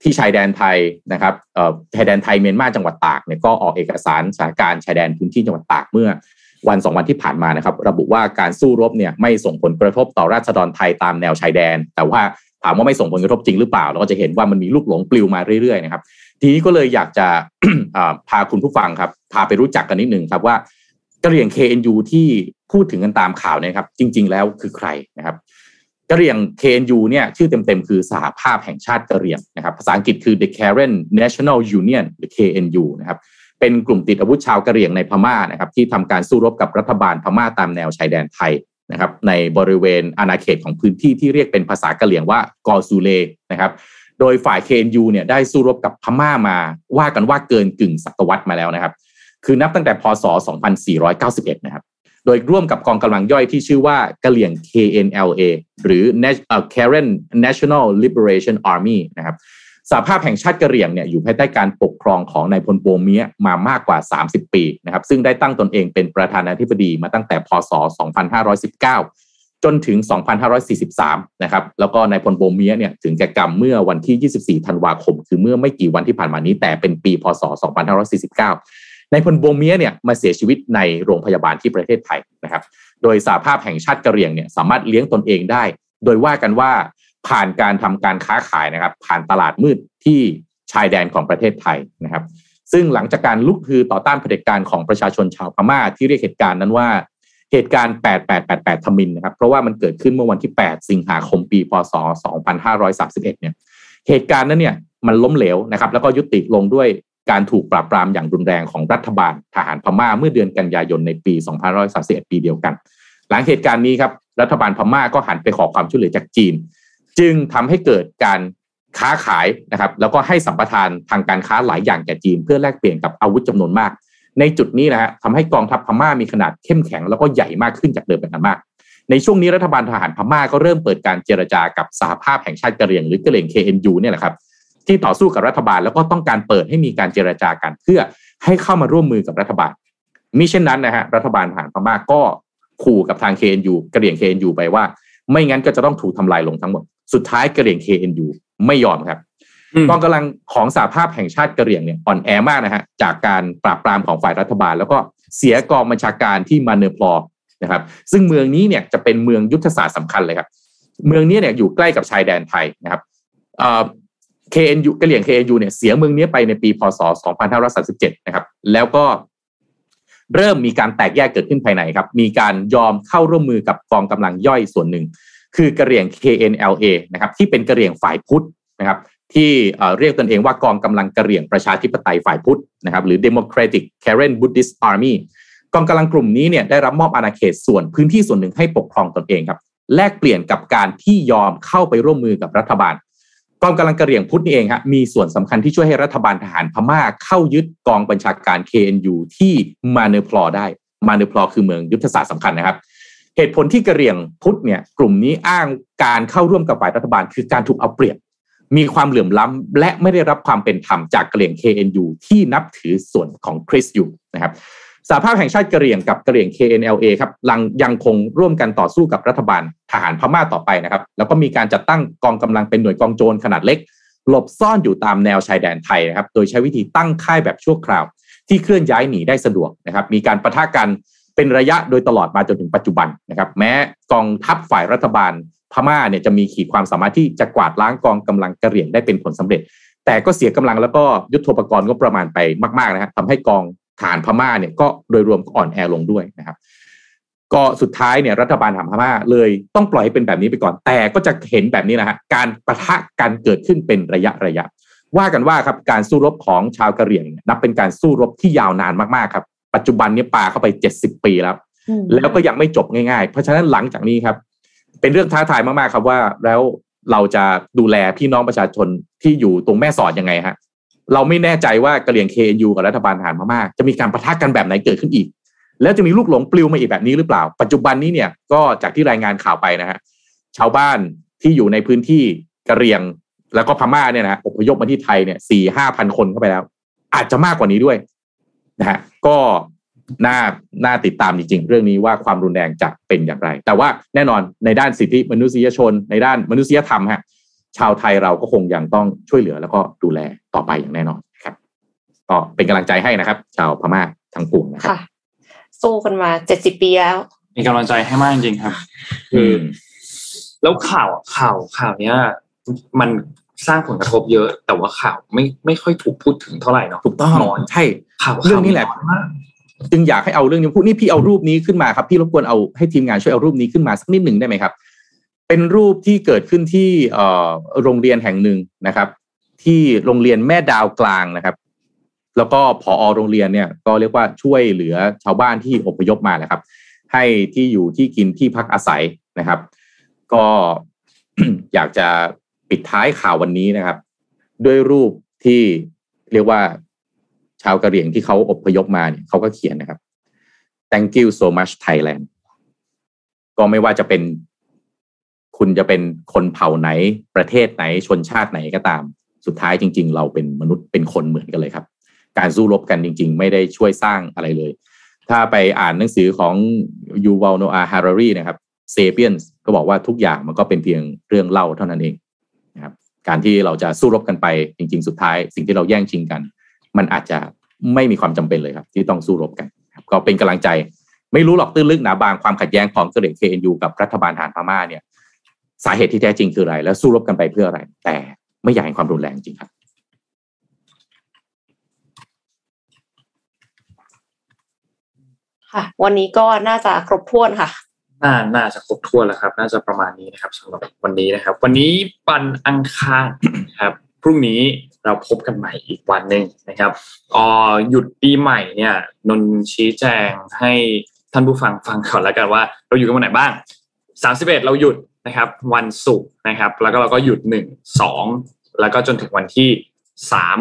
ที่ชายแดนไทยนะครับชายแดนไทยเมียนมาจังหวัดตากเนี่ยก็ออกเอกสารสถานการณ์ชายแดนพื้นที่จังหวัดตากเมื่อวันสองวันที่ผ่านมานะครับระบุว่าการสู้รบเนี่ยไม่ส่งผลกระทบต่อราษฎรไทยตามแนวชายแดนแต่ว่าถามว่าไม่ส่งผลกระทบจริงหรือเปล่าเราก็จะเห็นว่ามันมีลูกหลงปลิวมาเรื่อยๆนะครับทีนี้ก็เลยอยากจะ พาคุณผู้ฟังครับพาไปรู้จักกันนิดนึงครับว่ากะเหรี่ยง เค เอ็น ยู ที่พูดถึงกันตามข่าวเนี่ยครับจริงๆแล้วคือใครนะครับกะเหรี่ยง เค เอ็น ยู เนี่ยชื่อเต็มๆคือสหภาพแห่งชาติกะเหรี่ยงนะครับภาษาอังกฤษคือ The Karen National Union หรือ เค เอ็น ยู นะครับเป็นกลุ่มติดอาวุธชาวกะเหรี่ยงในพม่านะครับที่ทำการสู้รบกับรัฐบาลพม่าตามแนวชายแดนไทยนะครับในบริเวณอาณาเขตของพื้นที่ที่เรียกเป็นภาษากะเหรี่ยงว่ากอซูเลนะครับโดยฝ่าย เค เอ็น ยู เนี่ยได้สู้รบกับพม่ามาว่ากันว่าเกินกึ่งศตวรรษมาแล้วนะครับคือนับตั้งแต่พ.ศ. สองพันสี่ร้อยเก้าสิบเอ็ดนะครับโดยร่วมกับกองกำลังย่อยที่ชื่อว่ากะเหรี่ยง เค เอ็น แอล เอ หรือ Karen National Liberation Army นะครับสหภาพแห่งชาติกะเหรี่ยงเนี่ยอยู่ภายใต้การปกครองของนายพลโบเมียมามากกว่าสามสิบปีนะครับซึ่งได้ตั้งตนเองเป็นประธานาธิบดีมาตั้งแต่พ.ศ. สองพันห้าร้อยสิบเก้าจนถึงสองพันห้าร้อยสี่สิบสามนะครับแล้วก็นายพลโบเมียเนี่ยถึงแก่กรรมเมื่อวันที่ยี่สิบสี่ธันวาคมคือเมื่อไม่กี่วันที่ผ่านมานี้แต่เป็นปีพ.ศ. สองพันห้าร้อยสี่สิบเก้านายพลโบเมียเนี่ยมาเสียชีวิตในโรงพยาบาลที่ประเทศไทยนะครับโดยสหภาพแห่งชาติกะเหรี่ยงเนี่ยสามารถเลี้ยงตนเองได้โดยว่ากันว่าผ่านการทำการค้าขายนะครับผ่านตลาดมืดที่ชายแดนของประเทศไทยนะครับซึ่งหลังจากการลุกฮือต่อต้านเผด็จการของประชาชนชาวพม่าที่เรียกเหตุการณ์นั้นว่าเหตุการณ์แปดแปดแปดแปดทมิฬนะครับเพราะว่ามันเกิดขึ้นเมื่อวันที่แปดสิงหาคมปีพ.ศ. สองพันห้าร้อยสามสิบเอ็ดเนี่ยเหตุการณ์นั้นเนี่ยมันล้มเหลวนะครับแล้วก็ยุติลงด้วยการถูกปราบปรามอย่างรุนแรงของรัฐบาลทหารพม่าเมื่อเดือนกันยายนในปีสองพันห้าร้อยสามสิบเอ็ดปีเดียวกันหลังเหตุการณ์นี้ครับรัฐบาลพม่าก็หันไปขอความช่วยเหลือจากจีนจึงทำให้เกิดการค้าขายนะครับแล้วก็ให้สัมปทานทางการค้าหลายอย่างแก่จีนเพื่อแลกเปลี่ยนกับอาวุธจำนวนมากในจุดนี้นะฮะทำให้กองทัพพม่ามีขนาดเข้มแข็งแล้วก็ใหญ่มากขึ้นจากเดิมเป็นอันมากในช่วงนี้รัฐบาลทหารพม่าก็เริ่มเปิดการเจรจากับสหภาพแห่งชาติกะเหรี่ยงหรือกะเหรี่ยง เค เอ็น ยู เนี่ยแหละครับที่ต่อสู้กับรัฐบาลแล้วก็ต้องการเปิดให้มีการเจรจากันเพื่อให้เข้ามาร่วมมือกับรัฐบาลมิเช่นนั้นนะฮะรัฐบาลทหารพม่าก็ขู่กับทาง เค เอ็น ยู กะเหรี่ยง เค เอ็น ยู ไปว่าไม่งั้นก็จะต้องถูกทำลายลงทั้งหมดสุดท้ายกะเหรี่ยง เค เอ็น ยู ไม่ยอมครับกองกำลังของสหภาพแห่งชาติกะเหรี่ยงเนี่ยอ่อนแอมากนะฮะจากการปราบปรามของฝ่ายรัฐบาลแล้วก็เสียกองบัญชาการที่มาเนอร์พลอนะครับซึ่งเมืองนี้เนี่ยจะเป็นเมืองยุทธศาสตร์สำคัญเลยครับเมืองนี้เนี่ยอยู่ใกล้กับชายแดนไทยนะครับเค เอ็น ยู กะเหรี่ยง เค เอ็น ยู เนี่ยเสียเมืองนี้ไปในปีพ.ศ. สองพันห้าร้อยสามสิบเจ็ดนะครับแล้วก็เริ่มมีการแตกแยกเกิดขึ้นภายในครับมีการยอมเข้าร่วมมือกับกองกำลังย่อยส่วนหนึ่งคือกะเหรี่ยง เค เอ็น แอล เอ นะครับที่เป็นกะเหรี่ยงฝ่ายพุทธนะครับที่เรียกตนเองว่ากองกำลังกะเหรี่ยงประชาธิปไตยฝ่ายพุทธนะครับหรือ Democratic Karen Buddhist Army กองกำลังกลุ่มนี้เนี่ยได้รับมอบอาณาเขตส่วนพื้นที่ส่วนหนึ่งให้ปกครองตนเองครับ แลกเปลี่ยนกับการที่ยอมเข้าไปร่วมมือกับรัฐบาลกองกำลังกะเหรี่ยงพุทธนี่เองฮะมีส่วนสำคัญที่ช่วยให้รัฐบาลทหารพม่าเข้ายึดกองบัญชาการ เค เอ็น ยู ที่มาเนอพลอได้มาเนอพลอคือเมืองยุทธศาสตร์สำคัญนะครับเหตุผลที่กะเหรี่ยงพุทธเนี่ยกลุ่มนี้อ้างการเข้าร่วมกับฝ่ายรัฐบาลคือการถูกเอาเปรียบมีความเหลื่อมล้ำและไม่ได้รับความเป็นธรรมจากกะเหรี่ยง เค เอ็น ยู ที่นับถือส่วนของคริสต์อยู่นะครับสหภาพแห่งชาติกะเหรี่ยงกับกะเหรี่ยง เค เอ็น แอล เอ ครับยังคงร่วมกันต่อสู้กับรัฐบาลทหารพม่าต่อไปนะครับแล้วก็มีการจัดตั้งกองกำลังเป็นหน่วยกองโจรขนาดเล็กหลบซ่อนอยู่ตามแนวชายแดนไทยนะครับโดยใช้วิธีตั้งค่ายแบบชั่วคราวที่เคลื่อนย้ายหนีได้สะดวกนะครับมีการปะทะกันเป็นระยะโดยตลอดมาจนถึงปัจจุบันนะครับแม้กองทัพฝ่ายรัฐบาลพม่าเนี่ยจะมีขีดความสามารถที่จะกวาดล้างกองกำลังกะเหรี่ยงได้เป็นผลสำเร็จแต่ก็เสียกำลังแล้วก็ยุทโธปกรณ์ก็ประมาณไปมากๆนะฮะทำให้กองฐานพม่าเนี่ยก็โดยรวมอ่อนแอลงด้วยนะครับก็สุดท้ายเนี่ยรัฐบาลทางพม่าเลยต้องปล่อยให้เป็นแบบนี้ไปก่อนแต่ก็จะเห็นแบบนี้นะฮะการปะทะกันเกิดขึ้นเป็นระยะระยะว่ากันว่าครับการสู้รบของชาวกะเหรี่ยงนับเป็นการสู้รบที่ยาวนานมากๆครับปัจจุบันนี้ปาเข้าไปเจ็ดสิบปีแล้วแล้วก็ยังไม่จบง่ายๆเพราะฉะนั้นหลังจากนี้ครับเป็นเรื่องท้าทายมากๆครับว่าแล้วเราจะดูแลพี่น้องประชาชนที่อยู่ตรงแม่สอดยังไงฮะเราไม่แน่ใจว่ากะเหรี่ยง เค เอ็น ยู กับรัฐบาลทหารพม่าจะมีการปะทะกันแบบไหนเกิดขึ้นอีกแล้วจะมีลูกหลงปลิวมาอีกแบบนี้หรือเปล่าปัจจุบันนี้เนี่ยก็จากที่รายงานข่าวไปนะฮะชาวบ้านที่อยู่ในพื้นที่กะเหรี่ยงแล้วก็พม่าเนี่ยนะอพยพมาที่ไทยเนี่ย สี่ถึงห้าพัน คนเข้าไปแล้วอาจจะมากกว่านี้ด้วยนะฮะก็น่าน่าติดตามจริงๆเรื่องนี้ว่าความรุนแรงจะเป็นอย่างไรแต่ว่าแน่นอนในด้านสิทธิมนุษยชนในด้านมนุษยธรรมฮะชาวไทยเราก็คงยังต้องช่วยเหลือแล้วก็ดูแลต่อไปอย่างแน่นอนครับก็เป็นกำลังใจให้นะครับชาวพม่าทั้งปวงนะครับสู้กันมาเจ็ดสิบปีแล้วมีกำลังใจให้มากจริงครับคือแล้วข่าวข่าวข่าวเนี้ยมันสร้างผลกระทบเยอะแต่ว่าข่าวไม่ไม่ค่อยถูกพูดถึงเท่าไหร่เนาะถูกต้องใช่ข่าวเรื่องนี้แหละจึงอยากให้เอาเรื่องนี้พูดนี่พี่เอารูปนี้ขึ้นมาครับพี่รบกวนเอาให้ทีมงานช่วยเอารูปนี้ขึ้นมาสักนิดหนึ่งได้ไหมครับเป็นรูปที่เกิดขึ้นที่โรงเรียนแห่งหนึ่งนะครับที่โรงเรียนแม่ดาวกลางนะครับแล้วก็ผอ.โรงเรียนเนี่ยก็เรียกว่าช่วยเหลือชาวบ้านที่อพยพมาแหละครับให้ที่อยู่ที่กินที่พักอาศัยนะครับก็ อยากจะปิดท้ายข่าววันนี้นะครับด้วยรูปที่เรียกว่าชาวกะเหรี่ยงที่เขาอพยพมาเนี่ยเขาก็เขียนนะครับ Thank you so much Thailand ก็ไม่ว่าจะเป็นคุณจะเป็นคนเผ่าไหนประเทศไหนชนชาติไหนก็ตามสุดท้ายจริงๆเราเป็นมนุษย์เป็นคนเหมือนกันเลยครับการสู้รบกันจริงๆไม่ได้ช่วยสร้างอะไรเลยถ้าไปอ่านหนังสือของยูวัล โนอาห์ ฮารารีนะครับ Sapiens ก็บอกว่าทุกอย่างมันก็เป็นเพียงเรื่องเล่าเท่านั้นเองนะครับการที่เราจะสู้รบกันไปจริงๆสุดท้ายสิ่งที่เราแย่งชิงกันมันอาจจะไม่มีความจำเป็นเลยครับที่ต้องสู้รบกันก็เป็นกำลังใจไม่รู้หรอกตื้นลึกหนาบางความขัดแย้งของกะเหรี่ยง เค เอ็น ยู กับรัฐบาลทหารพม่าเนี่ยสาเหตุที่แท้จริงคืออะไรแล้วสู้รบกันไปเพื่ออะไรแต่ไม่อยากให้ความรุนแรงจริงครับค่ะวันนี้ก็น่าจะครบถ้วนค่ะน่าน่าจะครบถ้วนแล้วครับน่าจะประมาณนี้นะครับสำหรับวันนี้นะครับวันนี้ปันอังคารครับพรุ่งนี้เราพบกันใหม่อีกวันนึงนะครับอ่อหยุดปีใหม่เนี่ยนนชี้แจงให้ท่านผู้ฟังฟังก่อนแล้วกันว่าเราอยู่กันวันไหนบ้างสามสิบเอ็ดเราหยุดนะครับวันศุกร์นะครับแล้วก็เราก็หยุดหนึ่ง สองแล้วก็จนถึงวันที่สาม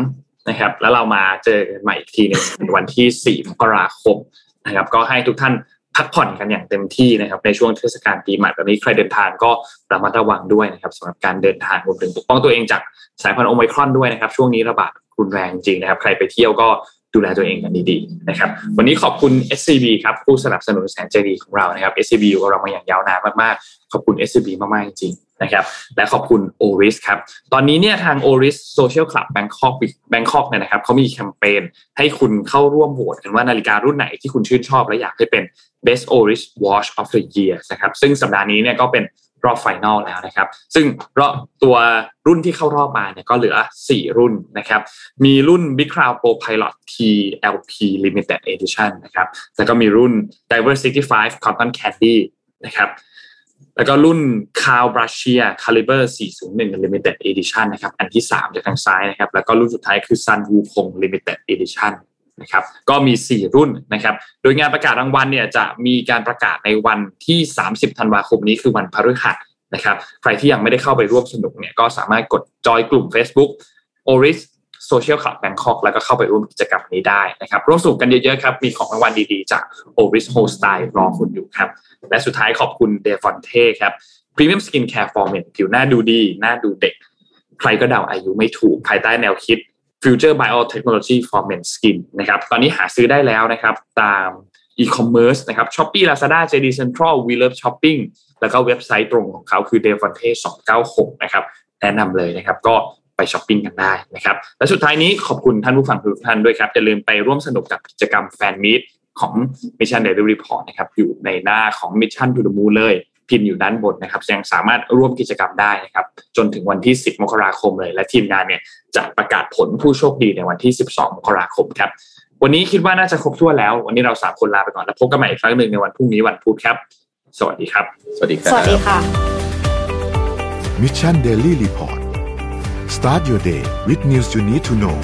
นะครับแล้วเรามาเจอกันใหม่อีกทีนึงในวันที่สี่มกราคมนะครับก็ให้ทุกท่านพักผ่อนกันอย่างเต็มที่นะครับในช่วงเทศกาลปีใหม่แบบนี้ใครเดินทางก็ระมัดระวังด้วยนะครับสำหรับการเดินทางรวมถึงปกป้องตัวเองจากสายพันธุ์โอไมครอนด้วยนะครับช่วงนี้ระบาดรุนแรงจริงนะครับใครไปเที่ยวก็ดูแลตัวเองกันดีๆนะครับวันนี้ขอบคุณ เอส ซี บี ครับผู้สนับสนุนแสนใจดีของเรานะครับ เอส ซี บี อยู่กับเรามาอย่างยาวนานมากๆขอบคุณ เอส ซี บี มากๆจริงๆนะครับและขอบคุณ Oris ครับตอนนี้เนี่ยทาง Oris Social Club Bangkok Bangkok เนี่ยนะครับเขามีแคมเปญให้คุณเข้าร่วมโหวตกันว่านาฬิการุ่นไหนที่คุณชื่นชอบและอยากให้เป็น Best Oris Watch of the Year นะครับซึ่งสัปดาห์นี้เนี่ยก็เป็นรอบไฟนอลแล้วนะครับซึ่งรอบตัวรุ่นที่เข้ารอบมาเนี่ยก็เหลือสี่รุ่นนะครับมีรุ่น Big Crown Pro Pilot ที แอล พี Limited Edition นะครับแล้วก็มีรุ่น Diversity ไฟว์ Cotton Candy นะครับแล้วก็รุ่น Carl Brashear Caliber สี่ศูนย์หนึ่ง Limited Edition นะครับอันที่สามจากทางซ้ายนะครับแล้วก็รุ่นสุดท้ายคือ Sun Wukong Limited Edition นะครับก็มีสี่รุ่นนะครับโดยงานประกาศรางวัลเนี่ยจะมีการประกาศในวันที่สามสิบธันวาคมนี้คือวันพฤหัสนะครับใครที่ยังไม่ได้เข้าไปร่วมสนุกเนี่ยก็สามารถกดจอยกลุ่ม Facebook Oris Social Club Bangkok แล้วก็เข้าไปร่วมกิจกรรมนี้ได้นะครับร่วมสนุกกันเยอะๆครับมีของรางวัลดีๆจาก Oris Hostile รอคุณอยู่ครับและสุดท้ายขอบคุณ De Fonte ครับ Premium Skin Care for Men ผิวหน้าดูดีหน้าดูเด็กใครก็เดาอายุไม่ถูกภายใต้แนวคิด Future Biotechnology for Men Skin นะครับตอนนี้หาซื้อได้แล้วนะครับตาม e-commerce นะครับ Shopee Lazada เจ ดี Central We Love Shopping แล้วก็เว็บไซต์ตรงของเขาคือ เดฟอนเทสองเก้าหก นะครับแนะนำเลยนะครับก็ไปช้อปปิ้งกันได้นะครับและสุดท้ายนี้ขอบคุณท่านผู้ฟังทุกท่านด้วยครับอย่าลืมไปร่วมสนุกกับกิจกรรมแฟนมีตของ Mission Daily Report นะครับอยู่ในหน้าของ Mission to the Moon เลยพินอยู่ด้านบนนะครับยังสามารถร่วมกิจกรรมได้นะครับจนถึงวันที่สิบมกราคมเลยและทีมงานเนี่ยจะประกาศผลผู้โชคดีในวันที่สิบสองมกราคมครับวันนี้คิดว่าน่าจะครบถ้วนแล้ววันนี้เราสามคนลาไปก่อนแล้วพบกันใหม่อีกครั้งนึงในวันพรุ่งนี้วันพุธครับสวัสดีครับสวัสดีครับสวัสดีค่ะ Mission Daily Report Start your day with news you need to know